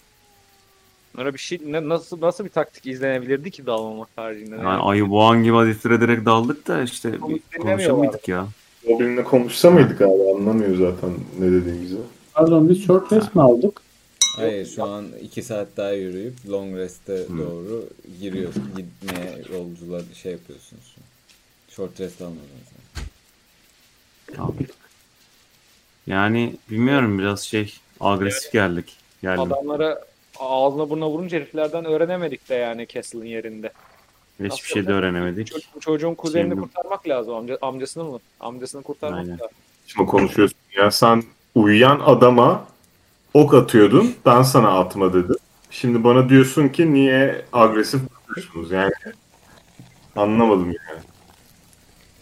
Bunlara bir şey nasıl bir taktik izlenebilirdi ki dalmamak haricinde? Yani ayı boğan gibi aditlere direkt daldık da konuşamaydık ya. O birine konuşsa mıydık abi? Anlamıyor zaten ne dediğimizi. Pardon biz short rest mi aldık? Hayır şu an 2 saat daha yürüyüp long rest'e doğru giriyorsunuz. Gitmeye yolcular yapıyorsunuz. Short rest almadınız. Tamam. Yani bilmiyorum biraz agresif geldik. Adamlara ağzına burnuna vurunca heriflerden öğrenemedik de yani Castle'ın yerinde. Hiçbir şey de öğrenemedik. Çocuğun kuzenini kurtarmak lazım. Amcasını mı? Amcasını kurtarmak lazım. Şimdi konuşuyorsun ya, sen uyuyan adama ok atıyordun, ben sana atma dedim. Şimdi bana diyorsun ki niye agresif bakıyorsunuz yani. Anlamadım yani.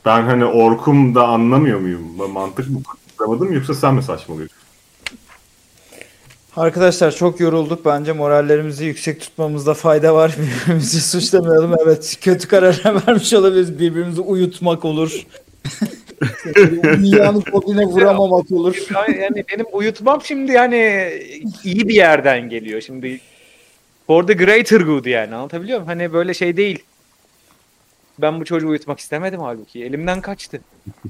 Ben hani orkum da anlamıyor muyum? Mantık mı kurtaramadım yoksa sen mi saçmalıyorsun? Arkadaşlar çok yorulduk. Bence morallerimizi yüksek tutmamızda fayda var. Birbirimizi suçlamayalım. Evet, kötü kararlar vermiş olabiliriz. Birbirimizi uyutmak olur. Dünyanın fobine vuramamak olur. Yani benim uyutmam şimdi yani iyi bir yerden geliyor. Şimdi for the greater good yani, anlatabiliyor muyum? Hani böyle şey değil. Ben bu çocuğu uyutmak istemedim halbuki. Elimden kaçtı.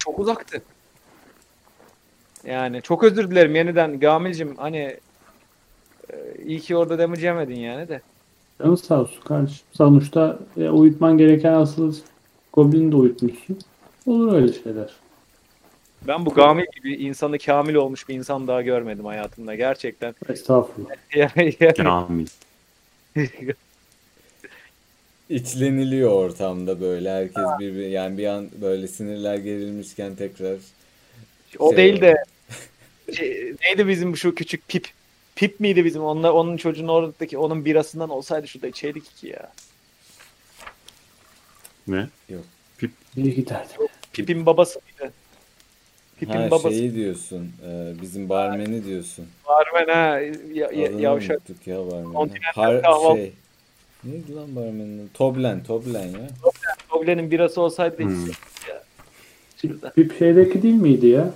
Çok uzaktı. Yani çok özür dilerim yeniden Gamil'cim, hani iyi ki orada damage yemedin yani de. Canım sağ olsun kardeşim. Sonuçta uyutman gereken asıl Goblin'i de uyutmuşsun. Olur öyle şeyler. Ben bu Gamil gibi insanı kamil olmuş bir insan daha görmedim hayatımda gerçekten. Estağfurullah. Kamil. İçleniliyor ortamda böyle herkes birbiri, yani bir an böyle sinirler gerilmişken tekrar. O şey değil de şey, neydi bizim şu küçük Pip? Pip miydi bizim? Onlar, onun çocuğun oradaki, onun birasından olsaydı şurada içeydik ki ya. Ne? Yok. Pip. Biri giderdi. Pip'in babası mıydı? Pip'in ha, babası. Şeyi diyorsun. Bizim barmeni diyorsun. Barmen ha. Yavşak. Ya barmeni. Şey. Neydi lan barmenin? Toblen ya. Toblen'in birası olsaydı içeydik ya. Şurada. Pip şeydeki değil miydi ya?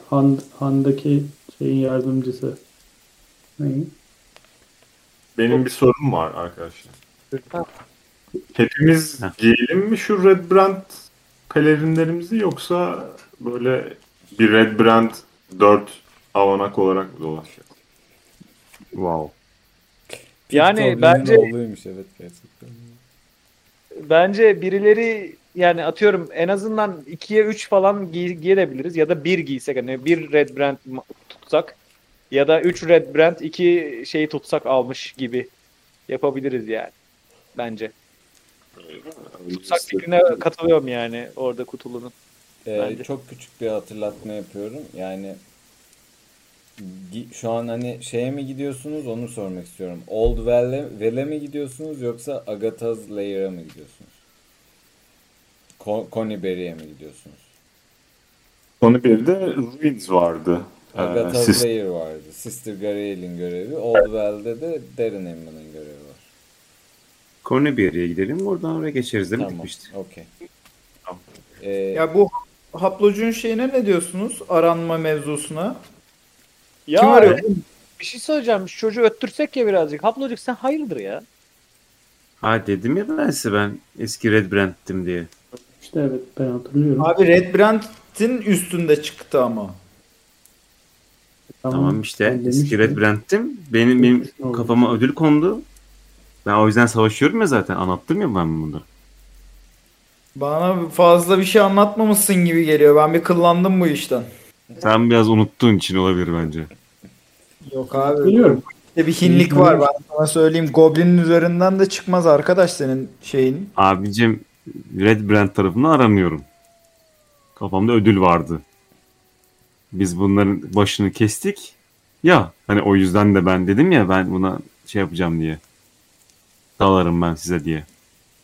Handaki şeyin yardımcısı. Benim bir sorum var arkadaşlar. Hepimiz giyelim mi şu Redbrand pelerinlerimizi, yoksa böyle bir Redbrand 4 avanak olarak dolaşacak? Wow. Yani bence birileri, yani atıyorum en azından 2'ye 3 falan giyebiliriz ya da 1 giysek, hani bir Redbrand tutsak. Ya da 3 Redbrand 2 şeyi tutsak almış gibi yapabiliriz yani. Bence. Tutsak fikrine katılıyorum yani orada Kutulu'nun. Çok küçük bir hatırlatma yapıyorum. Yani şu an hani şeye mi gidiyorsunuz onu sormak istiyorum. Old Well'e mi gidiyorsunuz yoksa Agatha's Lair'e mi gidiyorsunuz? Connie Barry'e mi gidiyorsunuz? Connie Barry'de Ruins vardı. Agatha Lair vardı. Sister Garaele'in görevi. Old Well'de de Darren Emma'nın görevi var. Connie Barry'e gidelim. Oradan oraya geçeriz değil mi? Tamam. Okey. Tamam. Ya bu haplocuğun şeyine ne diyorsunuz? Aranma mevzusuna. Ya kim arıyor? Bir şey söyleyeceğim. Şu çocuğu öttürsek ya birazcık. Haplocuk sen hayırdır ya? Ha dedim ya ben size, ben eski Redbrand'tim diye. İşte evet, ben hatırlıyorum. Abi Redbrand'in üstünde çıktı ama. Tamam işte eski Redbrand'tim. Benim kafama ödül kondu. Ben o yüzden savaşıyorum ya zaten. Anlattım ya ben bunu. Bana fazla bir şey anlatmamışsın gibi geliyor. Ben bir kıllandım bu işten. Sen biraz unuttuğun için olabilir bence. Yok abi. Biliyorum. İşte bir hinlik var. Ben sana söyleyeyim. Goblin'in üzerinden de çıkmaz arkadaş senin şeyin. Abicim Redbrand tarafını aramıyorum. Kafamda ödül vardı. Biz bunların başını kestik ya, hani o yüzden de ben dedim ya, ben buna şey yapacağım diye, dalarım ben size diye.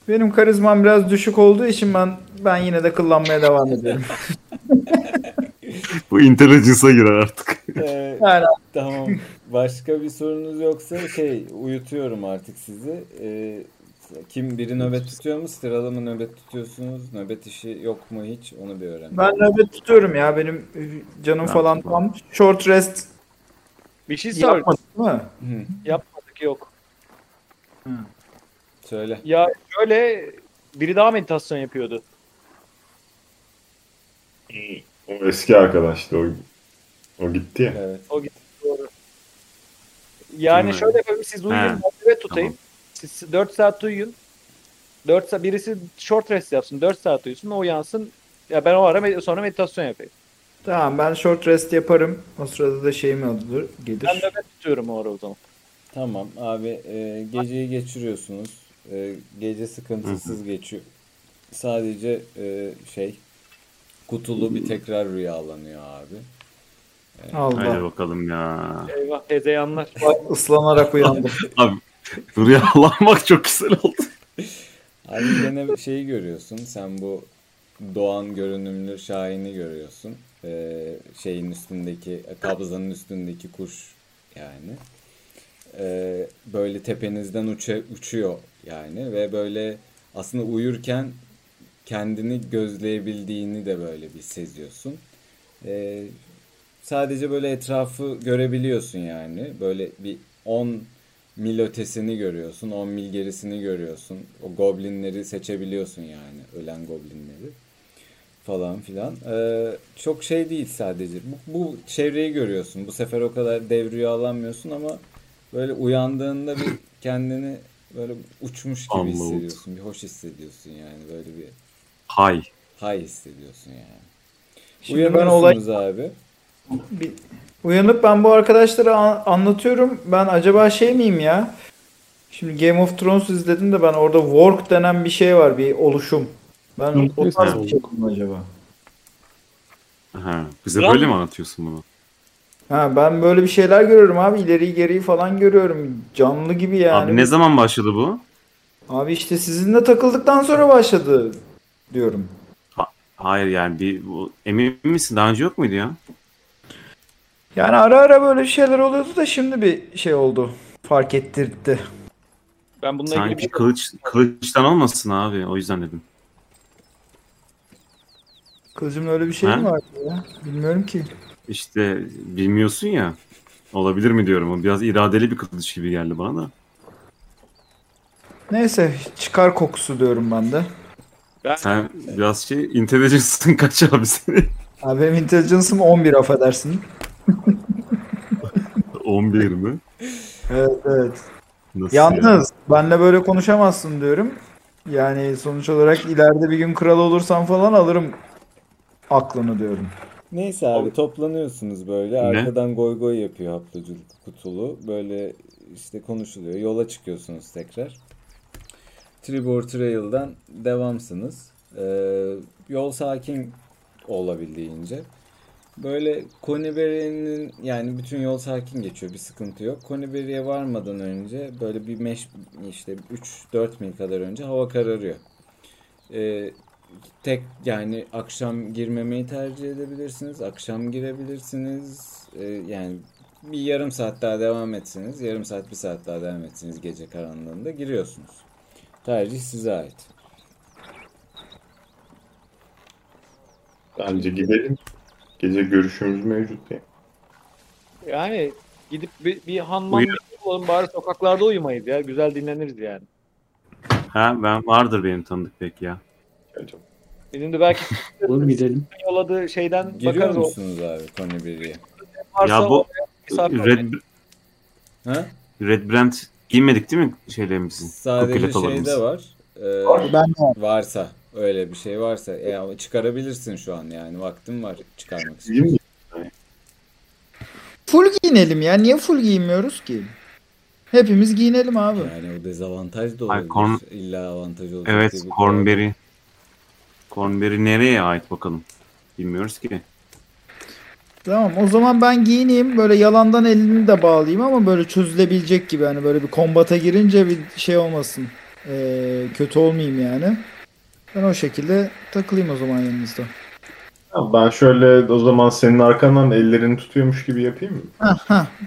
Benim karizmam biraz düşük olduğu için ben yine de kıllanmaya devam ediyorum. Bu intelligence'a girer artık. Yani. Tamam. Başka bir sorunuz yoksa uyutuyorum artık sizi. Kim biri nöbet tutuyor mu? Sıralı mı nöbet tutuyorsunuz? Nöbet işi yok mu hiç? Onu bir öğren. Ben nöbet tutuyorum ya. Benim canım falan tam. Short rest. Bir şey sordum. Yapmadık mı? Yapmadık yok. Hı. Söyle. Ya şöyle biri daha meditasyon yapıyordu. O eski arkadaştı. O gitti ya. Evet. O gitti doğru. Yani şöyle yapayım. Siz uyuyun. Nöbet tutayım. Tamam. 4 saat uyuyun. 4 saat birisi short rest yapsın. 4 saat uyusun. O uyansın. Ya ben o ara sonra meditasyon yapayım. Tamam, ben short rest yaparım. O sırada da şeyim olur, gelir. Ben nöbet tutuyorum o ara o zaman. Tamam abi, geceyi geçiriyorsunuz. Gece sıkıntısız geçiyor. Sadece Kutulu bir tekrar rüyalanıyor abi. Allah. Hadi bakalım ya. Eyvah, hezeyanlar. Islanarak uyandı. Abi rüyalanmak çok güzel oldu. Abi gene şeyi görüyorsun. Sen bu doğan görünümlü Şahin'i görüyorsun. Kabzanın üstündeki kuş yani. böyle tepenizden uçuyor yani ve böyle aslında uyurken kendini gözleyebildiğini de böyle bir seziyorsun. Sadece böyle etrafı görebiliyorsun yani. Böyle bir 10 mil ötesini görüyorsun, 10 mil gerisini görüyorsun. O goblinleri seçebiliyorsun yani, ölen goblinleri falan filan. Çok şey değil sadece. Bu çevreyi görüyorsun. Bu sefer o kadar devriye alamıyorsun ama böyle uyandığında bir kendini böyle uçmuş gibi hissediyorsun. Bir hoş hissediyorsun yani, böyle bir hay hissediyorsun yani. Şimdi uyanıyorsunuz abi. Uyanıp ben bu arkadaşlara anlatıyorum. Ben acaba şey miyim ya? Şimdi Game of Thrones izledim de ben orada work denen bir şey var, bir oluşum. Ben o tarz bir şey mi acaba? Ha, bize böyle mi anlatıyorsun bunu? Ha, ben böyle bir şeyler görüyorum abi. İleriyi geriyi falan görüyorum. Canlı gibi yani. Abi ne zaman başladı bu? Abi işte sizinle takıldıktan sonra başladı diyorum. Hayır yani emin misin? Daha önce yok muydu ya? Yani ara ara böyle şeyler oluyordu da şimdi bir şey oldu. Fark ettirdi. Ben bununla sanki ilgili bir kılıçtan olmasın abi. O yüzden dedim. Kılıcımla öyle bir şey mi vardı ya? Bilmiyorum ki. İşte bilmiyorsun ya. Olabilir mi diyorum. O biraz iradeli bir kılıç gibi geldi bana da. Neyse, çıkar kokusu diyorum ben de. Sen biraz intelligence'ın kaç abi senin? Abi benim intelligence'ım 11, affedersin. 11 mi? Evet. Nasıl yalnız ya? Benle böyle konuşamazsın diyorum. Yani sonuç olarak ileride bir gün kral olursam falan alırım aklını diyorum. Neyse abi, toplanıyorsunuz böyle. Arkadan goy goy yapıyor haplıcılık kutulu. Böyle işte konuşuluyor. Yola çıkıyorsunuz tekrar. Tribor Trail'dan devamsınız. Yol sakin olabildiğince. Böyle Connie Barry'nin yani bütün yol sakin geçiyor. Bir sıkıntı yok. Connie Barry'ye varmadan önce böyle bir işte 3-4 mil kadar önce hava kararıyor. Tek yani akşam girmemeyi tercih edebilirsiniz. Akşam girebilirsiniz. Yani bir yarım saat daha devam etsiniz. Yarım saat, bir saat daha devam etsiniz. Gece karanlığında giriyorsunuz. Tercih size ait. Bence gidelim. Gece görüşümüz mevcut değil. Yani gidip bir hanman olalım, bari sokaklarda uyumayız ya. Güzel dinleniriz yani. Ha, vardır benim tanıdık peki ya. Benim de belki olur, gidelim. Yolladığı şeyden giriyor bakarız. Giriyor musunuz abi Connie Barry'ye? Ya bu Redbrand giymedik değil mi şeylerimizin? Sadece şeyde var. Varsa öyle bir şey varsa çıkarabilirsin şu an yani, vaktin var çıkarmak için. Full giyinelim ya. Niye full giymiyoruz ki? Hepimiz giyinelim abi. Yani o dezavantaj da olabilir. İlla avantaj olur. Evet, Cornberry nereye ait bakalım? Bilmiyoruz ki. Tamam, o zaman ben giyineyim, böyle yalandan elini de bağlayayım ama böyle çözülebilecek gibi, hani böyle bir kombata girince bir şey olmasın, kötü olmayayım yani. Ben o şekilde takılayım o zaman yanınızda. Ya ben şöyle o zaman senin arkandan ellerini tutuyormuş gibi yapayım mı?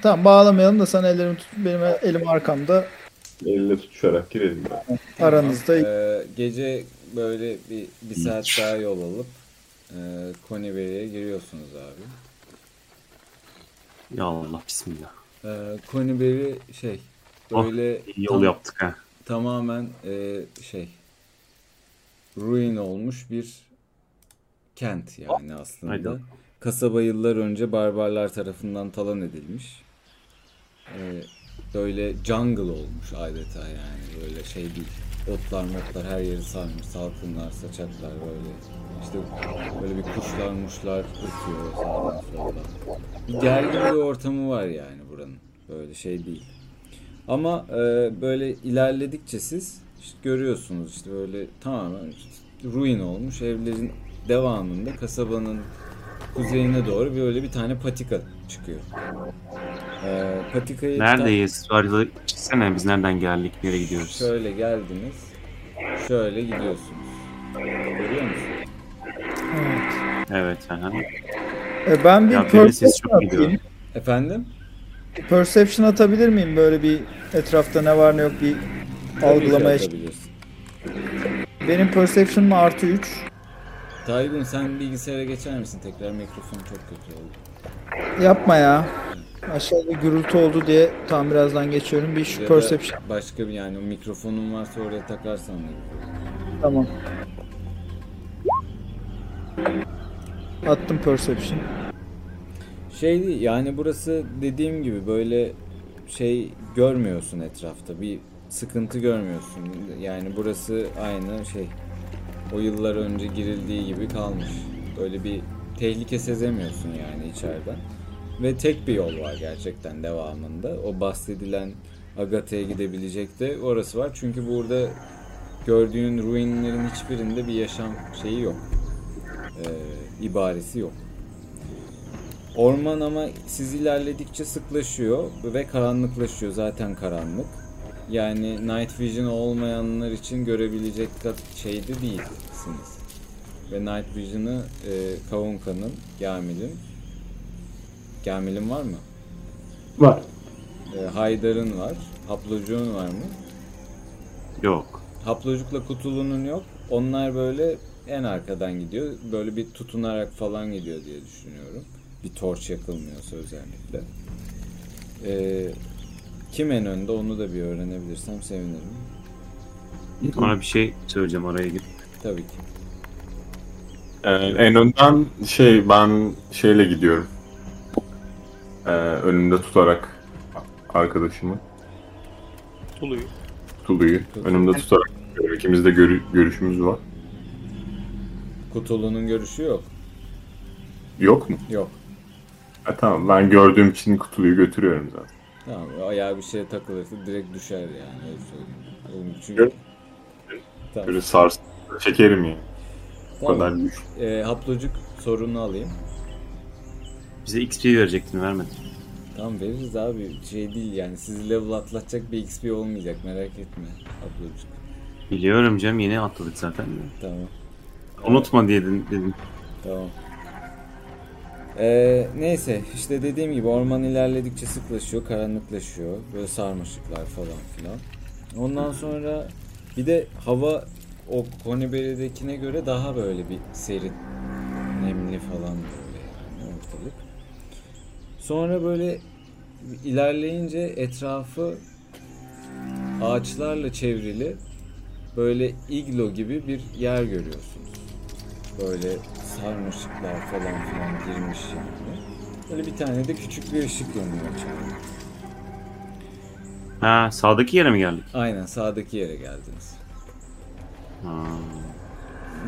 Tamam, bağlamayalım da sen ellerimi tut, benim elim arkamda. Elle tutuşarak girelim. Yani. Aranızda. Gece böyle bir saat daha yol alıp Connie Barry'ye giriyorsunuz abi. Ya Allah, bismillah. Connie Barry böyle yol yaptık ha. Tamamen ruin olmuş bir kent yani aslında. Haydi. Kasaba yıllar önce barbarlar tarafından talan edilmiş. Böyle jungle olmuş adeta yani, böyle şey değil. Otlar her yeri sarmış, salkımlar, saçaklar böyle. İşte böyle bir kuşlar ötüyor sağdan soldan. Bir gergin bir ortamı var yani buranın. Böyle şey değil. Ama böyle ilerledikçe siz işte görüyorsunuz işte böyle tamamen işte ruin olmuş evlerin devamında kasabanın kuzeyine doğru böyle bir tane patika çıkıyor. Patikayı neredeyiz? Çıksana, biz nereden geldik, nereye gidiyoruz? Şöyle geldiniz. Şöyle gidiyorsunuz. Görüyor musunuz? Evet. Ben bir pörtesi atayım. Efendim? Perception atabilir miyim böyle bir etrafta ne var ne yok bir algılamaya? Benim perception'ım artı 3. Tayyip'im sen bilgisayara geçer misin tekrar, mikrofon çok kötü oldu. Yapma ya. Aşağıda gürültü oldu diye tam birazdan geçiyorum. Bir şu perception. Başka bir yani mikrofonun varsa oraya takarsan da. Tamam. Attım perception. Şey yani burası dediğim gibi böyle şey görmüyorsun etrafta, bir sıkıntı görmüyorsun. Yani burası aynı şey o yıllar önce girildiği gibi kalmış. Böyle bir tehlike sezemiyorsun yani içeriden. Ve tek bir yol var gerçekten devamında. O bahsedilen Agatha'ya gidebilecek de orası var. Çünkü burada gördüğün ruinlerin hiçbirinde bir yaşam şeyi yok. İbaresi yok. Orman ama siz ilerledikçe sıklaşıyor ve karanlıklaşıyor. Zaten karanlık. Yani night vision olmayanlar için görebilecek şeyde değilsiniz. Ve night vision'ı Kavunka'nın, Gamil'in. Gamil'in var mı? Var. Haydar'ın var. Haplocuğun var mı? Yok. Haplocukla Kutulu'nun yok. Onlar böyle en arkadan gidiyor. Böyle bir tutunarak falan gidiyor diye düşünüyorum. Bir torç yakılmıyorsa özellikle. Kim en önde onu da bir öğrenebilirsem sevinirim. Ona bir şey söyleyeceğim araya girip. Tabii ki. En önden şey ben şeyle gidiyorum. Önümde tutarak arkadaşımı. Tulu'yu. Önümde tutarak. İkimiz de görüşümüz var. Kutulu'nun görüşü yok. Yok mu? Yok. Tamam ben gördüğüm için Kutulu'yu götürüyorum zaten. Tamam ayağı bir şeye takılırsa direkt düşer yani öyle söyleyeyim. Çünkü... Tamam. Böyle sarsın çekerim yani. Tamam. O kadar güç. Haplocuk sorunu alayım. Bize XP verecektin, vermedin. Tamam veririz abi, şey değil yani sizi level atlatacak bir XP olmayacak, merak etme Haplocuk. Biliyorum Cem, yeni atladık zaten. Tamam. Unutma diye dedim. Tamam. Neyse işte dediğim gibi orman ilerledikçe sıklaşıyor, karanlıklaşıyor, böyle sarmaşıklar falan filan. Ondan sonra bir de hava o Konibere'dekine göre daha böyle bir serin, nemli falan böyle yani ortalık. Sonra böyle ilerleyince etrafı ağaçlarla çevrili böyle iglo gibi bir yer görüyorsunuz. Böyle sarmaşıklar falan filan girmiş yani. Böyle bir tane de küçük bir ışık yanıyor içeride. Ha, sağdaki yere mi geldik? Aynen, sağdaki yere geldiniz. Ha.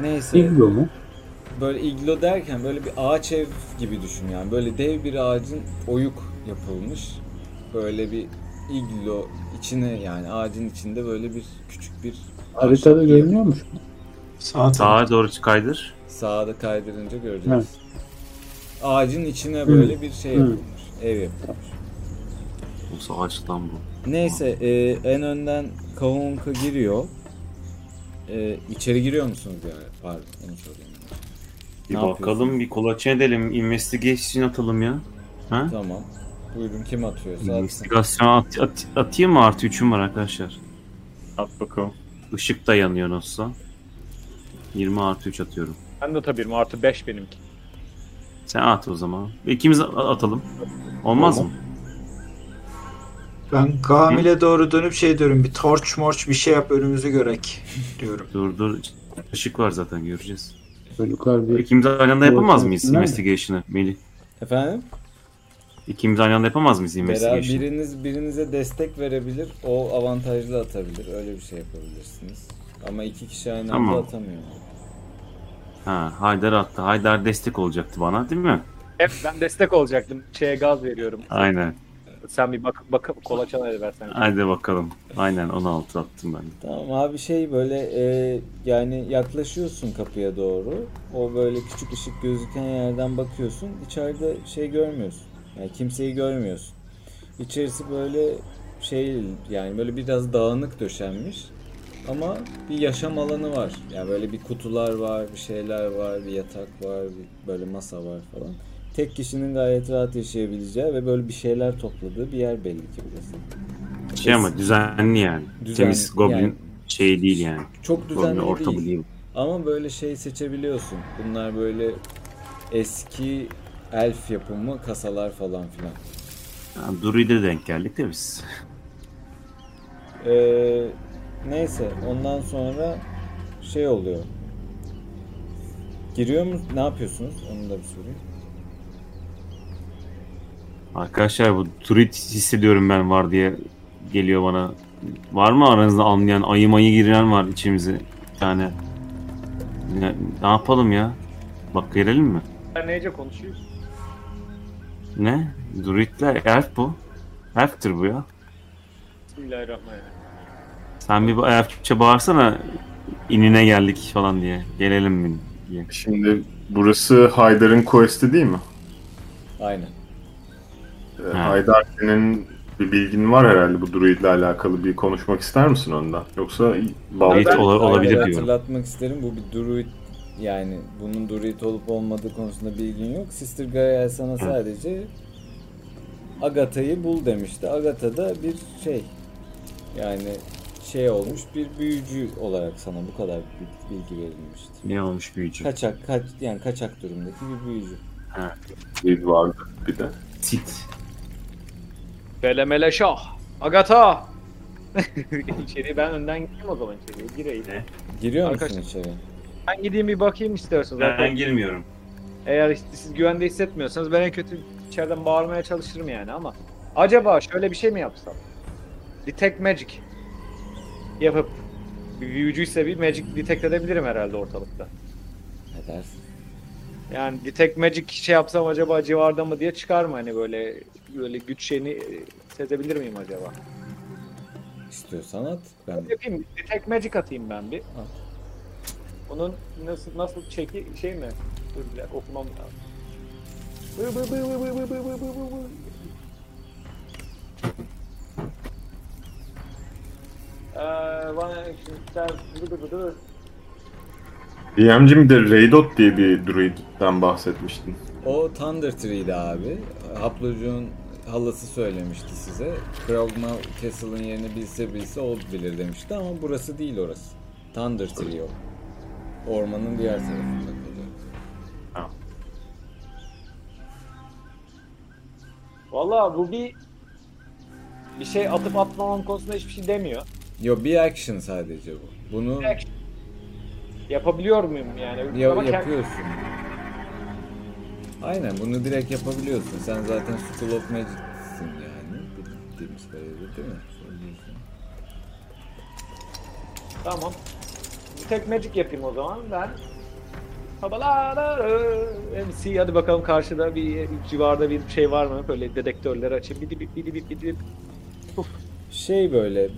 Neyse. İglo mu? Böyle iglo derken böyle bir ağaç ev gibi düşün yani. Böyle dev bir ağacın oyuk yapılmış. Böyle bir iglo içine yani ağacın içinde böyle bir küçük bir... Haritada görünüyormuş mu? Sağa doğru kaydır. Sağda kaydırınca göreceğiz. Evet. Ağacın içine böyle bir şey yapılmış. Ev yapılmış. Olsa ağaçtan bu. Neyse en önden Kavunka giriyor. İçeri giriyor musunuz yani? Pardon onu sorayım. Bir ne bakalım, bir kolaçan edelim. İnvestigation atalım ya. Ha? Tamam. Buyurun kim atıyorsa. İnvestigasyon atayım mı? Artı 3'üm var arkadaşlar. At bakalım. Işık da yanıyor nasılsa. 20 artı 3 atıyorum. Ben de atabilirim. Artı 5 benimki. Sen at o zaman. İkimiz atalım. Olmaz tamam. Mı? Ben Gamil'e doğru dönüp şey diyorum. Bir torç morç bir şey yap önümüzü görek diyorum. Dur. Işık var zaten göreceğiz. İkimiz aynı anda yapamaz mıyız investigation'ı Melih? Efendim? İkimiz aynı anda yapamaz mıyız investigation'ı? Birinize destek verebilir. O avantajlı atabilir. Öyle bir şey yapabilirsiniz. Ama iki kişi aynı anda atamıyor. Ha, Haydar attı. Haydar destek olacaktı bana, değil mi? Evet, ben destek olacaktım. Şeye gaz veriyorum. Aynen. Sen bir bakıp kolaçan versene. Haydi bakalım. Aynen 16 attım ben. Tamam abi şey böyle yani yaklaşıyorsun kapıya doğru. O böyle küçük ışık gözüken yerden bakıyorsun. İçeride şey görmüyorsun. Yani kimseyi görmüyorsun. İçerisi böyle şey yani böyle biraz dağınık döşenmiş. Ama bir yaşam alanı var. Yani böyle bir kutular var, bir şeyler var, bir yatak var, böyle masa var falan. tek kişinin gayet rahat yaşayabileceği ve böyle bir şeyler topladığı bir yer belli ki burası. Şey ama düzenli yani. Temiz goblin yani, şey değil yani. Çok düzenli ortamı değil. Ama böyle şey seçebiliyorsun. Bunlar böyle eski elf yapımı kasalar falan filan. Yani Druid'e denk geldik de biz. Neyse ondan sonra şey oluyor. Giriyor mu? Ne yapıyorsunuz? Onu da bir sorayım. Arkadaşlar bu Druid hissediyorum ben var diye geliyor bana. Var mı aranızda anlayan? Ayı giren var içimize. Bir tane. Ne yapalım ya? Bak gelelim mi? Neyce konuşuyoruz? Ne? Druidler elf bu. Elf'tir bu ya. Bismillahirrahmanirrahim. Sen bir elfçe bağırsana inine geldik falan diye. Gelelim mi diye. Şimdi burası Haydar'ın quest'i değil mi? Aynen. Haydar senin bir bilgin var herhalde bu druidle alakalı, bir konuşmak ister misin ondan? Yoksa bağlı olabilir diyorum. Hatırlatmak isterim, bu bir druid yani bunun druid olup olmadığı konusunda bilgin yok. Sister Garaele sana sadece Agatha'yı bul demişti. Agatha da bir şey yani şey olmuş bir büyücü olarak sana bu kadar bilgi verilmişti. Ne olmuş büyücü? Kaçak durumdaki bir büyücü. Ha, bir vardı bir de. Sit. Belemele şah. Agatha. İçeri ben önden gireyim o zaman içeriye. Gireyim. Giriyor musun içeri? Ben gideyim bir bakayım istiyorsanız. Ben girmiyorum. Eğer siz güvende hissetmiyorsanız ben en kötü içeriden bağırmaya çalışırım yani ama. Acaba şöyle bir şey mi yapsam? Detect Magic yapıp bir büyücüyse bir Magic detect edebilirim herhalde ortalıkta. Ne dersin? Yani detect magic şey yapsam acaba civarda mı diye çıkar mı hani böyle güç şeyini sezebilir miyim acaba? İstiyorsan at. Ben yapayım. Detect magic atayım ben bir. At. Onun nasıl çeki şey mi? Dur bir dakika okumam lazım. DM'cim de Reidoth diye bir druid'den bahsetmiştin. O Thunder Tree'di abi. Haplocuğun halası söylemişti size. Crogmaw Castle'ın yerini bilse Old bilir demişti ama burası değil orası. Thunder Tree o. Ormanın diğer tarafında kalıyor. Ha. Valla bu bir şey atıp atmamam konusunda hiçbir şey demiyor. Yo bir action sadece bu. Bunu... Yapabiliyor muyum yani? Yapıyorsun. Aynen bunu direkt yapabiliyorsun. Sen zaten School of Magic'sin yani. Dediğimiz kadarıyla değil mi? Tamam. Detect Magic yapayım o zaman ben. MC hadi bakalım karşıda bir civarda bir şey var mı? Böyle dedektörleri açayım. Bidip. Şey böyle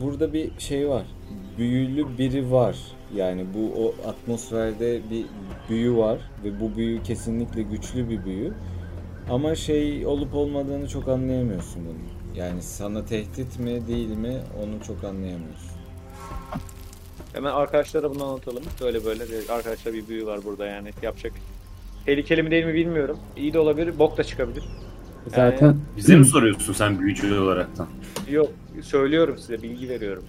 burada bir şey var. Büyülü biri var. Yani bu o atmosferde bir büyü var ve bu büyü kesinlikle güçlü bir büyü. Ama şey olup olmadığını çok anlayamıyorsun bunu. Yani sana tehdit mi değil mi onu çok anlayamıyorsun. Hemen arkadaşlara bunu anlatalım. Böyle arkadaşlar bir büyü var burada yani yapacak. Tehlikeli mi değil mi bilmiyorum. İyi de olabilir, bok da çıkabilir. Zaten yani... Bize mi soruyorsun sen büyücü olaraktan? Yok, söylüyorum size, bilgi veriyorum.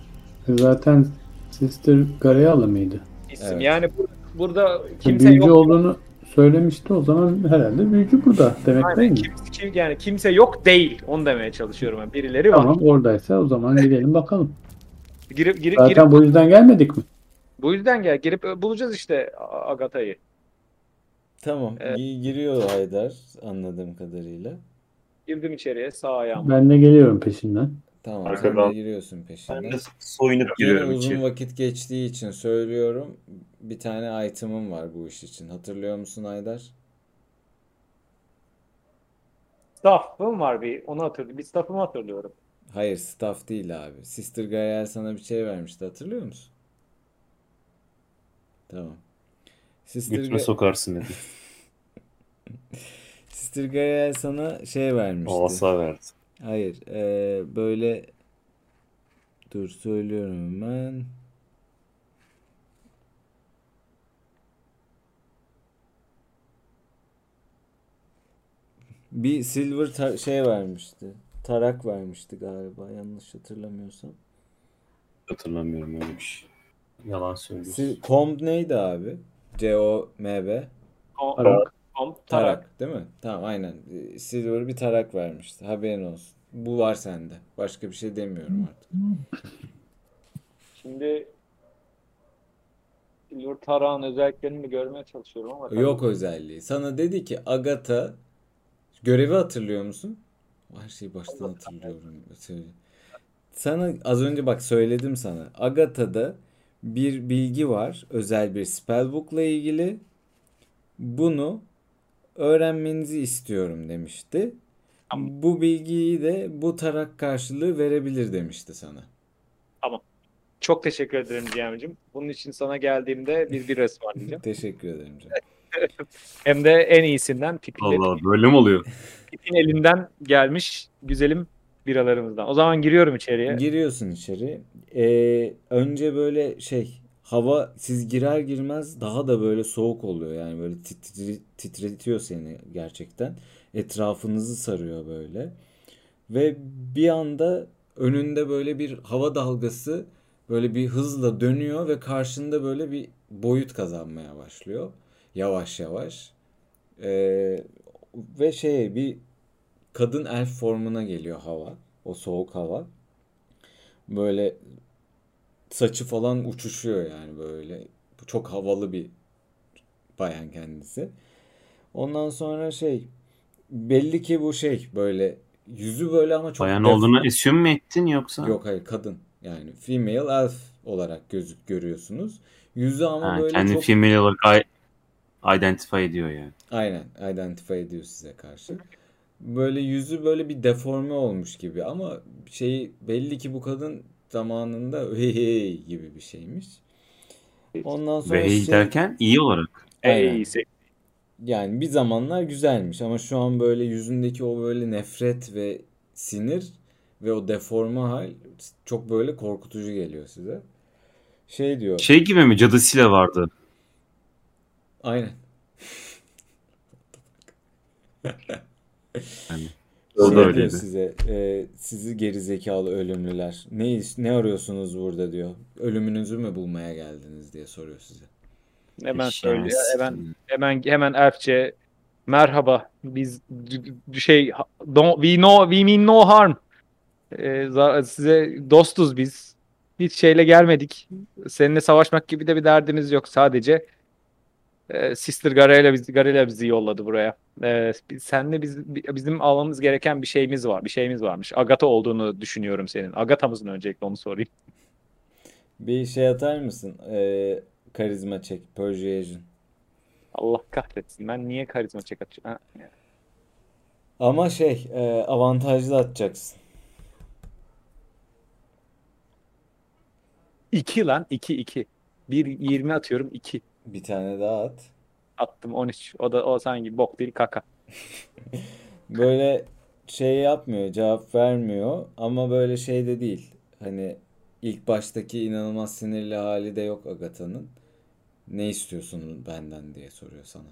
Zaten Sister Garaele mıydı? İsim evet. Yani burada kimse büyücü yok olduğunu söylemişti o zaman herhalde büyücü burada demek aynen. Değil mi? Yani kimse yok değil onu demeye çalışıyorum ben. Birileri var. Tamam oradaysa o zaman gidelim bakalım. Zaten bu yüzden gelmedik mi? Bu yüzden girip bulacağız işte Agatha'yı. Tamam giriyor Haydar anladığım kadarıyla. Girdim içeriye sağ ayağım. Ben de geliyorum peşinden. Tamam, arkadan giriyorsun peşinden. Ben de soyunup giriyorum içeri. Uzun vakit geçtiği için söylüyorum. Bir tane item'ım var bu iş için. Hatırlıyor musun Haydar? Staff'ım var bir. Onu hatırlıyorum. Bir staff'ımı hatırlıyorum. Hayır, staff değil abi. Sister Garaele sana bir şey vermişti. Hatırlıyor musun? Tamam. Götüme sokarsın dedi. Sister Garaele sana şey vermişti. Olsa verdi. Hayır, böyle dur söylüyorum ben. Bir silver şey vermişti. Tarak vermişti galiba. Yanlış hatırlamıyorsam. Hatırlamıyorum öyle bir şey. Yalan söylüyorsun. Comb neydi abi? C-O-M-B. Tarak. Tarak değil mi? Tamam aynen. Silver bir tarak vermişti. Haberin olsun. Bu var sende. Başka bir şey demiyorum artık. Şimdi silver tarağın özelliklerini görmeye çalışıyorum ama. Yok özelliği. Sana dedi ki Agatha, görevi hatırlıyor musun? Her şeyi baştan hatırlıyorum. Sana az önce bak söyledim sana. Agatha'da bir bilgi var. Özel bir spellbook'la ilgili. Bunu öğrenmenizi istiyorum demişti. Tamam. Bu bilgiyi de bu tarak karşılığı verebilir demişti sana. Tamam. Çok teşekkür ederim Cem'ciğim. Bunun için sana geldiğimde bir ısmarlayacağım. Teşekkür ederim Cem. Hem de en iyisinden. Allah böyle mi oluyor? Pip'in elinden gelmiş güzelim biralarımızdan. O zaman giriyorum içeriye. Giriyorsun içeri. Önce böyle şey, hava siz girer girmez daha da böyle soğuk oluyor. Yani böyle titretiyor seni gerçekten. Etrafınızı sarıyor böyle. Ve bir anda önünde böyle bir hava dalgası böyle bir hızla dönüyor ve karşında böyle bir boyut kazanmaya başlıyor. Yavaş yavaş. Ve şey bir kadın elf formuna geliyor hava. O soğuk hava. Böyle saçı falan uçuşuyor yani böyle. Çok havalı bir bayan kendisi. Ondan sonra şey belli ki bu şey böyle yüzü böyle ama çok... Bayan olduğunu assume mi ettin yoksa? Yok hayır kadın. Yani female elf olarak görüyorsunuz. Yüzü ama ha, böyle kendi çok... Kendi female olarak identify ediyor yani. Aynen identify ediyor size karşı. Böyle yüzü böyle bir deforme olmuş gibi ama şey belli ki bu kadın zamanında hey gibi bir şeymiş. Ondan sonra hey şey... derken iyi olarak. Hey. Yani bir zamanlar güzelmiş ama şu an böyle yüzündeki o böyle nefret ve sinir ve o deforme hal çok böyle korkutucu geliyor size. Şey diyor. Şey gibi mi? Cadısıyla vardı. Aynen. Yani, şey diyor size, sizi gerizekalı ölümlüler. Ne arıyorsunuz burada diyor. Ölümünüzü mü bulmaya geldiniz diye soruyor size. Hemen söylüyor. Hemen elfçe. Merhaba. Biz şey we mean no harm. Size dostuz biz. Hiç şeyle gelmedik. Seninle savaşmak gibi de bir derdimiz yok. Sadece Sister Garaele bizi yolladı buraya. Senle bizim almamız gereken bir şeyimiz var. Bir şeyimiz varmış. Agatha olduğunu düşünüyorum senin. Agatha'mızın öncelikle onu sorayım. Bir şey atar mısın? Karizma çek. Persuasion. Allah kahretsin. Ben niye karizma çek atacağım? Ha. Ama şey avantajlı atacaksın. 2 lan. 2. 1-20 atıyorum. 2. Bir tane daha at. Attım 13. O sanki bok değil kaka. Böyle şey yapmıyor, cevap vermiyor ama böyle şey de değil. Hani ilk baştaki inanılmaz sinirli hali de yok Agatha'nın. Ne istiyorsun benden diye soruyor sana.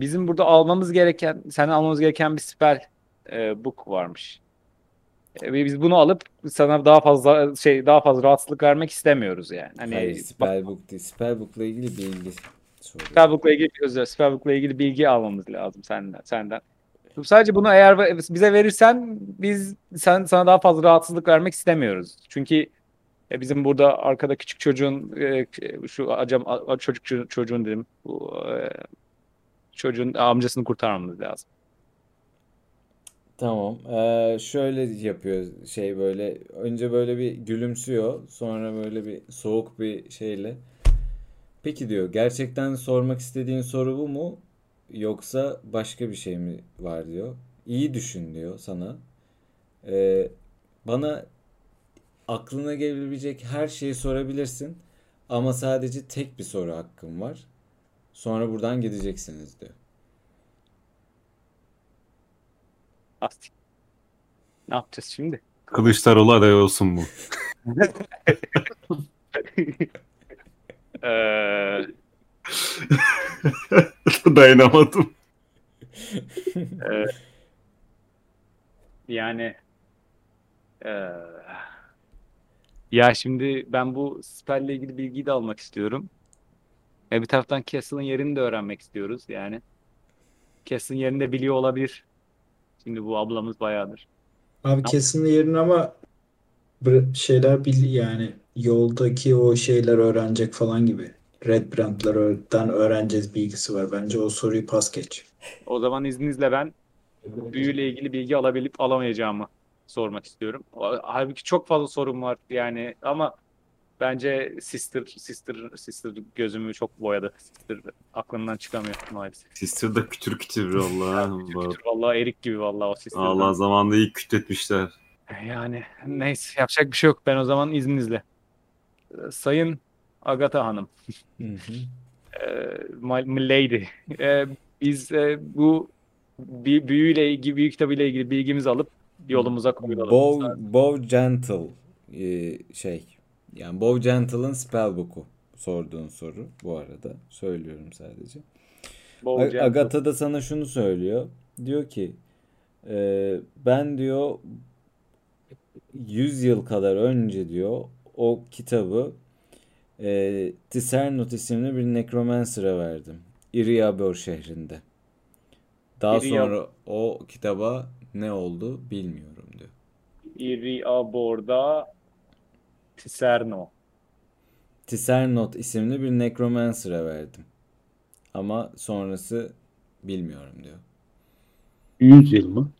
Bizim burada almamız gereken bir spell book varmış. Biz bunu alıp sana daha fazla rahatsızlık vermek istemiyoruz yani. Hani hayır, spellbook değil. Spellbook'la ilgili bilgi soruyor. Spellbook'la ilgili bilgi almamız lazım senden. Sadece bunu eğer bize verirsen sana daha fazla rahatsızlık vermek istemiyoruz. Çünkü bizim burada arkada küçük çocuğun çocuğun amcasını kurtarmamız lazım. Tamam. Şöyle yapıyor şey böyle. Önce böyle bir gülümsüyor. Sonra böyle bir soğuk bir şeyle. Peki diyor. Gerçekten sormak istediğin soru bu mu? Yoksa başka bir şey mi var diyor. İyi düşün diyor sana. Bana aklına gelebilecek her şeyi sorabilirsin. Ama sadece tek bir soru hakkım var. Sonra buradan gideceksiniz diyor. Astik. Ne yapacağız şimdi? Kılıçdaroğlu aday olsun bu. Dayanamadım. Yani ya şimdi ben bu spell'le ilgili bilgiyi de almak istiyorum. Bir taraftan Castle'ın yerini de öğrenmek istiyoruz yani. Castle'ın yerini de biliyor olabilir. Şimdi bu ablamız bayağıdır. Abi Castle'ın yerini ama şeyler biliyor yani. Yoldaki o şeyler öğrenecek falan gibi. Redbrand'lardan öğreneceğiz bilgisi var. Bence o soruyu pas geç. O zaman izninizle ben büyüyle ilgili bilgi alabilip alamayacağımı sormak istiyorum. Halbuki çok fazla sorum var yani ama bence Sister gözümü çok boyadı. Sister aklımdan çıkamıyor maalesef. Sister da kütür kütür vallahi. Kütür vallahi erik gibi vallahi o Sister. Allah zamanında iyi kütletmişler. Yani neyse yapacak bir şey yok. Ben o zaman izninizle. Sayın Agatha Hanım. Milady. Biz bu büyüyle ilgili, büyü kitabıyla ilgili bilgimizi alıp yolumuza koyulalım. Bow Gentle yani Bow Gentle'ın Spellbook'u sorduğun soru bu arada. Söylüyorum sadece. Agatha da sana şunu söylüyor. Diyor ki ben diyor 100 yıl kadar önce diyor o kitabı Tisernot isimli bir necromancer'a verdim. Iriaebor şehrinde. Daha sonra o kitaba ne oldu bilmiyorum diyor. Iriaebor'da Tisernot isimli bir necromancer'a verdim. Ama sonrası bilmiyorum diyor. 100 yıl mı?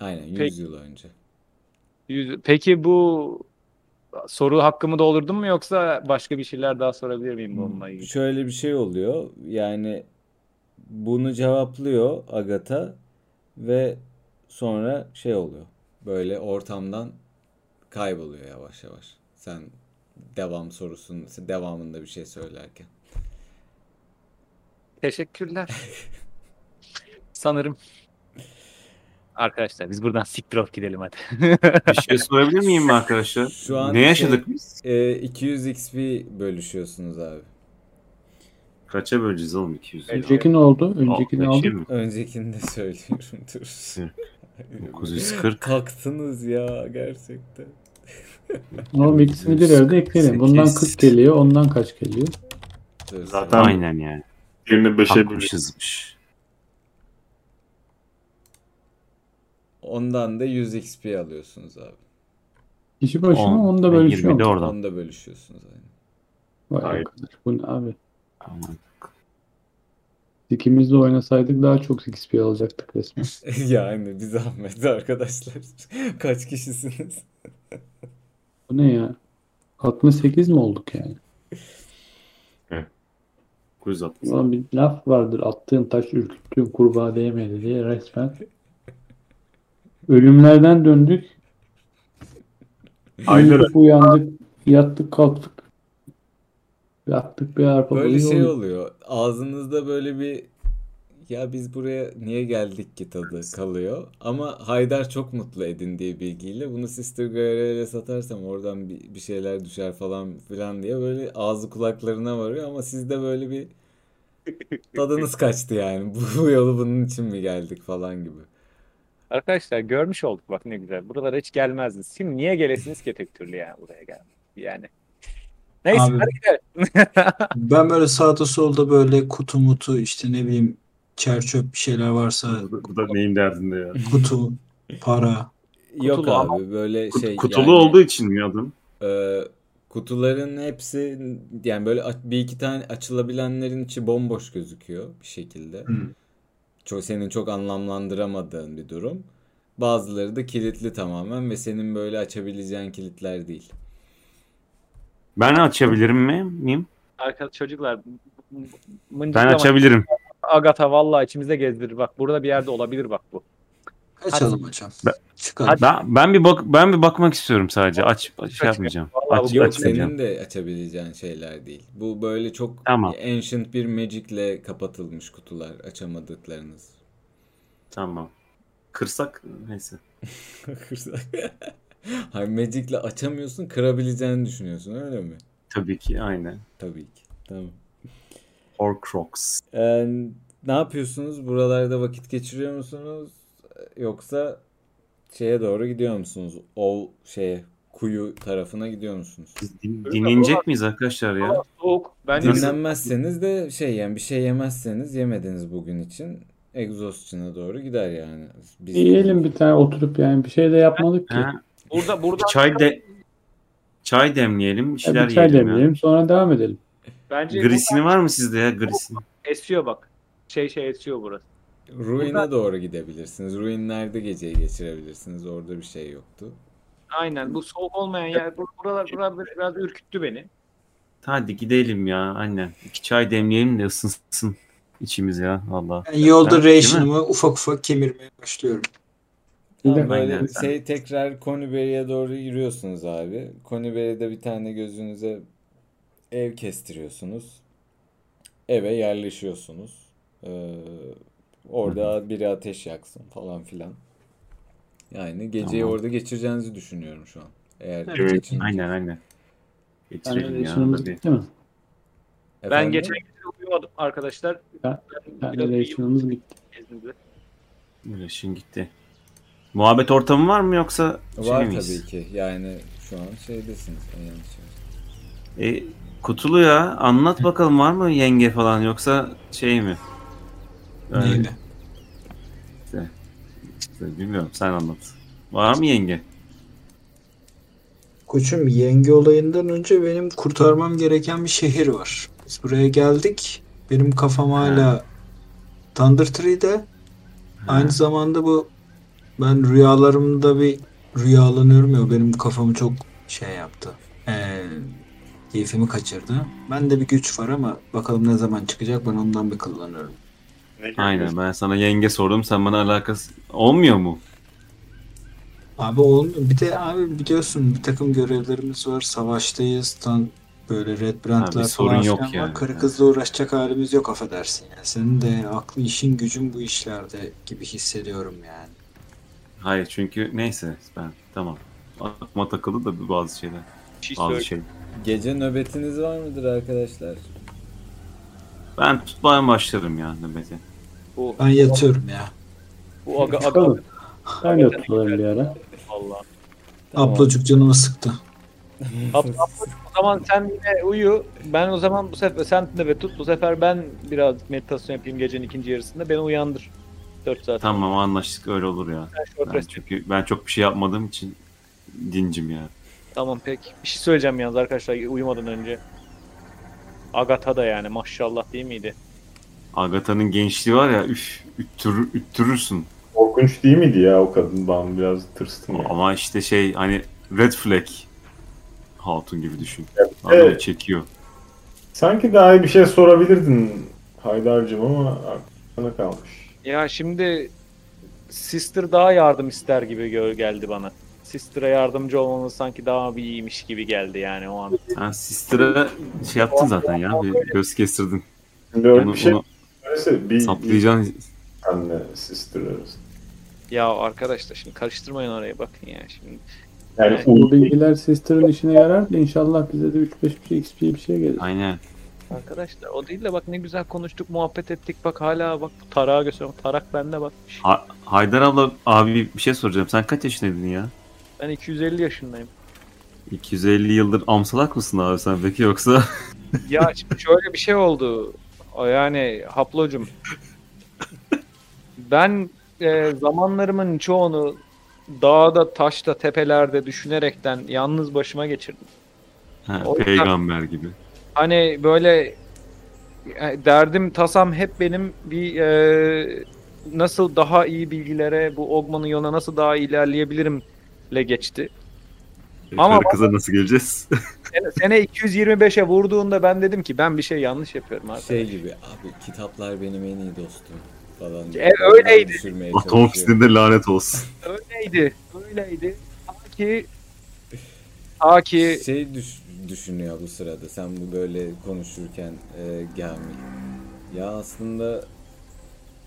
Aynen 100 yıl önce. Peki bu soru hakkımı doldurdum mu yoksa başka bir şeyler daha sorabilir miyim bununla ilgili? Şöyle bir şey oluyor yani bunu cevaplıyor Agatha ve sonra şey oluyor böyle ortamdan kayboluyor yavaş yavaş. Sen devam sorusun devamında bir şey söylerken. Teşekkürler. Sanırım. Arkadaşlar biz buradan siktir olup gidelim hadi. Bir şey sorabilir miyim arkadaşlar? Şu an ne yaşadık biz? 200 XP bölüşüyorsunuz abi. Kaça böleceğiz oğlum 200? Önceki ne oldu? Önceki ne oldu? Öncekini de söylüyorum dur. 940. Kalktınız ya gerçekten. Oğlum ikisini bir arada ekleyelim. Bundan 40 geliyor, ondan kaç geliyor? Zaten aynen yani. 25'e bölüşüzmüş. Ondan da 100 XP alıyorsunuz abi. Kişi başına 10 da bölüşüyorsunuz. 10 da bölüşüyorsunuz aynı. Vay arkadaş bu ne abi? Aman. İkimiz de oynasaydık daha çok XP alacaktık resmen. Yani bir zahmet arkadaşlar. Kaç kişisiniz? Bu ne ya? 68 mi olduk yani? Evet. 960. Ulan bir laf vardır. Attığın taş ürküttüğün kurbağa değmedi diye resmen. Ölümlerden döndük. Ayılıp uyandık. Yattık kalktık. Yattık bir arpa. Böyle şey oluyor. Ağzınızda böyle bir ya biz buraya niye geldik ki tadı kalıyor. Ama Haydar çok mutlu edindiği bilgiyle bunu Sister Garaele'ye satarsam oradan bir şeyler düşer falan filan diye böyle ağzı kulaklarına varıyor. Ama sizde böyle bir tadınız kaçtı yani. Bu yolu bunun için mi geldik falan gibi. Arkadaşlar görmüş olduk bak ne güzel. Buralara hiç gelmezdiniz. Şimdi niye gelesiniz ki tek türlü yani buraya gel. Yani. Neyse abi, hadi gidelim. Ben böyle sağda solda böyle kutu mutu işte ne bileyim çer çöp bir şeyler varsa. Bu da neyin derdinde ya. Kutu, para. Yok kutulu abi ama. Böyle şey. Kutulu yani, olduğu için mi adam? Kutuların hepsi yani böyle bir iki tane açılabilenlerin içi bomboş gözüküyor bir şekilde. Hmm. Senin çok anlamlandıramadığın bir durum. Bazıları da kilitli tamamen ve senin böyle açabileceğin kilitler değil. Ben açabilirim miyim? Arkadaş çocuklar. Ben açabilirim. Agatha vallahi içimizde gezdirir bak. Burada bir yerde olabilir bak bu. Açalım hocam. Ben bir bakmak istiyorum sadece. Aç yapmayacağım. Yok senin de açabileceğin şeyler değil. Bu böyle çok tamam. Ancient bir magic'le kapatılmış kutular açamadıklarınız. Tamam. Kırsak neyse. Kırsak. Hayır magic'le açamıyorsun, kırabileceğini düşünüyorsun öyle mi? Tabii ki aynen. Tabii ki. Tamam. Horcrux. Ne yapıyorsunuz? Buralarda vakit geçiriyor musunuz? Yoksa şeye doğru gidiyor musunuz? O şeye, kuyu tarafına gidiyor musunuz? Dinlenecek miyiz arkadaşlar ya? Soğuk. Dinlenmezseniz de yani bir şey yemezseniz, yemediniz bugün için, egzostçına doğru gider yani. Biz yiyelim bir tane oturup, yani bir şey de yapmadık ki. Burada çay demleyelim, bir şeyler yiyelim. Yani. Sonra devam edelim. Bence grisini var mı sizde ya, grisini? Esiyor bak. Şey esiyor burası. Ruin'e doğru gidebilirsiniz. Ruinlerde geceyi geçirebilirsiniz. Orada bir şey yoktu. Aynen. Bu soğuk olmayan yer. Buralar biraz ürküttü beni. Hadi gidelim ya anne. 2 çay demleyelim de ısınsın içimiz ya. Vallahi. Ben yolda ration'ımı ufak ufak kemirmeye başlıyorum. Tamam, böyle bir şey, tekrar Connie Barry'e doğru yürüyorsunuz abi. Connie Barry'de bir tane gözünüze ev kestiriyorsunuz. Eve yerleşiyorsunuz. Orada biri ateş yaksın falan filan. Yani geceyi orada geçireceğinizi düşünüyorum şu an. Eğer aynen. Geçirelim ya. Ben geçen gece uyumadım arkadaşlar. Relasyonumuz bitti. Relation gitti. Muhabbet ortamı var mı yoksa? Var tabii ki. Yani şu an şeydesiniz. Kutulu ya. Anlat bakalım, var mı yenge falan yoksa şey mi? Neydi? İşte bilmiyorum, sen anlat. Var mı yenge? Koçum, yenge olayından önce benim kurtarmam gereken bir şehir var. Biz buraya geldik. Benim kafam hala Thunder Tree'de. Aynı zamanda bu, ben rüyalarımda bir rüyalanıyorum ya, benim kafamı çok şey yaptı. Keyfimi kaçırdı. Ben de bir güç var ama bakalım ne zaman çıkacak, ben ondan bir kullanıyorum. Aynen, ben sana yenge sordum, sen bana alakası olmuyor mu? Abi olmuyor. Bir de abi biliyorsun bir takım görevlerimiz var, savaştayız, tam böyle Redbrand'lar sorun yok falan yani. Karı kızla uğraşacak halimiz yok, affedersin yani. Senin de aklı işin gücün bu işlerde gibi hissediyorum yani. Hayır, çünkü neyse ben tamam. Aklıma takıldı da bazı şeyler. Bazı şey. Gece nöbetiniz var mıdır arkadaşlar? Ben tutmaya başlarım ya nöbeti. Ben yatıyorum ya. Bu aga. Ben yatıyorum bir ara. Allah. Tamam. Ablacık canımı sıktı. Ablacık o zaman sen yine uyu. Ben o zaman bu sefer sen nöbet tut. Bu sefer ben biraz meditasyon yapayım gecenin ikinci yarısında. Beni uyandır. 4 saat. Tamam, anlaştık, öyle olur ya. Çünkü ben çok bir şey yapmadığım için dincim ya. Tamam, pek. Bir şey söyleyeceğim yalnız arkadaşlar uyumadan önce. Agatha da yani maşallah değil miydi? Agatha'nın gençliği var ya, üttürürsün. Korkunç değil miydi ya o kadın? Ben biraz tırstım ya. Ama işte şey, hani red flag hatun gibi düşün. Evet. Çekiyor. Sanki daha iyi bir şey sorabilirdin Haydar'cığım ama sana kalmış. Ya şimdi Sister daha yardım ister gibi geldi bana. Sister'a yardımcı olmamız sanki daha bir iyiymiş gibi geldi yani o an. Ha, Sister'a şey yaptın zaten ya, bir göz kestirdin. Şimdi öyle bir şey saplayacaksın. Anne Sister arası. Ya arkadaşlar şimdi karıştırmayın oraya, bakın ya şimdi. Yani bu bilgiler Sister'ın işine yarar da inşallah bize de 3-5 bir şey, XP bir şey gelir. Aynen. Arkadaşlar o değil de bak ne güzel konuştuk, muhabbet ettik, bak hala bak bu tarağa gösteriyorum, tarak bende bak. Haydar abla abi bir şey soracağım, sen kaç yaşındaydın ya? Ben 250 yaşındayım. 250 yıldır amsalak mısın abi sen peki yoksa? Ya şimdi şöyle bir şey oldu. Yani haplocum. Ben zamanlarımın çoğunu dağda, taşta, tepelerde düşünerekten yalnız başıma geçirdim. Ha, peygamber gibi. Hani böyle derdim, tasam hep benim bir nasıl daha iyi bilgilere, bu Ogman'ın yoluna nasıl daha iyi ilerleyebilirim ile geçti. Ama kıza nasıl geleceğiz? Sene 225'e vurduğunda ben dedim ki ben bir şey yanlış yapıyorum abi. Şey gibi abi, kitaplar benim en iyi dostum falan. Öyleydi. Atom fiziğinde lanet olsun. Öyleydi. Ta ki şey düşünüyor bu sırada. Sen bu böyle konuşurken gelmiyor. Ya aslında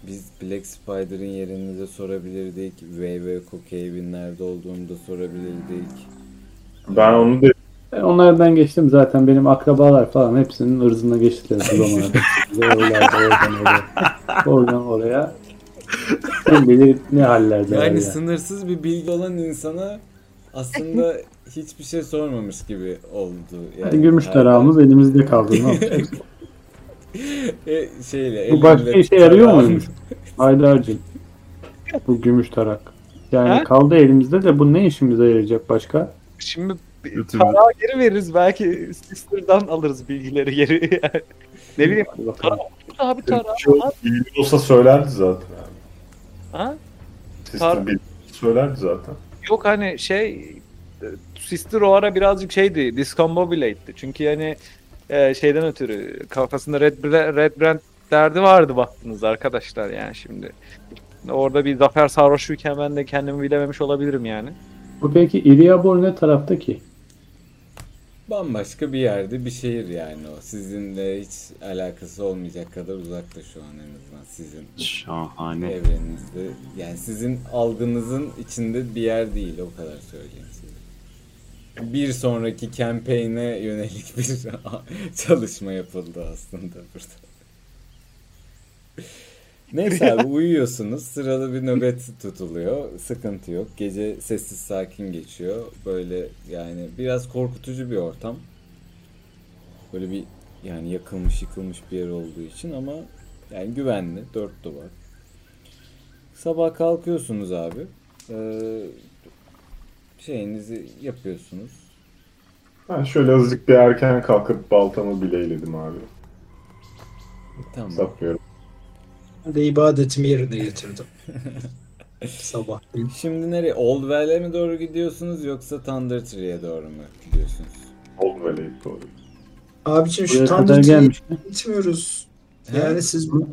biz Black Spider'ın yerini de sorabilirdik. Wave Cocave'in nerede olduğunu da sorabilirdik. Ben onu da... Ben onlardan geçtim zaten. Benim akrabalar falan hepsinin ırzına geçtiler. Oradan oraya. Sen bilir ne hallerde. Yani sınırsız bir bilgi olan insana aslında hiçbir şey sormamış gibi oldu. Yani gümüş tarağımız elimizde kaldı. Ne yapacağız? Bu başka işe yarıyor muymuş? Haydar'cığım. Bu gümüş tarak. Yani ha? Kaldı elimizde de bu ne işimize yarayacak başka? Şimdi tarağı geri veririz. Belki Sister'dan alırız bilgileri geri. Yani. Ne bileyim. Abi tarağı. Bilgi olsa söylerdi zaten. Ha? Sister bilgi söylerdi zaten. Yok hani şey Sister o ara birazcık şeydi. Discombobulate'di. Çünkü yani şeyden ötürü kafasında Redbrand derdi vardı baktınız arkadaşlar yani şimdi. Orada bir zafer sarhoşuyken ben de kendimi bilememiş olabilirim yani. Bu peki Iriaebor ne tarafta ki? Bambaşka bir yerde bir şehir yani o. Sizinle hiç alakası olmayacak kadar uzakta şu an en azından sizin. Şahane. Evrenizde yani sizin algınızın içinde bir yer değil o kadar söyleyeyim size. Bir sonraki campaign'e yönelik bir çalışma yapıldı aslında burada. Neyse abi uyuyorsunuz, sıralı bir nöbet tutuluyor, sıkıntı yok, gece sessiz sakin geçiyor, böyle yani biraz korkutucu bir ortam, böyle bir yani yakılmış yıkılmış bir yer olduğu için ama yani güvenli, dört duvar. Sabah kalkıyorsunuz abi, şeyinizi yapıyorsunuz. Ben şöyle azıcık bir erken kalkıp baltamı bile eledim abi. Tamam. Sapıyorum. Ben de ibadetimi yerine getirdim. Sabah. Şimdi nereye? Old Well'e mi doğru gidiyorsunuz yoksa Thunder Tree'ye doğru mu gidiyorsunuz? Old Well'e doğru. Abiciğim şu Thunder Tree'ye gitmiyoruz. Yani he. Siz bu...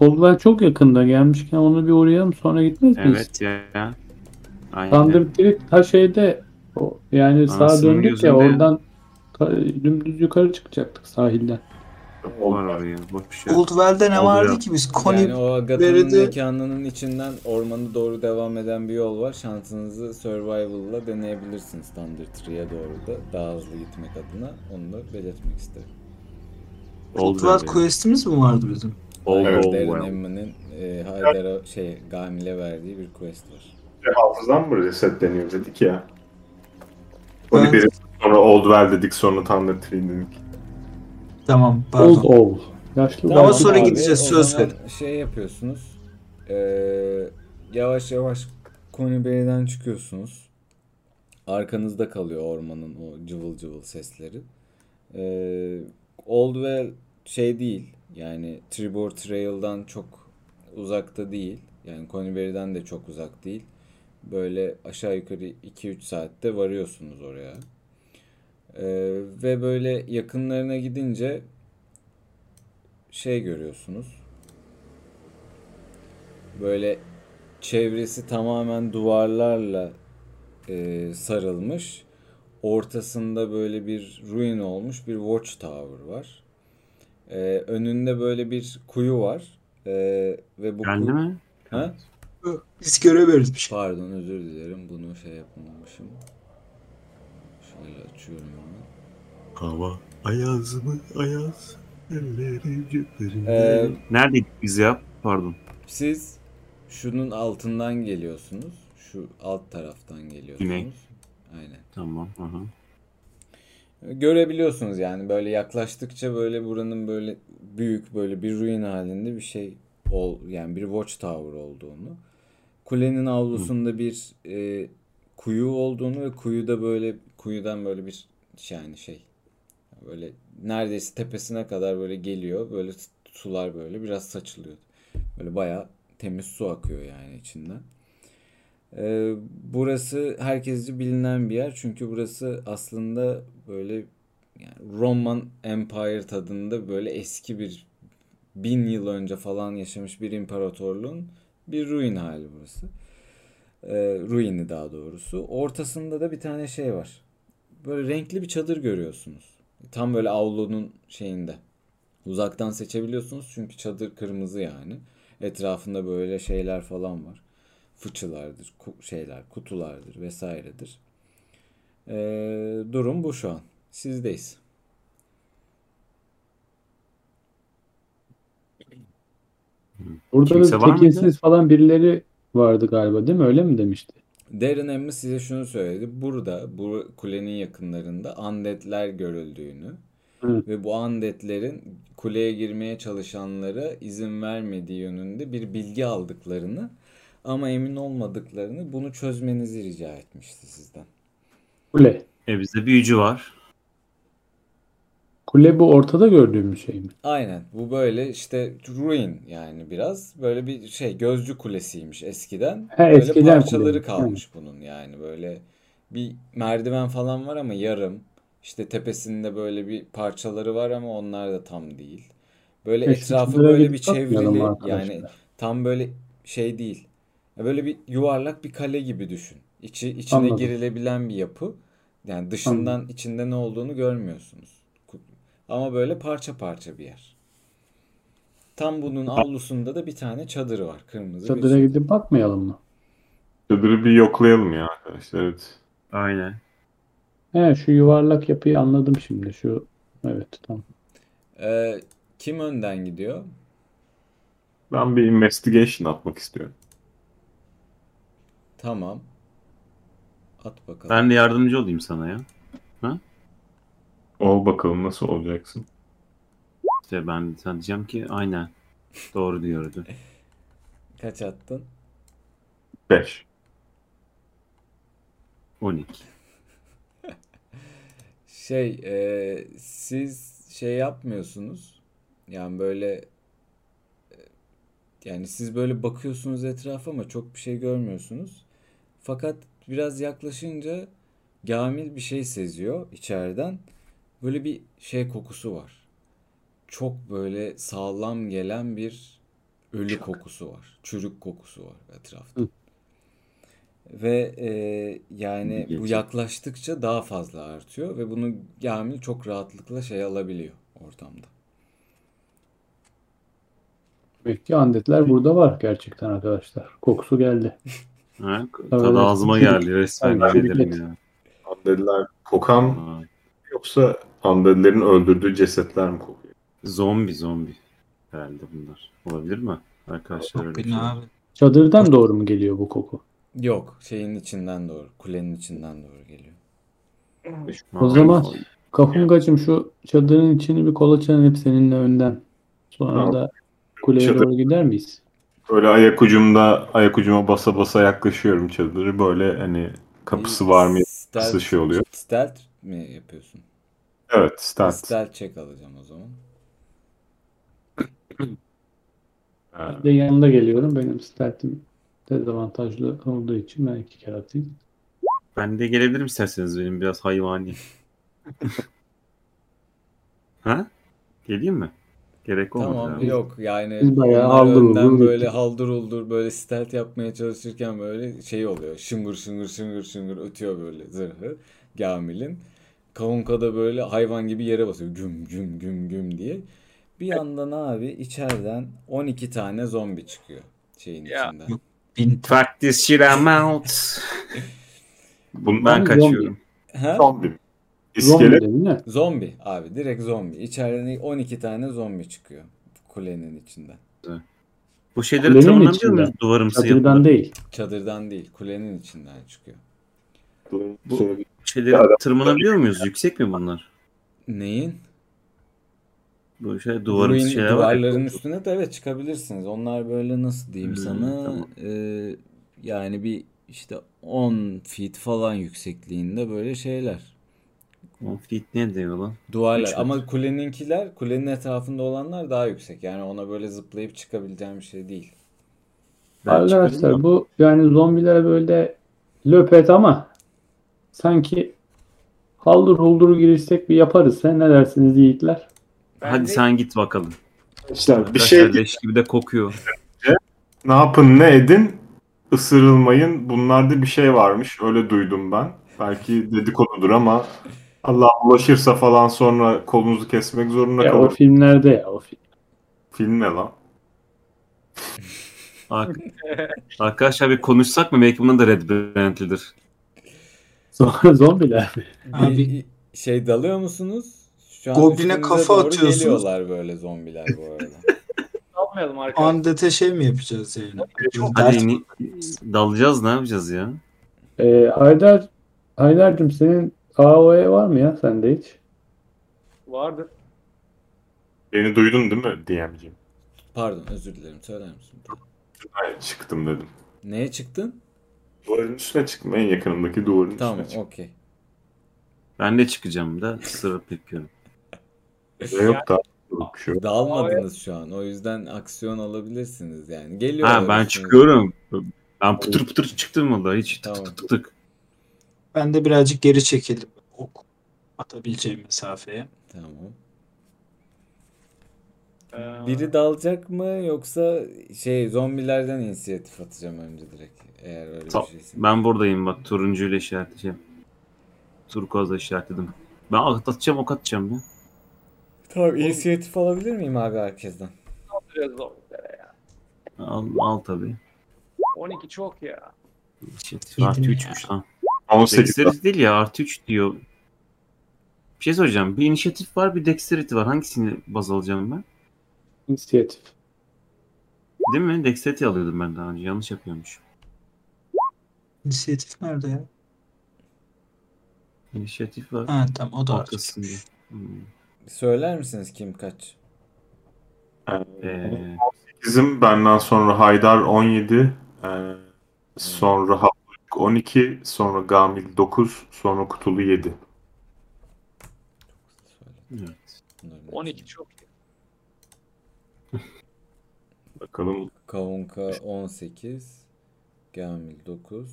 Old Well çok yakında gelmişken onu bir uğrayalım sonra gitmez miyiz? Evet ya. Aynen. Thunder Tree ha şeyde o, yani sağa döndük ya oradan dümdüz yukarı çıkacaktık sahilden. Old Well'de ne vardı ki biz? Connie yani o Agatha'nın mekanının içinden ormana doğru devam eden bir yol var. Şansınızı survival'la deneyebilirsiniz. Thunder Tree'ye doğru da daha hızlı gitmek adına onu da belirtmek isterim. Old Well quest'imiz mi vardı bizim? Old Well'in Emma'nın Haydar'a Gamil'e verdiği bir quest var. Hafızdan mı resetleniyor dedik ya? Onu bir sonra Old Well dedik sonra Thunder Tree dedik. Tamam, pardon. Old. Ama sonra abi, gideceğiz, söz verin. Şey yapıyorsunuz, yavaş yavaş Connie Barry'den çıkıyorsunuz. Arkanızda kalıyor ormanın o cıvıl cıvıl sesleri. Old Well şey değil, yani Tribor Trail'dan çok uzakta değil. Yani Connie Barry'den de çok uzak değil. Böyle aşağı yukarı 2-3 saatte varıyorsunuz oraya. Ve böyle yakınlarına gidince şey görüyorsunuz. Böyle çevresi tamamen duvarlarla sarılmış. Ortasında böyle bir ruin olmuş bir watchtower var. Önünde böyle bir kuyu var. Ve bu geldi mi? Ha? Biz göremiyoruz bir şey. Pardon özür dilerim bunu yapmamışım. Açıyorum onu. Hava ayaz mı ayaz elleri ceplerinde. Neredeydik biz ya? Pardon. Siz şunun altından geliyorsunuz. Şu alt taraftan geliyorsunuz. Güney. Aynen. Tamam. Aha. Görebiliyorsunuz yani böyle yaklaştıkça böyle buranın böyle büyük böyle bir ruin halinde bir şey yani bir watchtower olduğunu. Kulenin avlusunda bir kuyu olduğunu ve kuyudan böyle bir yani böyle neredeyse tepesine kadar böyle geliyor. Böyle sular böyle biraz saçılıyor. Böyle bayağı temiz su akıyor yani içinden. Burası herkesce bilinen bir yer. Çünkü burası aslında böyle yani Roman Empire tadında böyle eski bir 1000 yıl önce falan yaşamış bir imparatorluğun bir ruin hali burası. Ruini daha doğrusu. Ortasında da bir tane şey var. Böyle renkli bir çadır görüyorsunuz. Tam böyle avlunun şeyinde. Uzaktan seçebiliyorsunuz çünkü çadır kırmızı yani. Etrafında böyle şeyler falan var. Fıçılardır, kutulardır vesairedir. Durum bu şu an. Sizdeyiz. Burada da tekinsiz falan birileri vardı galiba, değil mi? Öyle mi demişti? Darren emmi size şunu söyledi. Burada bu kulenin yakınlarında undeadler görüldüğünü, hı, ve bu undeadlerin kuleye girmeye çalışanlara izin vermediği yönünde bir bilgi aldıklarını ama emin olmadıklarını, bunu çözmenizi rica etmişti sizden. Kule. Bizde büyücü var. Kule bu ortada gördüğüm bir şey mi? Aynen. Bu böyle işte ruin, yani biraz böyle bir şey, gözcü kulesiymiş eskiden. He, böyle eskiden parçaları kule kalmış, hı, bunun yani böyle bir merdiven falan var ama yarım. İşte tepesinde böyle bir parçaları var ama onlar da tam değil. Böyle etrafı böyle bir çevrili, yani tam böyle şey değil. Böyle bir yuvarlak bir kale gibi düşün. İçine anladım, girilebilen bir yapı. Yani dışından, anladım, içinde ne olduğunu görmüyorsunuz. Ama böyle parça parça bir yer. Tam bunun avlusunda da bir tane çadır var. Kırmızı. Çadıra gidip bakmayalım mı? Çadırı bir yoklayalım ya arkadaşlar. Evet. Aynen. He, şu yuvarlak yapıyı anladım şimdi. Şu, evet, tamam. Kim önden gidiyor? Ben bir investigation atmak istiyorum. Tamam. At bakalım. Ben de yardımcı olayım sana ya. Ha? Ol bakalım, nasıl olacaksın? İşte ben diyeceğim ki aynen. Doğru diyordu. Kaç attın? 5. 12. Siz şey yapmıyorsunuz. Yani böyle, yani siz böyle bakıyorsunuz etrafa ama çok bir şey görmüyorsunuz. Fakat biraz yaklaşınca Gamil bir şey seziyor içeriden. Böyle bir şey kokusu var. Çok böyle sağlam gelen bir ölü kokusu var. Çürük kokusu var etrafta. Hı. Ve yani bu yaklaştıkça daha fazla artıyor ve bunu Gamil çok rahatlıkla şey alabiliyor ortamda. Belki andetler burada var gerçekten arkadaşlar. Kokusu geldi. Ha, tadı ağzıma geldi resmen. Yani. Andetler kokan mı yoksa andetlerin öldürdüğü cesetler mi kokuyor? Zombi herhalde bunlar. Olabilir mi arkadaşlar? Çadırdan doğru mu geliyor bu koku? Yok, şeyin içinden doğru, kulenin içinden doğru geliyor. O zaman Kafungacım, şu çadırın içini bir kolaçan hep seninle önden. Sonra da kuleye doğru gider miyiz? Böyle ayak ucuma basa basa yaklaşıyorum çadırı. Böyle hani kapısı var mı? Nasıl şey oluyor? Stealth mi yapıyorsun? Evet, stealth check alacağım o zaman. Ben de yanında geliyorum. Benim stealth'im dezavantajlı olduğu için ben 2 kere atayım. Ben de gelebilirim isterseniz, benim biraz hayvani. Ha? Geleyim mi? Gerek olmadı. Tamam abi. Yok yani önden böyle haldır uldur böyle stealth yapmaya çalışırken böyle şey oluyor. Şıngır şıngır ötüyor böyle zırhı Gamil'in. Kavunka'da böyle hayvan gibi yere basıyor. Güm güm diye. Bir yandan abi içeriden 12 tane zombi çıkıyor şeyin içinden. Fact this shit amount. Bundan kaçıyorum. Zombi. İskelet. Zombi abi, direkt zombi. İçeriden 12 tane zombi çıkıyor kulenin içinden. Evet. Bu şeyleri tırmanabiliyor muyuz? Duvarımsı yapıyor. Çadırdan değil. Kulenin içinden çıkıyor. Bu şeyleri tırmanabiliyor muyuz? Yüksek mi bunlar? Neyin? Böyle şey, duvarların üstüne de evet çıkabilirsiniz. Onlar böyle, nasıl diyeyim sana, tamam. Yani bir işte 10 feet falan yüksekliğinde böyle şeyler. 10 feet ne diyor lan? Duvarlar. Hiç ama yok. Kulenin etrafında olanlar daha yüksek. Yani ona böyle zıplayıp çıkabileceğim bir şey değil. Arkadaşlar bu yani zombilere böyle löpet ama sanki haldır huldur girişsek bir yaparız. He? Ne dersiniz yiğitler? Hadi sen git bakalım. İşte bir şey leş gibi de kokuyor. Ne yapın ne edin, ısırılmayın. Bunlarda bir şey varmış. Öyle duydum ben. Belki dedikodudur ama Allah ulaşırsa falan sonra kolunuzu kesmek zorunda kalır. O filmlerde ya, o film. Film ne lan? Arkadaşlar bir konuşsak mı? Belki bunun da Redbrand'lidir. Sonra zombiler mi? Abi şey, dalıyor musunuz? Goblin'e kafa atıyorsunuz. Geliyorlar böyle zombiler bu arada. yapmayalım arkadaşlar. Andete şey mi yapacağız yani? Hadi dalacağız, ne yapacağız ya? Aydar'cığım senin AOE var mı ya sende hiç? Vardır. Beni duydun değil mi DM'ciğim? Pardon, özür dilerim. Söyler misin? Hayır, çıktım dedim. Neye çıktın? Duvarın üstüne çıktım. En yakınımdaki duvarın üstüne çıktım. Tamam, okey. Ben de çıkacağım da sıra bekliyorum. Yok da. Dalmadınız şu an. O yüzden aksiyon alabilirsiniz yani. Geliyor. Ha, ben çıkıyorum. Ben pıtır pıtır çıktım vallahi. Hiç tık tık tık. Ben de birazcık geri çekildim. Ok atabileceğim mesafeye. Tamam. Biri dalacak mı yoksa şey zombilerden inisiyatif atacağım önce direkt eğer öyle bir şeyse. Ben buradayım bak, turuncuyla işaretleyeceğim. Turkuaz'la işaretledim. Ben atacağım, ok atacağım ya. Tamam, inisiyatif alabilir miyim abi herkesten? Alacağız zombilere ya. Al tabii. 12 çok ya. İnisiyatif artı 3'müş lan. 18 değil ya, artı 3 diyor. Bir şey soracağım. Bir inisiyatif var, bir dexterity var. Hangisini baz alacağım ben? İnisiyatif. Değil mi? Dexterity alıyordum ben daha önce. Yanlış yapıyormuş. İnisiyatif nerede ya? İnisiyatif var. Ha tamam, o da arkasında. Söyler misiniz kim kaç? 18'im, benden sonra Haydar 17, sonra Havluk 12, sonra Gamil 9, sonra Kutulu 7. Evet. 12 çok iyi. Bakalım. Kavunka 18, Gamil 9.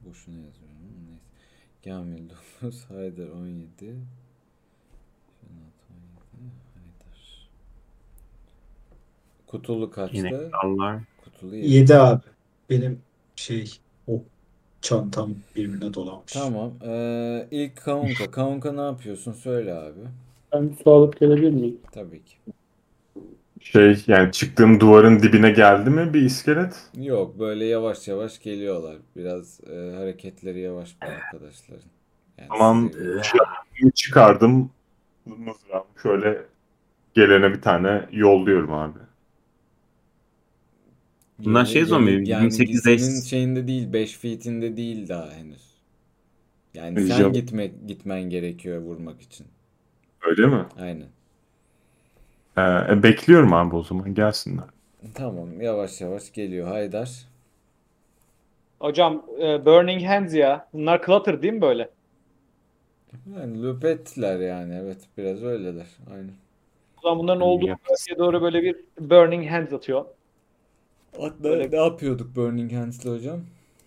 Boşuna yazıyorum. Neyse. Gamil 9, Haydar 17. Haydar. Kutulu kaçtı? Kutulu 7 abi. Benim şey o çantam birbirine dolanmış. Tamam. İlk Kavunka. Kavunka ne yapıyorsun? Söyle abi. Ben bir su alıp gelebilir miyim? Tabii ki. Şey yani çıktığım duvarın dibine geldi mi bir iskelet? Yok, böyle yavaş yavaş geliyorlar. Biraz hareketleri yavaş bu arkadaşların. Yani tamam, çıkardım. Mızrağım şöyle gelene bir tane yolluyorum abi. Bunlar şey zombi. Yani 28'in şeyinde değil, 5 feet'inde değil daha henüz. Yani sen gitmen gerekiyor vurmak için. Öyle mi? Aynen. Bekliyorum abi, o zaman gelsinler. Tamam, yavaş yavaş geliyor Haydar. Hocam Burning Hands ya. Bunlar clutter değil mi böyle? Yani löpetler yani, evet biraz öyleler. Aynen. O zaman bunların olduğu bölgeye doğru böyle bir Burning Hands atıyor. Böyle... Ne yapıyorduk Burning Hands'le hocam?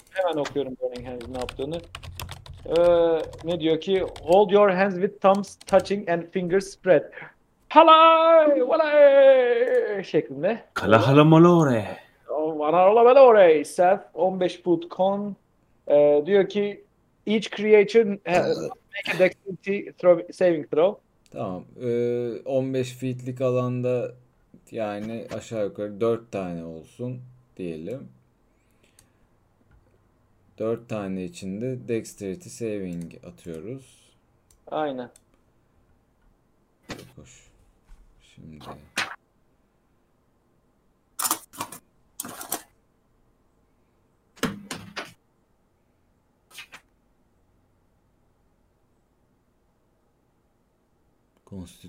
Hemen okuyorum Burning Hands'in ne yaptığını. Ne diyor ki? Hold your hands with thumbs touching and fingers spread. Halay, halay şeklinde. Kala hala mala oraya. Vanarla bela oraya. Seth 15 foot con diyor ki each creature make a dexterity saving throw. Tamam. 15 feet'lik alanda yani aşağı yukarı 4 tane olsun diyelim. 4 tane içinde dexterity saving atıyoruz. Aynen. Çok hoş. Şimdi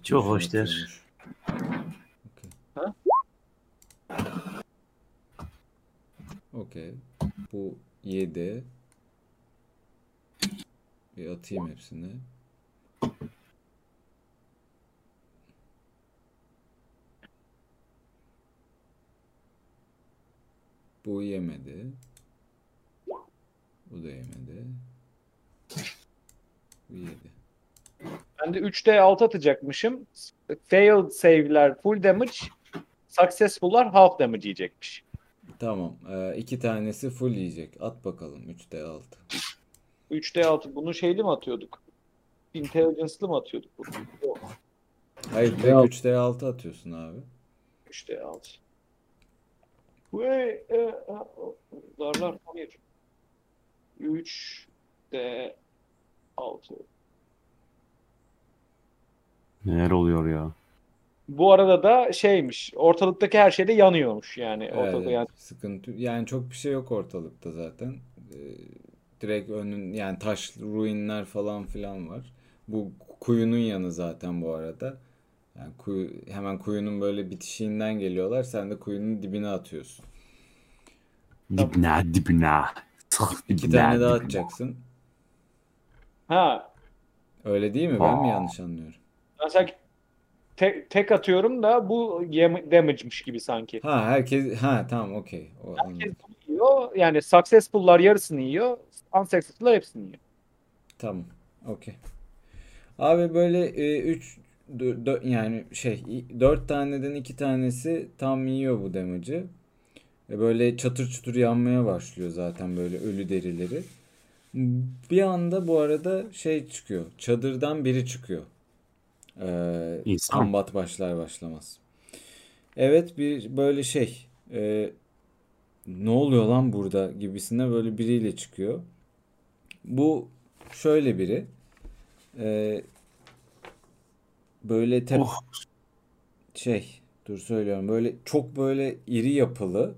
çok hoş der. Okay. Okay. Bu 7. Bir atayım hepsini. Bu yemedi. Bu da yemedi. Bu yedi. Ben de 3'te 6 atacakmışım. Failed save'ler full damage. Successful'lar half damage yiyecekmiş. Tamam. 2 tanesi full yiyecek. At bakalım 3'te 6. 3'te 6. Bunu şeyli mi atıyorduk? Intelligence'lı mı atıyorduk? Hayır. 3'te 6 atıyorsun abi. 3'te 6. Ve darlar hayır. 3'te 6. Neler oluyor ya? Bu arada da şeymiş, ortalıktaki her şey de yanıyormuş yani. Evet, yani. Sıkıntı yani, çok bir şey yok ortalıkta zaten. Direkt önün yani taş ruinler falan filan var. Bu kuyunun yanı zaten bu arada. Yani kuyu, hemen kuyunun böyle bitişiğinden geliyorlar. Sen de kuyunun dibine atıyorsun. Dibine. İki tane daha atacaksın. Ha. Öyle değil mi? Ben mi yanlış anlıyorum? Sanki tek atıyorum da bu damage'miş gibi sanki. Ha herkes, ha tamam okey. Herkes yiyor. Yani successful'lar yarısını yiyor. Unsuccessful'lar hepsini yiyor. Tamam. Okey. Abi böyle 4 taneden 2 tanesi tam yiyor bu damage'i. Böyle çatır çutur yanmaya başlıyor zaten böyle ölü derileri. Bir anda bu arada şey çıkıyor. Çadırdan biri çıkıyor. Kombat başlar başlamaz. Evet, bir böyle şey. Ne oluyor lan burada gibisine böyle biriyle çıkıyor. Bu şöyle biri. Böyle böyle çok böyle iri yapılı,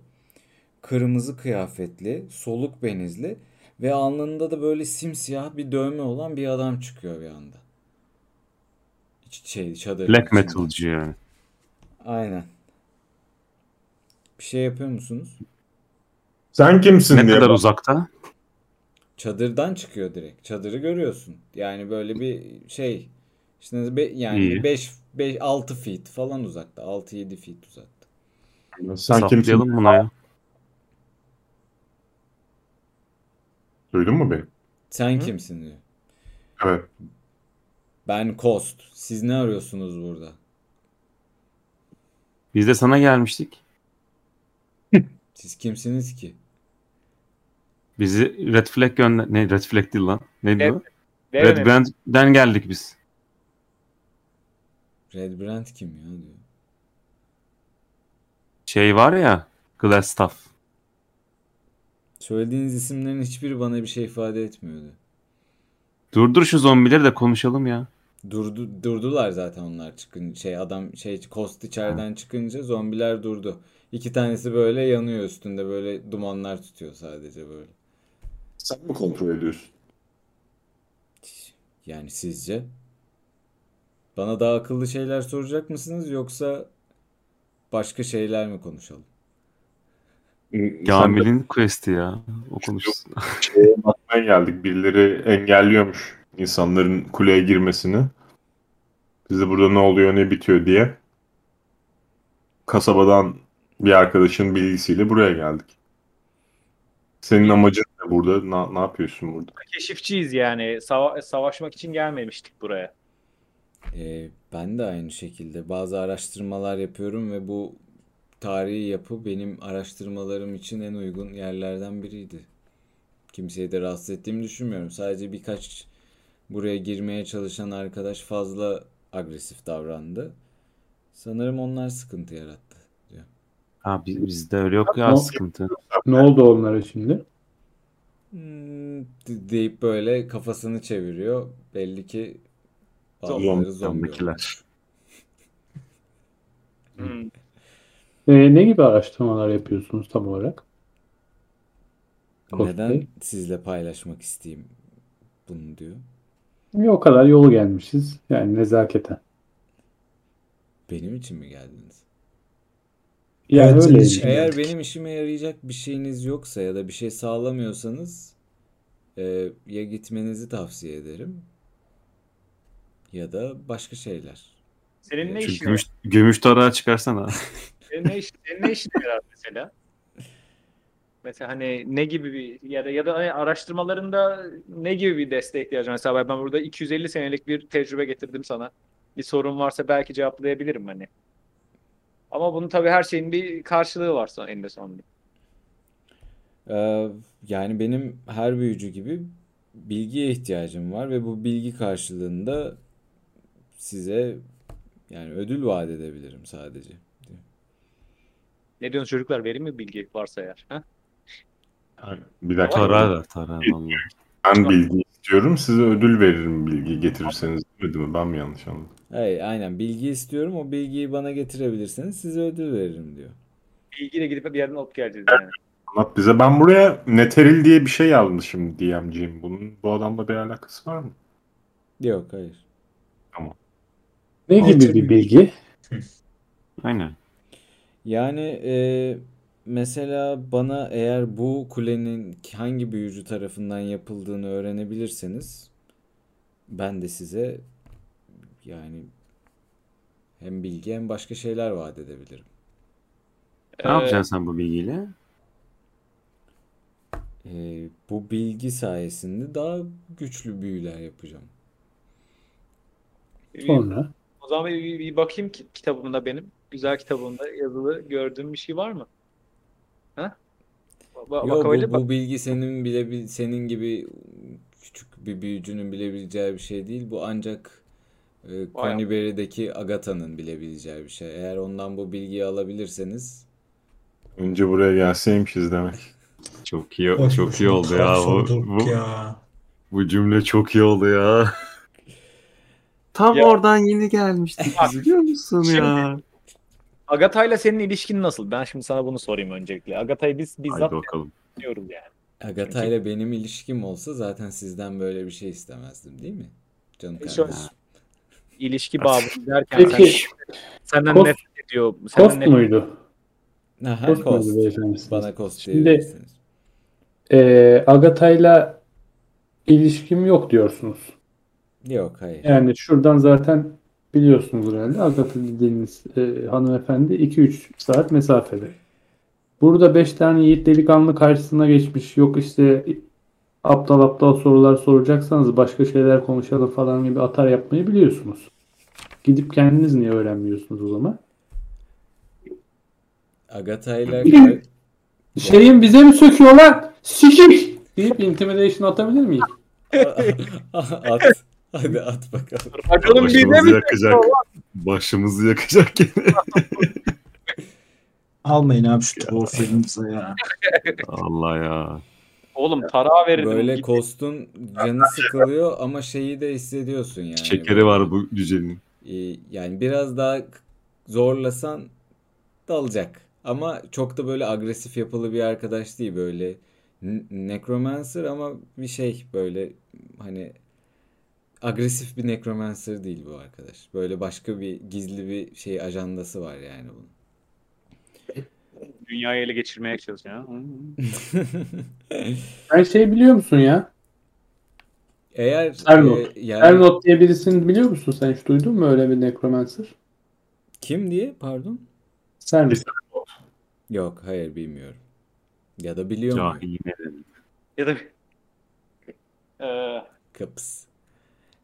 kırmızı kıyafetli, soluk benizli ve alnında da böyle simsiyah bir dövme olan bir adam çıkıyor bir anda. Çadırın Black içinde. Metalci yani. Aynen. Bir şey yapıyor musunuz? Sen kimsin diye. Ne kadar uzakta? Çadırdan çıkıyor direkt. Çadırı görüyorsun. Yani böyle bir şey. İşte yani 5-6 feet falan uzakta. 6-7 feet uzakta. Sen kimsin? Buna ya. Duydun mu beni? Sen kimsin diyor. Evet. Ben Kost. Siz ne arıyorsunuz burada? Biz de sana gelmiştik. Siz kimsiniz ki? Bizi Red Flag Red Flag değil lan. Ne diyor? Redbrand'den geldik biz. Redbrand kim ya diyor. Şey var ya, Glass Staff. Söylediğiniz isimlerin hiçbiri bana bir şey ifade etmiyordu. Durdur şu zombileri de konuşalım ya. Durdular zaten onlar çıkınca. Kost içeriden çıkınca zombiler durdu. İki tanesi böyle yanıyor üstünde, böyle dumanlar tutuyor sadece böyle. Sen mi kontrol ediyorsun? Yani sizce? Bana daha akıllı şeyler soracak mısınız yoksa başka şeyler mi konuşalım? Kamil'in quest'i ya. O konuşsun. Bakmaya geldik. Birileri engelliyormuş insanların kuleye girmesini. Biz de burada ne oluyor ne bitiyor diye kasabadan bir arkadaşın bilgisiyle buraya geldik. Senin amacın ne burada? Ne yapıyorsun burada? Keşifçiyiz yani. Savaşmak için gelmemiştik buraya. Ben de aynı şekilde bazı araştırmalar yapıyorum ve bu tarihi yapı benim araştırmalarım için en uygun yerlerden biriydi. Kimseyi de rahatsız ettiğimi düşünmüyorum. Sadece birkaç buraya girmeye çalışan arkadaş fazla agresif davrandı. Sanırım onlar sıkıntı yarattı diyor. Bizde öyle yok ya sıkıntı. Ne oldu onlara şimdi? Deyip böyle kafasını çeviriyor. Belli ki bazıları zombiler. Ne gibi araştırmalar yapıyorsunuz tam olarak? Neden sizle paylaşmak isteyeyim bunu diyor. O kadar yol gelmişiz. Yani nezaketen. Benim için mi geldiniz? Yani evet, öyle. Eğer benim işime yarayacak bir şeyiniz yoksa ya da bir şey sağlamıyorsanız ya gitmenizi tavsiye ederim ya da başka şeyler. Senin ne işin? Gümüş tarağı çıkarsana. Senin ne işin yarar mesela? Mesela hani ne gibi bir ya da hani araştırmalarında ne gibi bir desteğe ihtiyacın? Mesela ben burada 250 senelik bir tecrübe getirdim sana. Bir sorun varsa belki cevaplayabilirim hani. Ama bunun tabii her şeyin bir karşılığı varsa eninde sonunda. Yani benim her büyücü gibi bilgiye ihtiyacım var ve bu bilgi karşılığında size yani ödül vaat edebilirim sadece. Ne diyorsun çocuklar? Verir mi bilgi varsa eğer? Ha? Bir dakika. Tarar ver. Ben bilgi istiyorum. Size ödül veririm bilgi getirirseniz. Değil mi? Ben mi yanlış anladım? Hayır, aynen. Bilgi istiyorum. O bilgiyi bana getirebilirseniz size ödül veririm diyor. Bilgiyle gidip bir yerden alıp geleceğiz yani. Anlat bize. Ben buraya Neteril diye bir şey yazmışım DM'ciğim. Bunun bu adamla bir alakası var mı? Yok, hayır. Tamam. Ne gibi bir bilgi? Aynen. Yani mesela bana eğer bu kulenin hangi büyücü tarafından yapıldığını öğrenebilirseniz ben de size yani hem bilgi hem başka şeyler vaat edebilirim. Ne yapacaksın sen bu bilgiyle? Bu bilgi sayesinde daha güçlü büyüler yapacağım. Sonra? O zaman bir bakayım kitabımda benim. Güzel kitabımda yazılı gördüğüm bir şey var mı? Ha? Bu bilgi senin bile senin gibi küçük bir büyücünün bilebileceği bir şey değil. Bu ancak Connie Barry'deki Agatha'nın bilebileceği bir şey. Eğer ondan bu bilgiyi alabilirseniz. Önce buraya gelseymişiz demek. Çok iyi, hoş çok iyi oldu ya. Bu cümle çok iyi oldu ya. Tam ya. Oradan yeni gelmiştik biz, biliyor musun şimdi, ya? Agatha'yla senin ilişkin nasıl? Ben şimdi sana bunu sorayım öncelikle. Agatha'yı biz bizzat diyoruz yani. Agatha'yla çünkü... benim ilişkim olsa zaten sizden böyle bir şey istemezdim, değil mi? Canım kardeşim. İlişki bağlı derken peki, senden nefret ediyor. Kost muydu? Aha, Kost. Bana Kost diyebilirsiniz. Agatha'yla ilişkim yok diyorsunuz. Yok, hayır. Yani şuradan zaten biliyorsunuz herhalde. Agatha dediğiniz hanımefendi 2-3 saat mesafede. Burada 5 tane yiğit delikanlı karşısına geçmiş. Yok işte aptal sorular soracaksanız başka şeyler konuşalım falan gibi atar yapmayı biliyorsunuz. Gidip kendiniz niye öğrenmiyorsunuz o zaman? Agatha ile... Şeyin bize mi söküyorlar? Sikik! Deyip intimidation atabilir miyim? At. Hadi at bakalım. Başımızı yakacak. Başımızı yakacak gene. Almayın abi şu torfilimize ya. Allah ya. Oğlum para verirdim. Böyle Kost'un canı sıkılıyor ama şeyi de hissediyorsun yani. Şekeri var bu cücenin. Yani biraz daha zorlasan dalacak. Ama çok da böyle agresif yapılı bir arkadaş değil böyle. Necromancer ama bir şey böyle hani... Agresif bir necromancer değil bu arkadaş. Böyle başka bir gizli bir şey ajandası var yani bunun. Dünyayı ele geçirmeye çalışıyor. Her şeyi biliyor musun ya? Eğer Tisernot yani... diye birisini biliyor musun sen? Hiç duydun mu öyle bir necromancer? Kim diye? Pardon. Tisernot. Yok, hayır bilmiyorum. Ya da biliyor muyum? Ya da Kıps.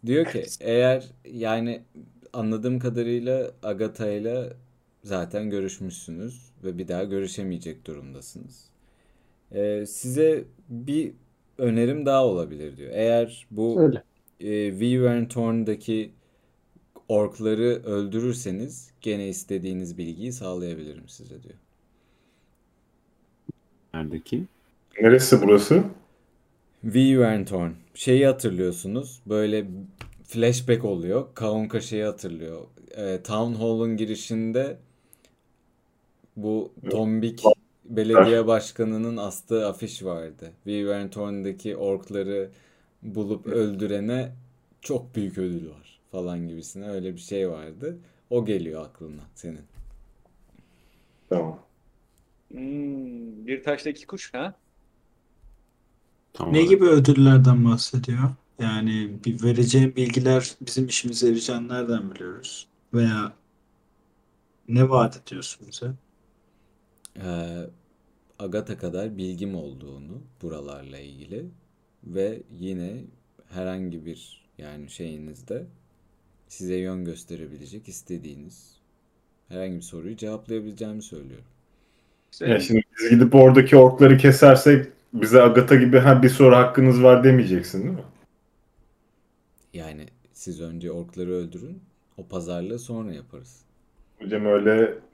Diyor ki eğer yani anladığım kadarıyla Agatha'yla zaten görüşmüşsünüz ve bir daha görüşemeyecek durumdasınız. Size bir önerim daha olabilir diyor. Eğer bu Wyvern Thorn'daki orkları öldürürseniz gene istediğiniz bilgiyi sağlayabilirim size diyor. Neredeki? Neresi burası? Wyvern Thorn. Şeyi hatırlıyorsunuz. Böyle flashback oluyor. Kaonka şeyi hatırlıyor. Town Hall'un girişinde bu tombik belediye başkanının astığı afiş vardı. Wyvern Thorn'daki orkları bulup öldürene çok büyük ödül var falan gibisine öyle bir şey vardı. O geliyor aklına senin. Tamam. Bir taşla iki kuş ha? Tamam. Ne gibi ödüllerden bahsediyor? Yani bir vereceğim bilgiler bizim işimize yarayacağını nereden biliyoruz? Veya ne vaat ediyorsun bize? Agatha kadar bilgim olduğunu buralarla ilgili ve yine herhangi bir yani şeyinizde size yön gösterebilecek istediğiniz herhangi bir soruyu cevaplayabileceğimi söylüyorum. Ya şimdi biz gidip oradaki orkları kesersek bize Agatha gibi bir soru hakkınız var demeyeceksin değil mi? Yani siz önce orkları öldürün. O pazarlığı sonra yaparız. Hocam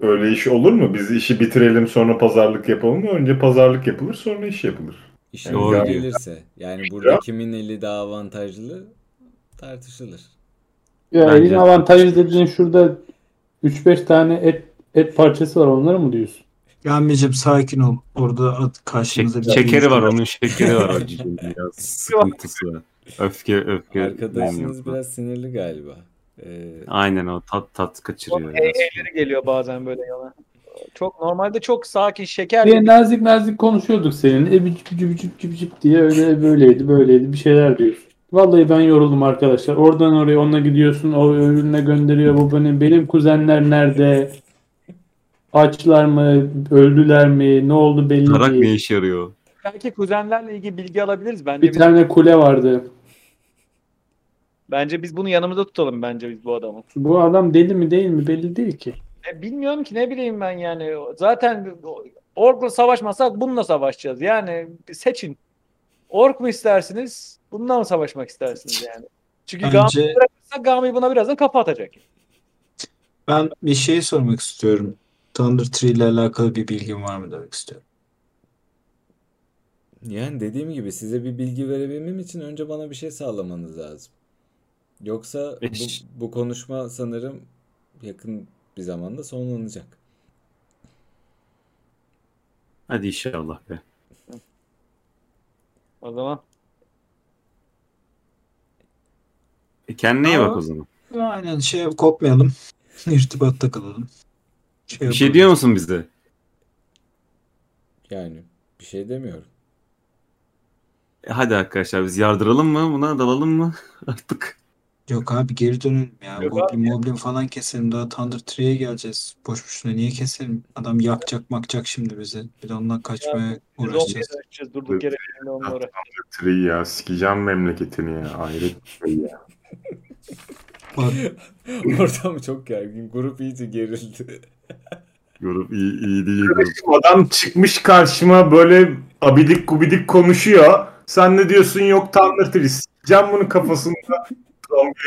öyle iş olur mu? Biz işi bitirelim sonra pazarlık yapalım mı? Önce pazarlık yapılır sonra iş yapılır. İşin doğru gelirse. Yani burada kimin eli daha avantajlı tartışılır. Ya bence elin avantajlı dediğin şurada 3-5 tane et parçası var, onları mı diyorsun? Gelmeyeceğim, sakin ol. Orada at karşınıza. Şekeri var, onun şekeri var. Biraz sıkıntısı var. Öfke. Arkadaşınız biraz sinirli galiba. Aynen, o tat kaçırıyor. Elleri geliyor bazen böyle yana. Çok normalde çok sakin, şeker. Diye nazik konuşuyorduk seninle. Cip diye öyle böyleydi bir şeyler diyor. Vallahi ben yoruldum arkadaşlar. Oradan oraya onunla gidiyorsun. O öbürüne gönderiyor. Bu benim kuzenler nerede? Açlar mı? Öldüler mi? Ne oldu belli değil. Tarak ne işe yarıyor? Belki kuzenlerle ilgili bilgi alabiliriz. Bence bir tane kule vardı. Bence biz bunu yanımızda tutalım, bence biz bu adamı. Bu adam deli mi değil mi belli değil ki. Bilmiyorum ki, ne bileyim ben yani. Zaten orkla savaşmasak bununla savaşacağız. Yani seçin. Ork mu istersiniz? Bununla mı savaşmak istersiniz yani? Çünkü Gami'yi bırakırsak Gami buna birazdan kafa atacak. Ben bir şey sormak istiyorum. Thunder Tree ile alakalı bir bilgim var mı demek istiyorum. Yani dediğim gibi size bir bilgi verebilmem için önce bana bir şey sağlamanız lazım. Yoksa bu konuşma sanırım yakın bir zamanda sonlanacak. Hadi inşallah be. O zaman. Kendine iyi bak o zaman. Aynen, kopmayalım. İrtibatta kalalım. Bir şey diyor musun bize? Yani bir şey demiyorum. Hadi arkadaşlar biz yardıralım mı? Buna dalalım mı? Artık. Yok abi, geri dönelim ya. Goblin falan keselim. Daha Thunder Tree'ye geleceğiz. Boş boşuna niye keselim? Adam yakacak şimdi bizi. Bir de ondan kaçmaya uğraşacağız. Durduk yere Thunder Tree ya. Sikeceğim memleketini ya. Ayrı bir ya. Bak. Ortam çok gergin. Grup iyice gerildi. Grup iyi değil. Adam çıkmış karşıma böyle abidik gubidik konuşuyor. Sen ne diyorsun, yok Thunder Tree. Sikeceğim bunun kafasında.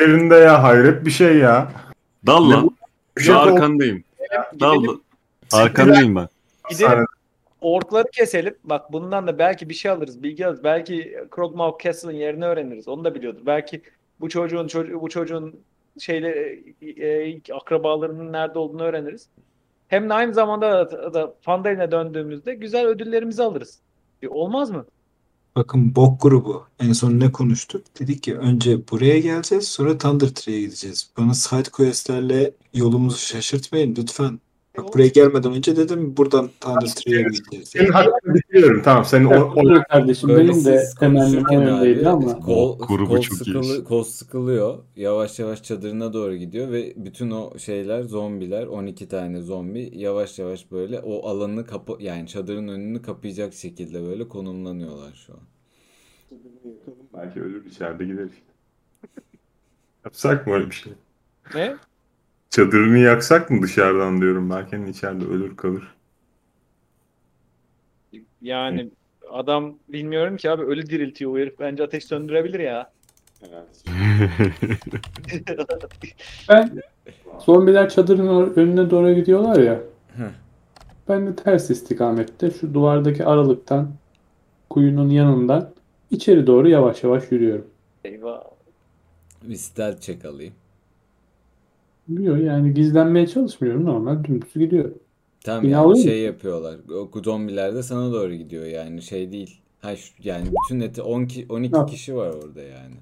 Yerinde ya, hayret bir şey ya. Dal lan. Şu arkandayım. Dal lan. Arkandayım ben. Gidelim. Orkları keselim. Bak bundan da belki bir şey alırız. Bilgi alırız. Belki Krogmaw Castle'ın yerini öğreniriz. Onu da biliyordur. Belki bu çocuğun akrabalarının nerede olduğunu öğreniriz. Hem de aynı zamanda da Fandalin'e döndüğümüzde güzel ödüllerimizi alırız. Olmaz mı? Bakın bok grubu. En son ne konuştuk? Dedik ki önce buraya geleceğiz, sonra Thunder Tree'ye gideceğiz. Bana side quest'lerle yolumuzu şaşırtmayın lütfen. Bak buraya gelmeden önce dedim buradan Thunder Tree'ye gideceğiz. Senin hakkını biliyorum. Tamam senin olur kardeşim. Benim de temennim öyleydi ama. Kost sıkılıyor. Yavaş yavaş çadırına doğru gidiyor ve bütün o zombiler 12 tane zombi yavaş yavaş böyle o alanını yani çadırın önünü kapayacak şekilde böyle konumlanıyorlar şu an. Belki ölür içeride gider işte. Yapsak mı öyle bir şey? Ne? Çadırını yaksak mı dışarıdan diyorum. Berke'nin içeride ölür kalır. Yani adam bilmiyorum ki abi, ölü diriltiyor o herif. Bence ateş söndürebilir ya. Evet. Ben zombiler çadırın önüne doğru gidiyorlar ya. Ben de ters istikamette şu duvardaki aralıktan kuyunun yanından içeri doğru yavaş yavaş yürüyorum. Eyvah. Bir stealth check alayım. Biliyor yani, gizlenmeye çalışmıyorum, normal dümdüz gidiyorum. Tamam yani yapıyorlar. O zombiler de sana doğru gidiyor yani değil. Yani bütün neti 12 kişi var orada yani.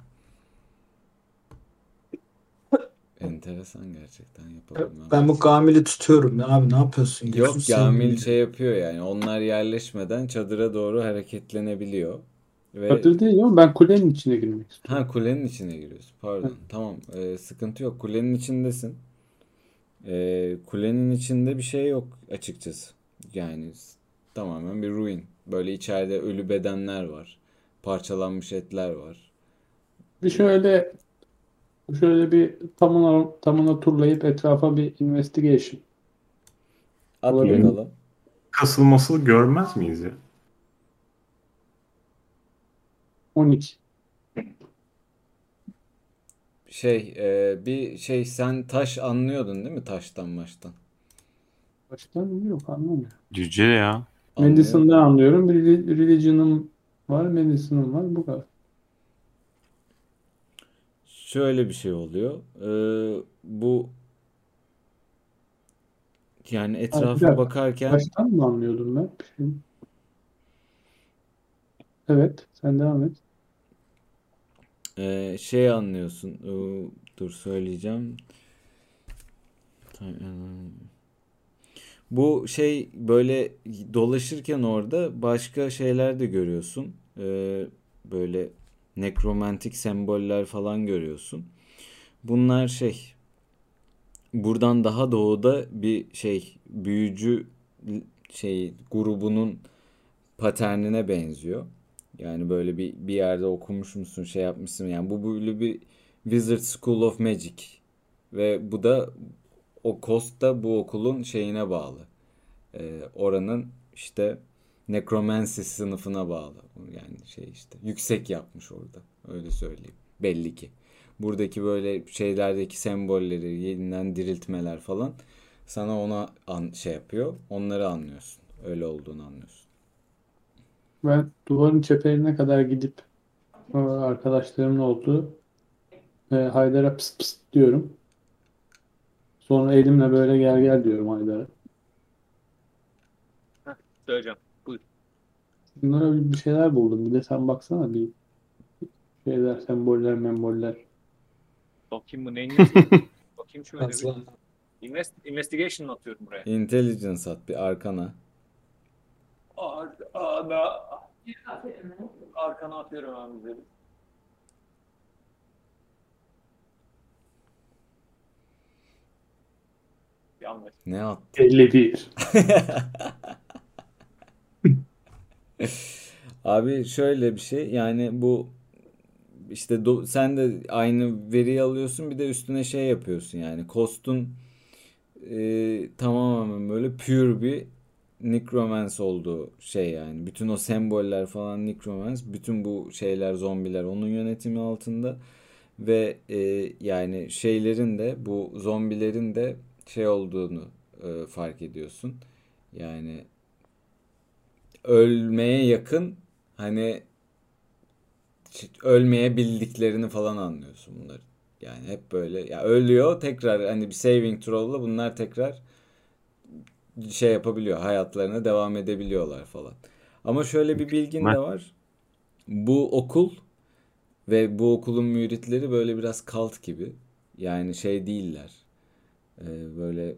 Enteresan gerçekten, yapalım. Ben bu Gamil'i tutuyorum ya abi, ne yapıyorsun? Yok Gamil yapıyor yani, onlar yerleşmeden çadıra doğru hareketlenebiliyor. Çadır değil ama ben kulenin içine girmek istiyorum. Kulenin içine giriyorsun. Pardon. Tamam. Sıkıntı yok. Kulenin içindesin. Kulenin içinde bir şey yok açıkçası. Yani tamamen bir ruin. Böyle içeride ölü bedenler var. Parçalanmış etler var. Bir şöyle bir tamına turlayıp etrafa bir investigation. Atlayalım. Kasılmasını görmez miyiz ya? 12. Sen taş anlıyordun değil mi, taştan baştan? Taştan yok, anlamıyorum. Cüce ya. Mendeson'dan anlıyorum. Religion'ım var, medisin var, bu kadar. Şöyle bir şey oluyor. Bu yani etrafa abi, bakarken baştan mı anlıyordum ben? Şimdi... Evet, sen devam et. Şey anlıyorsun. Dur söyleyeceğim. Bu şey böyle dolaşırken orada başka şeyler de görüyorsun. Böyle nekromantik semboller falan görüyorsun. Bunlar şey, buradan daha doğuda bir şey büyücü şey grubunun paternine benziyor. Yani böyle bir yerde okumuş musun, şey yapmışsın. Yani bu böyle bir Wizard School of Magic ve bu da o Kost da bu okulun şeyine bağlı. Oranın işte necromancy sınıfına bağlı. Yani şey işte yüksek yapmış orada. Öyle söyleyeyim. Belli ki. Buradaki böyle şeylerdeki sembolleri, yeniden diriltmeler falan sana ona şey yapıyor. Onları anlıyorsun. Öyle olduğunu anlıyorsun. Ben duvarın çeperine kadar gidip arkadaşlarımın olduğu Haydar'a pıs pıs diyorum. Sonra elimle böyle gel gel diyorum Haydar'a. Söyleyeceğim. Buyur. Bunlara bir şeyler buldum. Bir de sen baksana bir şeyler, semboller, memboller. Bakayım bu neyin? Bakayım şöyle bir. Investigation atıyorum buraya. Intelligence at bir arkana. Arkana atıyorum abi dedim. Ne attı? 51. Abi şöyle bir şey yani bu işte sen de aynı veriyi alıyorsun, bir de üstüne şey yapıyorsun yani Kost'un tamamen böyle pure bir necromance olduğu şey yani. Bütün o semboller falan necromance, bütün bu şeyler zombiler onun yönetimi altında ve yani şeylerin de bu zombilerin de şey olduğunu fark ediyorsun. Yani ölmeye yakın, hani ölmeyebildiklerini falan anlıyorsun bunların. Yani hep böyle ya ölüyor, tekrar hani bir saving throw'la bunlar tekrar şey yapabiliyor. Hayatlarına devam edebiliyorlar falan. Ama şöyle bir bilgin de var. Bu okul ve bu okulun müritleri böyle biraz kalt gibi. Yani şey değiller. Böyle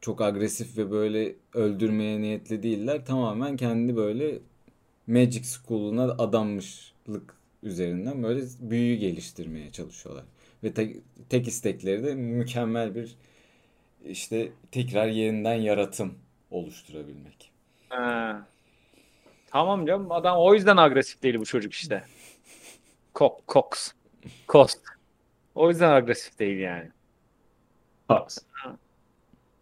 çok agresif ve böyle öldürmeye niyetli değiller. Tamamen kendi böyle Magic School'una adanmışlık üzerinden böyle büyü geliştirmeye çalışıyorlar. Ve tek istekleri de mükemmel bir işte tekrar yeniden yaratım oluşturabilmek. Tamam canım, adam o yüzden agresif değil bu çocuk işte. Kost. O yüzden agresif değil yani.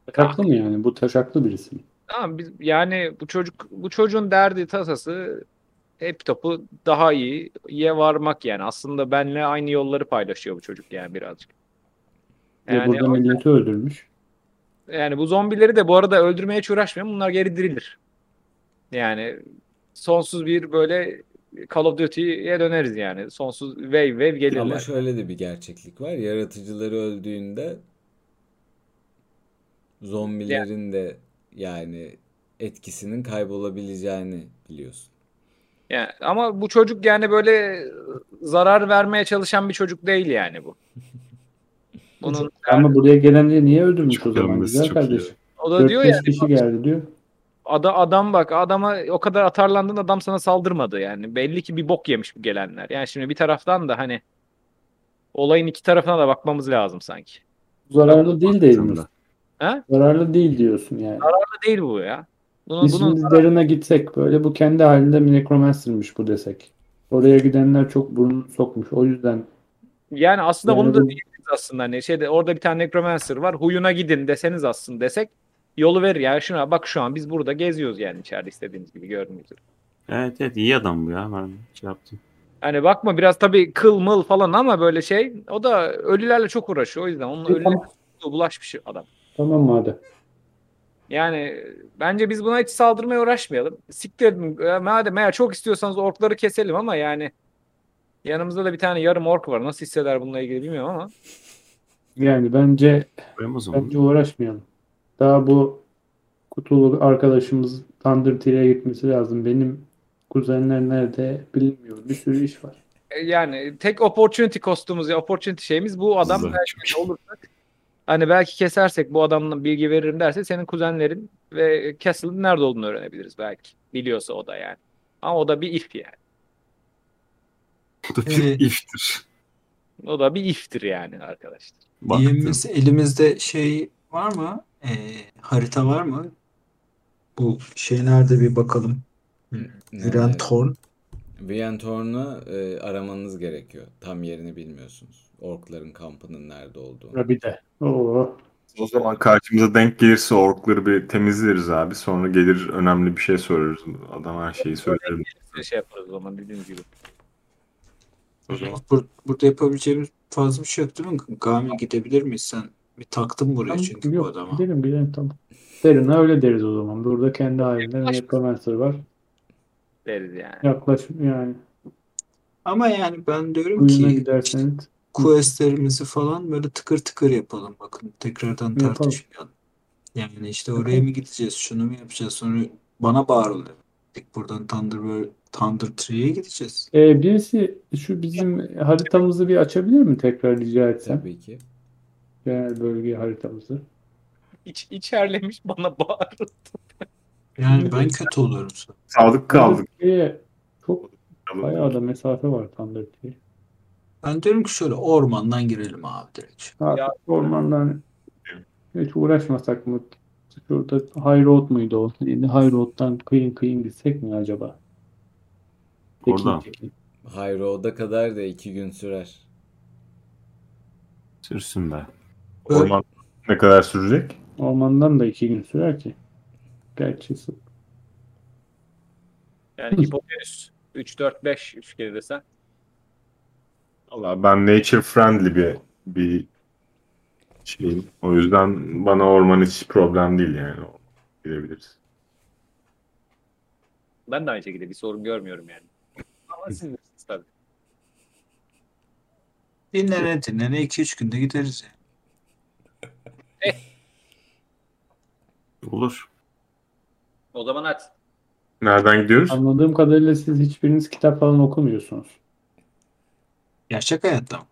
Taşaklı mı yani? Bu taşaklı birisi mi? Tamam, yani bu çocuğun derdi tasası hep topu daha iyiye varmak yani. Aslında benle aynı yolları paylaşıyor bu çocuk yani birazcık. Yani burada milleti öldürmüş. Yani bu zombileri de bu arada öldürmeye hiç uğraşmayın. Bunlar geri dirilir. Yani sonsuz bir böyle Call of Duty'ye döneriz yani. Sonsuz wave gelirler. Ama şöyle de bir gerçeklik var. Yaratıcıları öldüğünde zombilerin de yani etkisinin kaybolabileceğini biliyorsun. Yani, ama bu çocuk yani böyle zarar vermeye çalışan bir çocuk değil yani bu. Bunun ama buraya gelenleri niye öldürmüş çok o zaman? Güzel kardeşim. O da diyor yani. 4-5 kişi geldi diyor. Adam bak, adama o kadar atarlandın, adam sana saldırmadı yani. Belli ki bir bok yemiş bu gelenler. Yani şimdi bir taraftan da hani olayın iki tarafına da bakmamız lazım sanki. Zararlı değil mi? Ha? Zararlı değil diyorsun yani. Zararlı değil bu ya. Biz şimdi derine gitsek böyle bu kendi halinde necromancer'mış bu desek. Oraya gidenler çok burnunu sokmuş. O yüzden yani aslında onu da diyebiliriz aslında. Hani şeyde orada bir tane necromancer var. Huyuna gidin deseniz aslında desek yolu verir. Yani şuna bak, şu an biz burada geziyoruz yani içeride istediğiniz gibi gördüğünüz gibi. Evet iyi adam bu ya. Ben şey yaptım. Hani bakma biraz tabii kıl mıl falan ama böyle şey o da ölülerle çok uğraşıyor. O yüzden onun ölülerle bulaşmış adam. Tamam madem. Yani bence biz buna hiç saldırmaya uğraşmayalım. Siktir, madem eğer çok istiyorsanız orkları keselim ama yani yanımızda da bir tane yarım ork var. Nasıl hisseder bununla ilgili bilmiyorum ama. Yani bence uğraşmayalım. Daha bu kutulu arkadaşımız Thunder Tree'ye gitmesi lazım. Benim kuzenler nerede bilmiyor. Bir sürü iş var. Yani tek opportunity kostumuz ya opportunity şeyimiz bu adam olursak hani belki kesersek bu adamla bilgi veririm derse senin kuzenlerin ve Castle'ın nerede olduğunu öğrenebiliriz belki. Biliyorsa o da yani. Ama o da bir if yani. O da bir if'tir. O da bir if'tir yani arkadaşlar. Elimizde şey var mı? Harita var mı? Bu şeylerde bir bakalım. Wyvern Thorn. Wyvern Torn'u aramanız gerekiyor. Tam yerini bilmiyorsunuz. Orkların kampının nerede olduğunu. Bir de. Oo. O zaman karşımıza denk gelirse orkları bir temizleriz abi. Sonra gelir önemli bir şey sorarız. Adam her şeyi söylerim. Şey yaparız o zaman dediğiniz gibi. O zaman. Burada yapabileceğimiz fazla bir şey yok değil mi? Gami gidebilir miyiz sen? Bir taktım buraya tamam, çünkü yok, bu adama. Gidelim tamam. Derin'e öyle deriz o zaman. Burada kendi halinden necromancer var. Deriz yani. Yaklaşım yani. Ama yani ben diyorum ki questlerimizi falan böyle tıkır tıkır yapalım. Bakın tekrardan tartışmayalım. Yani işte oraya mı gideceğiz? Şunu mu yapacağız? Sonra bana bağırıldı. Buradan Thunder Tree'ye gideceğiz. Birisi şu bizim haritamızı bir açabilir mi tekrar rica etsem? Tabii ki. Genel bölge haritamızı. İçerlemiş bana bağırıldı. Yani ben kötü oluyorum. Sadık kaldık. Çok bayağı da mesafe var Thunder Tree. Ben diyorum ki şöyle ormandan girelim abi direkt. Ya, ormandan hiç uğraşmasak mı? Şurada High Road muydu o? High Road'dan kıyın gitsek mi acaba? Oradan. High Road'a kadar da 2 gün sürer. Sürsün be. Orman ne kadar sürecek? Ormandan da 2 gün sürer ki. Gerçekten. Yani hipotenüs 3-4-5 üçgeni desen. Valla ben nature friendly bir şeyim. O yüzden bana orman hiç problem değil yani. Gidebiliriz. Ben de aynı şekilde bir sorun görmüyorum yani. Ama siz bilirsiniz tabii. Dinlene 2-3 günde gideriz yani. Olur. O zaman hadi. Nereden gidiyoruz? Anladığım kadarıyla siz hiçbiriniz kitap falan okumuyorsunuz. Gerçek hayatta mı?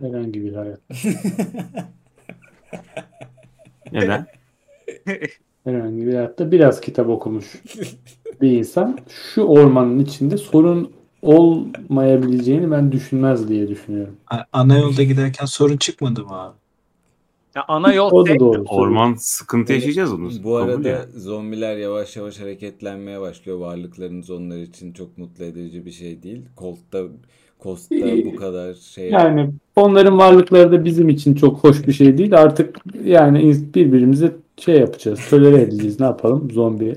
Herhangi bir hayat. Neden? Herhangi bir hayatta biraz kitap okumuş bir insan şu ormanın içinde sorun olmayabileceğini ben düşünmez diye düşünüyorum. Ana yolda giderken sorun çıkmadı mı abi? Ya ana yol o da doğru. Orman sıkıntı yaşayacağız onu. Bu arada zombiler yavaş yavaş hareketlenmeye başlıyor. Varlıklarınız onlar için çok mutlu edici bir şey değil. Kost'ta bu kadar şey. Yani onların varlıkları da bizim için çok hoş bir şey değil. Artık yani birbirimize şey yapacağız. Tolere edeceğiz. Ne yapalım? Zombi.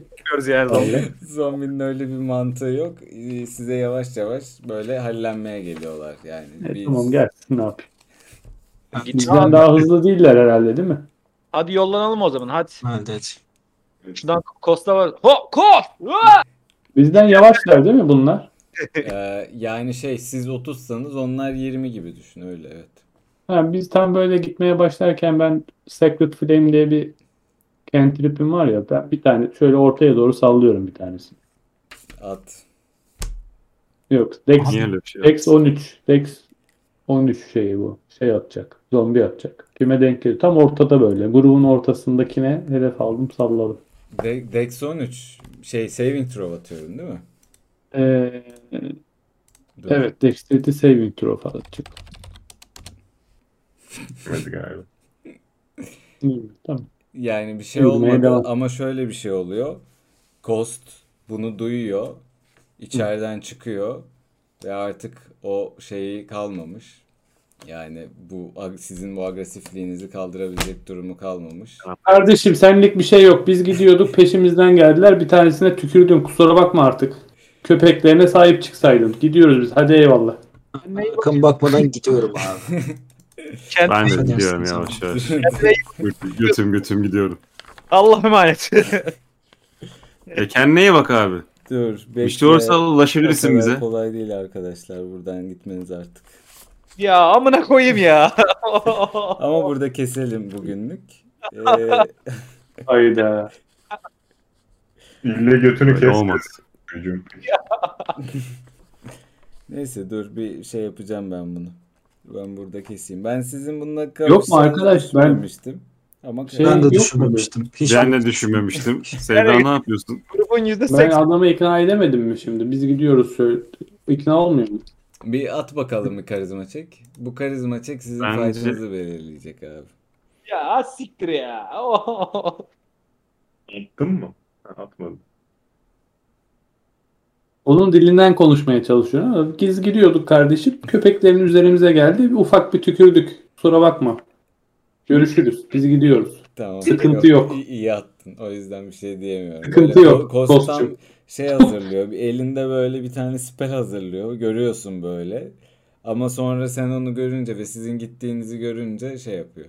Zombinin öyle bir mantığı yok. Size yavaş yavaş böyle hallenmeye geliyorlar yani. Tamam gelsin ne yapayım. Bizden daha hızlı değiller herhalde değil mi? Hadi yollanalım o zaman hadi. Hadi. Şuradan Kost'a var. Kost! Bizden yavaşlar değil mi bunlar? Yani siz 30'sanız onlar 20 gibi düşün öyle evet. Ha, biz tam böyle gitmeye başlarken ben Sacred Flame diye bir cantrip'im var ya ben bir tane şöyle ortaya doğru sallıyorum bir tanesini. At. Yok. Dex 13. Dex 13 şeyi bu. Şey atacak. Zombi atacak. Kime denk geliyor? Tam ortada böyle. Grubun ortasındakine hedef aldım salladım. Dex 13 saving throw atıyorum değil mi? Evet. Dexterity saving throw atacak. Hadi galiba. Tamam. Yani bir şey olmadı ama şöyle bir şey oluyor. Kost bunu duyuyor. İçeriden çıkıyor. Ve artık o şeyi kalmamış. Yani sizin bu agresifliğinizi kaldırabilecek durumu kalmamış. Kardeşim senlik bir şey yok. Biz gidiyorduk peşimizden geldiler. Bir tanesine tükürdüm. Kusura bakma artık. Köpeklerine sahip çıksaydın. Gidiyoruz biz. Hadi eyvallah. Bakmadan gidiyorum abi. Ben de gidiyorum yavaş yavaş. götüm gidiyorum. Allah'a emanet. Kendine iyi bak abi. Dur. İşte olursa ulaşabilirsin bize. Kolay değil arkadaşlar. Buradan gitmeniz artık. Ya amına koyayım ya. Ama burada keselim bugünlük. Hayda. İlle götünü kes. Olmaz. Neyse dur bir şey yapacağım ben bunu. Ben burada keseyim. Ben sizin bununla kavuştuğunu yok mu arkadaş düşünmemiştim. Ama ben de düşünmemiştim. Ben de düşünmemiştim. Sevda ne yapıyorsun? Ben adamı ikna edemedim mi şimdi? Biz gidiyoruz. İkna olmuyor mu? Bir at bakalım bir karizma çek. Bu karizma çek sizin faydanızı belirleyecek abi. Ya siktir ya. Attın mı? Atmadım. Onun dilinden konuşmaya çalışıyorum. Biz giriyorduk kardeşim. Köpeklerin üzerimize geldi. Ufak bir tükürdük. Kusura bakma. Görüşürüz. Biz gidiyoruz. Tamam. Sıkıntı yok. İyi attın. O yüzden bir şey diyemiyorum. Sıkıntı böyle yok. Kostam şey hazırlıyor. Elinde böyle bir tane spell hazırlıyor. Görüyorsun böyle. Ama sonra sen onu görünce ve sizin gittiğinizi görünce şey yapıyor.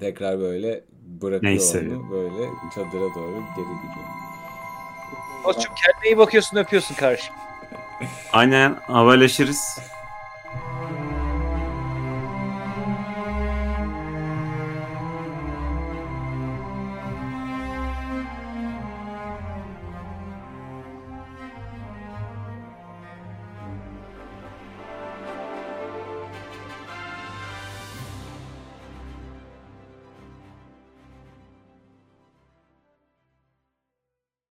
Tekrar böyle bırakıyor. Neyse. Onu. Böyle çadıra doğru geri gidiyor. Koçum kendine iyi bakıyorsun, öpüyorsun karşı. Aynen, haberleşiriz.